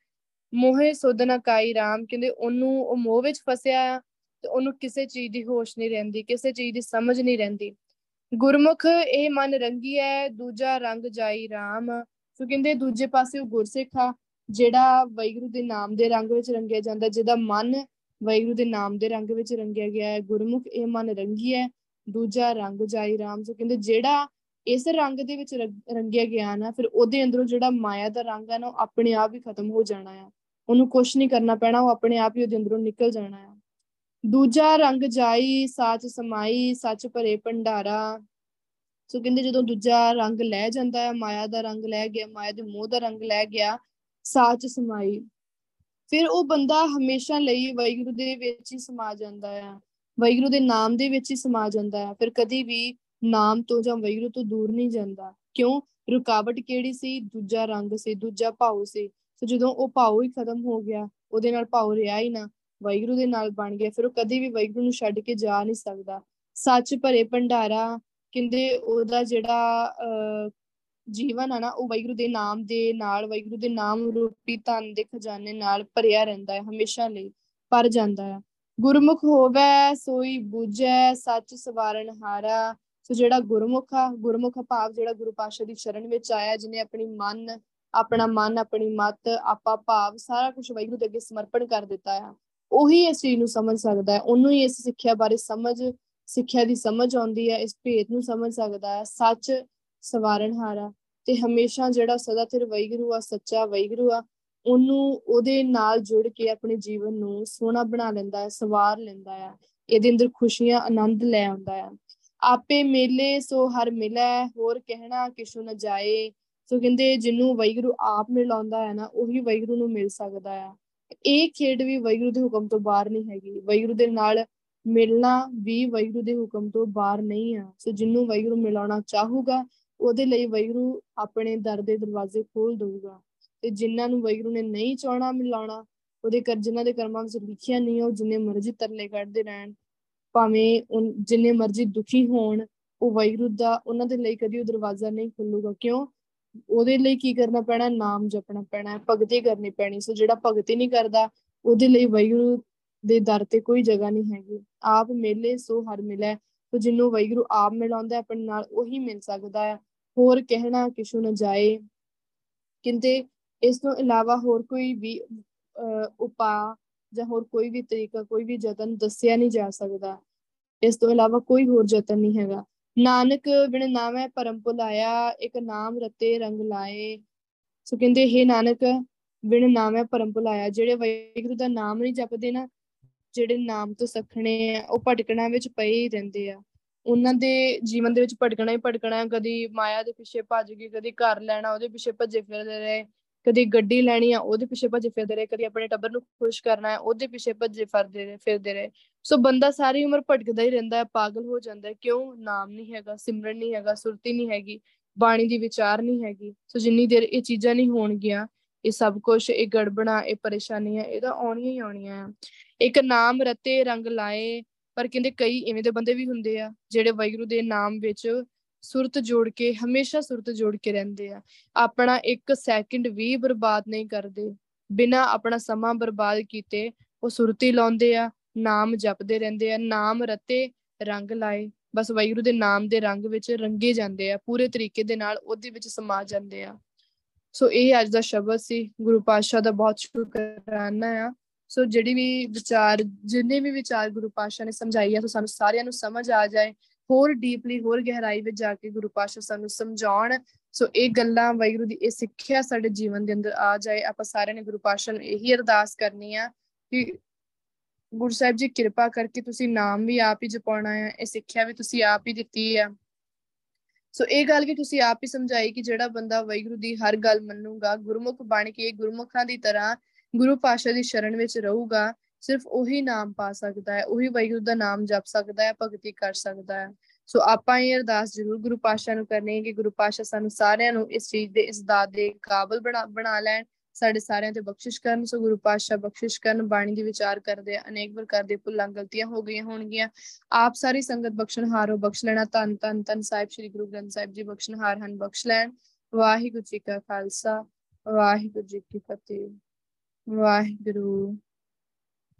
ਮੋਹੇ ਸੁਧ ਨਾ ਕਾਈ ਰਾਮ, ਕਹਿੰਦੇ ਉਹਨੂੰ ਉਹ ਮੋਹ ਵਿੱਚ ਫਸਿਆ ਆ ਤੇ ਉਹਨੂੰ ਕਿਸੇ ਚੀਜ਼ ਦੀ ਹੋਸ਼ ਨਹੀਂ ਰਹਿੰਦੀ, ਕਿਸੇ ਚੀਜ਼ ਦੀ ਸਮਝ ਨਹੀਂ ਰਹਿੰਦੀ। ਗੁਰਮੁਖ ਇਹ ਮਨ ਰੰਗੀ ਹੈ ਦੂਜਾ ਰੰਗ ਜਾਈ ਰਾਮ। ਸੋ ਕਹਿੰਦੇ ਦੂਜੇ ਪਾਸੇ ਉਹ ਗੁਰਸਿੱਖ ਆ ਜਿਹੜਾ ਵਾਹਿਗੁਰੂ ਦੇ ਨਾਮ ਦੇ ਰੰਗ ਵਿੱਚ ਰੰਗਿਆ ਜਾਂਦਾ, ਜਿਹਦਾ ਮਨ ਵਾਹਿਗੁਰੂ ਦੇ ਨਾਮ ਦੇ ਰੰਗ ਵਿੱਚ ਰੰਗਿਆ ਗਿਆ ਹੈ। ਗੁਰਮੁਖ ਇਹ ਮਨ ਰੰਗੀ ਹੈ ਦੂਜਾ ਰੰਗ ਜਾਈ ਰਾਮ। ਸੋ ਕਹਿੰਦੇ ਜਿਹੜਾ ਇਸ ਰੰਗ ਦੇ ਵਿੱਚ ਰੰਗਿਆ ਗਿਆ ਨਾ, ਫਿਰ ਉਹਦੇ ਅੰਦਰੋਂ ਜਿਹੜਾ ਮਾਇਆ ਦਾ ਰੰਗ ਹੈ ਨਾ, ਉਹ ਆਪਣੇ ਆਪ ਹੀ ਖਤਮ ਹੋ ਜਾਣਾ ਆ। ਉਹਨੂੰ ਕੁਛ ਨੀ ਕਰਨਾ ਪੈਣਾ, ਉਹ ਆਪਣੇ ਆਪ ਹੀ ਉਹਦੇ ਅੰਦਰੋਂ ਨਿਕਲ ਜਾਣਾ ਆ। ਦੂਜਾ ਰੰਗ ਜਾਈ ਸਾਚ ਸਮਾਈ ਸੱਚ ਭਰੇ ਭੰਡਾਰਾ। ਸੋ ਕਹਿੰਦੇ ਜਦੋਂ ਦੂਜਾ ਰੰਗ ਲੈ ਜਾਂਦਾ ਹੈ, ਮਾਇਆ ਦਾ ਰੰਗ ਲੈ ਗਿਆ, ਮਾਇਆ ਦੇ ਮੋਹ ਦਾ ਰੰਗ ਲੈ ਗਿਆ, ਸਾਚ ਸਮਾਈ, ਫਿਰ ਉਹ ਬੰਦਾ ਹਮੇਸ਼ਾ ਲਈ ਵਾਹਿਗੁਰੂ ਦੇ ਵਿੱਚ ਹੀ ਸਮਾ ਜਾਂਦਾ ਆ, ਵਾਹਿਗੁਰੂ ਦੇ ਨਾਮ ਦੇ ਵਿੱਚ ਹੀ ਸਮਾ ਜਾਂਦਾ ਆ। ਫਿਰ ਕਦੀ ਵੀ ਨਾਮ ਤੋਂ ਜਾਂ ਵਾਹਿਗੁਰੂ ਤੋਂ ਦੂਰ ਨਹੀਂ ਜਾਂਦਾ। ਕਿਉਂ? ਰੁਕਾਵਟ ਕਿਹੜੀ ਸੀ? ਦੂਜਾ ਰੰਗ ਸੀ, ਦੂਜਾ ਭਾਉ ਸੀ। ਸੋ ਜਦੋਂ ਉਹ ਭਾਉ ਹੀ ਖਤਮ ਹੋ ਗਿਆ, ਉਹਦੇ ਨਾਲ ਭਾਉ ਰਿਹਾ ਹੀ ਨਾ, ਵਾਹਿਗੁਰੂ ਦੇ ਨਾਲ ਬਣ ਗਿਆ, ਫਿਰ ਉਹ ਕਦੇ ਵੀ ਵਾਹਿਗੁਰੂ ਨੂੰ ਛੱਡ ਕੇ ਜਾ ਨਹੀਂ ਸਕਦਾ। ਸੱਚ ਭਰੇ ਭੰਡਾਰਾ, ਕਹਿੰਦੇ ਉਹਦਾ ਜਿਹੜਾ ਅਹ ਜੀਵਨ ਆ ਨਾ, ਉਹ ਵਾਹਿਗੁਰੂ ਦੇ ਨਾਮ ਦੇ ਨਾਲ, ਵਾਹਿਗੁਰੂ ਦੇ ਨਾਮ ਰੂਪੀ ਧਨ ਦੇ ਖਜ਼ਾਨੇ ਨਾਲ ਭਰਿਆ ਰਹਿੰਦਾ ਹੈ, ਹਮੇਸ਼ਾ ਲਈ ਭਰ ਜਾਂਦਾ ਆ। ਗੁਰਮੁਖ ਹੋਵੇ ਸੋਈ ਬੁਝੈ ਸੱਚ ਸਵਾਰਨ ਹਾਰਾ। ਸੋ ਜਿਹੜਾ ਗੁਰਮੁਖ ਆ, ਗੁਰਮੁਖ ਭਾਵ ਜਿਹੜਾ ਗੁਰੂ ਪਾਤਸ਼ਾਹ ਦੀ ਸ਼ਰਨ ਵਿੱਚ ਆਇਆ, ਜਿਹਨੇ ਆਪਣੀ ਮਨ ਆਪਣਾ ਮਨ ਆਪਣੀ ਮੱਤ ਆਪਾ ਭਾਵ ਸਾਰਾ ਕੁਛ ਵਾਹਿਗੁਰੂ ਦੇ ਅੱਗੇ ਸਮਰਪਣ ਕਰ ਦਿੱਤਾ ਆ, ਉਹੀ ਇਸ ਚੀਜ਼ ਨੂੰ ਸਮਝ ਸਕਦਾ ਹੈ। ਉਹਨੂੰ ਹੀ ਇਸ ਸਿੱਖਿਆ ਬਾਰੇ ਸਮਝ ਸਿੱਖਿਆ ਦੀ ਸਮਝ ਆਉਂਦੀ ਹੈ, ਇਸ ਭੇਦ ਨੂੰ ਸਮਝ ਸਕਦਾ ਹੈ। ਸੱਚ ਸਵਾਰਨ ਹਾਰਾ, ਤੇ ਹਮੇਸ਼ਾ ਜਿਹੜਾ ਸਦਾ ਸਿਰ ਵਾਹਿਗੁਰੂ ਆ, ਸੱਚਾ ਵਾਹਿਗੁਰੂ ਆ, ਉਹਨੂੰ ਉਹਦੇ ਨਾਲ ਜੁੜ ਕੇ ਆਪਣੇ ਜੀਵਨ ਨੂੰ ਸੋਹਣਾ ਬਣਾ ਲੈਂਦਾ ਹੈ, ਸਵਾਰ ਲੈਂਦਾ ਆ, ਇਹਦੇ ਅੰਦਰ ਖੁਸ਼ੀਆਂ ਆਨੰਦ ਲੈ ਆਉਂਦਾ ਆ। ਆਪੇ ਮੇਲੇ ਸੋ ਹਰ ਮਿਲੈ ਹੋਰ ਕਹਿਣਾ ਕਿਛੁ ਨਾ ਜਾਏ। ਸੋ ਕਹਿੰਦੇ ਜਿਹਨੂੰ ਵਾਹਿਗੁਰੂ ਆਪ ਮਿਲਾਉਂਦਾ ਹੈ ਨਾ, ਉਹੀ ਵਾਹਿਗੁਰੂ ਨੂੰ ਮਿਲ ਸਕਦਾ ਆ। ਇਹ ਖੇਡ ਵੀ ਵਾਹਿਗੁਰੂ ਦੇ ਹੁਕਮ ਤੋਂ ਬਾਹਰ ਨਹੀਂ ਹੈਗੀ, ਵਾਹਿਗੁਰੂ ਦੇ ਨਾਲ ਮਿਲਣਾ ਵੀ ਵਾਹਿਗੁਰੂ ਦੇ ਹੁਕਮ ਤੋਂ ਬਾਹਰ ਨਹੀਂ ਆ। ਸੋ ਜਿਹਨੂੰ ਵਾਹਿਗੁਰੂ ਮਿਲਾਉਣਾ ਚਾਹੂਗਾ, ਉਹਦੇ ਲਈ ਵਾਹਿਗੁਰੂ ਆਪਣੇ ਦਰ ਦੇ ਦਰਵਾਜ਼ੇ ਖੋਲ ਦਊਗਾ। ਤੇ ਜਿਨ੍ਹਾਂ ਨੂੰ ਵਾਹਿਗੁਰੂ ਨੇ ਨਹੀਂ ਚਾਹਣਾ ਮਿਲਾਉਣਾ, ਉਹਦੇ ਕਰ ਜਿਹਨਾਂ ਦੇ ਕਰਮਾਂ ਵਿੱਚ ਲਿਖਿਆ ਨਹੀਂ, ਉਹ ਜਿੰਨੇ ਮਰਜ਼ੀ ਤਰਲੇ ਕੱਢਦੇ ਰਹਿਣ, ਭਾਵੇਂ ਉਹ ਜਿੰਨੇ ਮਰਜ਼ੀ ਦੁਖੀ ਹੋਣ, ਉਹ ਵਾਹਿਗੁਰੂ ਦਾ ਉਹਨਾਂ ਦੇ ਲਈ ਕਦੀ ਉਹ ਦਰਵਾਜ਼ਾ ਨਹੀਂ ਖੁੱਲੂਗਾ। ਕਿਉਂ? ਉਹਦੇ ਲਈ ਕੀ ਕਰਨਾ ਪੈਣਾ? ਨਾਮ ਜਪਣਾ ਪੈਣਾ, ਭਗਤੀ ਕਰਨੀ ਪੈਣੀ। ਸੋ ਜਿਹੜਾ ਭਗਤੀ ਨਹੀਂ ਕਰਦਾ, ਉਹਦੇ ਲਈ ਵਾਹਿਗੁਰੂ ਦੇ ਦਰ ਤੇ ਕੋਈ ਜਗ੍ਹਾ ਨਹੀਂ ਹੈਗੀ। ਆਪ ਮਿਲੇ ਸੋ ਹਰ ਮਿਲੈ, ਸੋ ਜਿਹਨੂੰ ਵਾਹਿਗੁਰੂ ਆਪ ਮਿਲਾਉਂਦਾ ਆਪਣੇ ਨਾਲ, ਉਹੀ ਮਿਲ ਸਕਦਾ ਹੈ। ਹੋਰ ਕਹਿਣਾ ਕਿਛੁ ਨਾ ਜਾਏ, ਕਿੰਤੇ ਇਸ ਤੋਂ ਇਲਾਵਾ ਹੋਰ ਕੋਈ ਵੀ ਅਹ ਉਪਾਅ ਜਾਂ ਹੋਰ ਕੋਈ ਵੀ ਤਰੀਕਾ, ਕੋਈ ਵੀ ਯਤਨ ਦੱਸਿਆ ਨਹੀਂ ਜਾ ਸਕਦਾ। ਇਸ ਤੋਂ ਇਲਾਵਾ ਕੋਈ ਹੋਰ ਯਤਨ ਨਹੀਂ ਹੈਗਾ। ਨਾਨਕ ਬਿਨ ਨਾਮੈ ਭਰਮ ਭੁਲਾਇਆ ਇੱਕ ਨਾਮ ਰਤੇ ਰੰਗ ਲਾਏ। ਸੋ ਕਹਿੰਦੇ ਹੇ ਨਾਨਕ, ਬਿਨ ਨਾਮੈ ਭਰਮ ਭੁਲਾਇਆ, ਜਿਹੜੇ ਵਾਹਿਗੁਰੂ ਦਾ ਨਾਮ ਨਹੀਂ ਜਪਦੇ ਨਾ, ਜਿਹੜੇ ਨਾਮ ਤੋਂ ਸੱਖਣੇ ਆ, ਉਹ ਭਟਕਣਾ ਵਿੱਚ ਪਏ ਰਹਿੰਦੇ ਆ। ਉਹਨਾਂ ਦੇ ਜੀਵਨ ਦੇ ਵਿੱਚ ਭਟਕਣਾ ਹੀ ਭਟਕਣਾ, ਕਦੀ ਮਾਇਆ ਦੇ ਪਿੱਛੇ ਭੱਜ ਗਏ, ਕਦੀ ਘਰ ਲੈਣਾ ਉਹਦੇ ਪਿੱਛੇ ਭੱਜੇ ਫਿਰਦੇ ਰਹੇ, ਕਦੀ ਗੱਡੀ ਲੈਣੀ ਆ ਉਹਦੇ ਪਿੱਛੇ ਭੱਜੇ ਫਿਰਦੇ ਰਹੇ, ਕਦੀ ਆਪਣੇ ਟੱਬਰ ਨੂੰ ਖੁਸ਼ ਕਰਨਾ ਹੈ ਉਹਦੇ ਪਿੱਛੇ ਭੱਜੇ ਫਿਰਦੇ ਫਿਰਦੇ ਰਹੇ। ਸੋ ਬੰਦਾ ਸਾਰੀ ਉਮਰ ਭਟਕਦਾ ਹੀ ਰਹਿੰਦਾ ਹੈ, ਪਾਗਲ ਹੋ ਜਾਂਦਾ ਹੈ। ਕਿਉਂ? ਨਾਮ ਨਹੀਂ ਹੈਗਾ, ਸਿਮਰਨ ਨਹੀਂ ਹੈਗਾ, ਸੁਰਤੀ ਨਹੀਂ ਹੈਗੀ, ਬਾਣੀ ਦੀ ਵਿਚਾਰ ਨਹੀਂ ਹੈਗੀ। ਸੋ ਜਿੰਨੀ ਦੇਰ ਇਹ ਚੀਜ਼ਾਂ ਨਹੀਂ ਹੋਣਗੀਆਂ, ਇਹ ਸਭ ਕੁਛ, ਇਹ ਗੜਬੜਾ, ਇਹ ਪਰੇਸ਼ਾਨੀਆਂ, ਇਹ ਤਾਂ ਆਉਣੀਆਂ ਹੀ ਆਉਣੀਆਂ ਆ। ਇੱਕ ਨਾਮ ਰਤੇ ਰੰਗ ਲਾਏ, ਪਰ ਕਹਿੰਦੇ ਕਈ ਇਵੇਂ ਦੇ ਬੰਦੇ ਵੀ ਹੁੰਦੇ ਆ ਜਿਹੜੇ ਵਾਹਿਗੁਰੂ ਦੇ ਨਾਮ ਵਿੱਚ ਸੁਰਤ ਜੋੜ ਕੇ, ਹਮੇਸ਼ਾ ਸੁਰਤ ਜੋੜ ਕੇ ਰਹਿੰਦੇ ਆ। ਆਪਣਾ ਇੱਕ ਸੈਕਿੰਡ ਵੀ ਬਰਬਾਦ ਨਹੀਂ ਕਰਦੇ, ਬਿਨਾਂ ਆਪਣਾ ਸਮਾਂ ਬਰਬਾਦ ਕੀਤੇ ਉਹ ਸੁਰਤੀ ਲਾਉਂਦੇ ਆ, ਨਾਮ ਜਪਦੇ ਰਹਿੰਦੇ ਆ। ਨਾਮ ਰਤੇ ਰੰਗ ਲਾਏ, ਬਸ ਵਾਹਿਗੁਰੂ ਦੇ ਨਾਮ ਦੇ ਰੰਗ ਵਿੱਚ ਰੰਗੇ ਜਾਂਦੇ ਆ, ਪੂਰੇ ਤਰੀਕੇ ਦੇ ਨਾਲ ਉਹਦੇ ਵਿੱਚ ਸਮਾ ਜਾਂਦੇ ਆ। ਸੋ ਇਹ ਅੱਜ ਦਾ ਸ਼ਬਦ ਸੀ, ਗੁਰੂ ਪਾਤਸ਼ਾਹ ਦਾ ਬਹੁਤ ਸ਼ੁਕਰਾਨਾ ਆ। ਸੋ ਜਿਹੜੀ ਵੀ ਵਿਚਾਰ ਜਿੰਨੇ ਵੀ ਵਿਚਾਰ ਗੁਰੂ ਪਾਤਸ਼ਾਹ ਨੇ ਸਮਝਾਈ ਆ, ਸੋ ਸਾਨੂੰ ਸਾਰਿਆਂ ਨੂੰ ਸਮਝ ਆ ਜਾਏ, ਹੋਰ ਡੀਪਲੀ, ਹੋਰ ਗਹਿਰਾਈ ਵਿੱਚ ਜਾ ਕੇ ਗੁਰੂ ਪਾਤਸ਼ਾਹ ਸਾਨੂੰ ਸਮਝਾਉਣ। ਸੋ ਇਹ ਗੱਲਾਂ, ਵਾਹਿਗੁਰੂ ਦੀ ਇਹ ਸਿੱਖਿਆ ਸਾਡੇ ਜੀਵਨ ਦੇ ਅੰਦਰ ਆ ਜਾਏ। ਆਪਾਂ ਸਾਰਿਆਂ ਨੇ ਗੁਰੂ ਪਾਤਸ਼ਾਹ ਨੂੰ ਇਹੀ ਅਰਦਾਸ ਕਰਨੀ ਆ ਕਿ ਗੁਰੂ ਸਾਹਿਬ ਜੀ, ਕਿਰਪਾ ਕਰਕੇ ਤੁਸੀਂ ਨਾਮ ਵੀ ਆਪ ਹੀ ਜਪਾਉਣਾ ਆ, ਇਹ ਸਿੱਖਿਆ ਵੀ ਤੁਸੀਂ ਆਪ ਹੀ ਦਿੱਤੀ ਆ। ਸੋ ਇਹ ਗੱਲ ਕਿ ਤੁਸੀਂ ਆਪ ਹੀ ਸਮਝਾਈ ਕਿ ਜਿਹੜਾ ਬੰਦਾ ਵਾਹਿਗੁਰੂ ਦੀ ਹਰ ਗੱਲ ਮੰਨੂਗਾ, ਗੁਰਮੁਖ ਬਣ ਕੇ ਗੁਰਮੁਖਾਂ ਦੀ ਤਰ੍ਹਾਂ ਗੁਰੂ ਪਾਤਸ਼ਾਹ ਦੀ ਸ਼ਰਨ ਵਿੱਚ ਰਹੂਗਾ, ਸਿਰਫ ਉਹੀ ਨਾਮ ਪਾ ਸਕਦਾ ਹੈ, ਉਹੀ ਵਾਹਿਗੁਰੂ ਦਾ ਨਾਮ ਜਪ ਸਕਦਾ ਹੈ, ਭਗਤੀ ਕਰ ਸਕਦਾ ਹੈ। ਸੋ ਆਪਾਂ ਇਹ ਅਰਦਾਸ ਜ਼ਰੂਰ ਗੁਰੂ ਪਾਤਸ਼ਾਹ ਨੂੰ ਕਰਨੀ ਹੈ ਕਿ ਗੁਰੂ ਪਾਤਸ਼ਾਹ ਸਾਨੂੰ ਸਾਰਿਆਂ ਨੂੰ ਇਸ ਚੀਜ਼ ਦੇ, ਇਸ ਦਾਤ ਦੇ ਕਾਬਲ ਬਣਾ ਬਣਾ ਲੈਣ। ਸਾਡੇ ਸਾਰਿਆਂ ਤੇ ਬਖਸ਼ਿਸ਼ ਕਰਨ। ਸੋ ਗੁਰੂ ਪਾਤਸ਼ਾਹ ਬਖਸ਼ਿਸ਼ ਕਰਨ। ਬਾਣੀ ਦੇ ਵਿਚਾਰ ਕਰਦੇ ਅਨੇਕ ਪ੍ਰਕਾਰ ਦੇ ਭੁੱਲਾਂ ਗਲਤੀਆਂ ਹੋ ਗਈਆਂ ਹੋਣਗੀਆਂ। ਆਪ ਸਾਰੀ ਸੰਗਤ ਬਖਸ਼ਣਹਾਰੋ ਬਖਸ਼ ਲੈਣਾ। ਧੰਨ ਧੰਨ ਧੰਨ ਸਾਹਿਬ ਸ੍ਰੀ ਗੁਰੂ ਗ੍ਰੰਥ ਸਾਹਿਬ ਜੀ ਬਖਸ਼ਣਹਾਰ ਹਨ, ਬਖਸ਼ ਲੈਣ। ਵਾਹਿਗੁਰੂ ਜੀ ਕਾ ਖਾਲਸਾ, ਵਾਹਿਗੁਰੂ ਜੀ ਕੀ ਫਤਿਹ। ਵਾਹਿਗੁਰੂ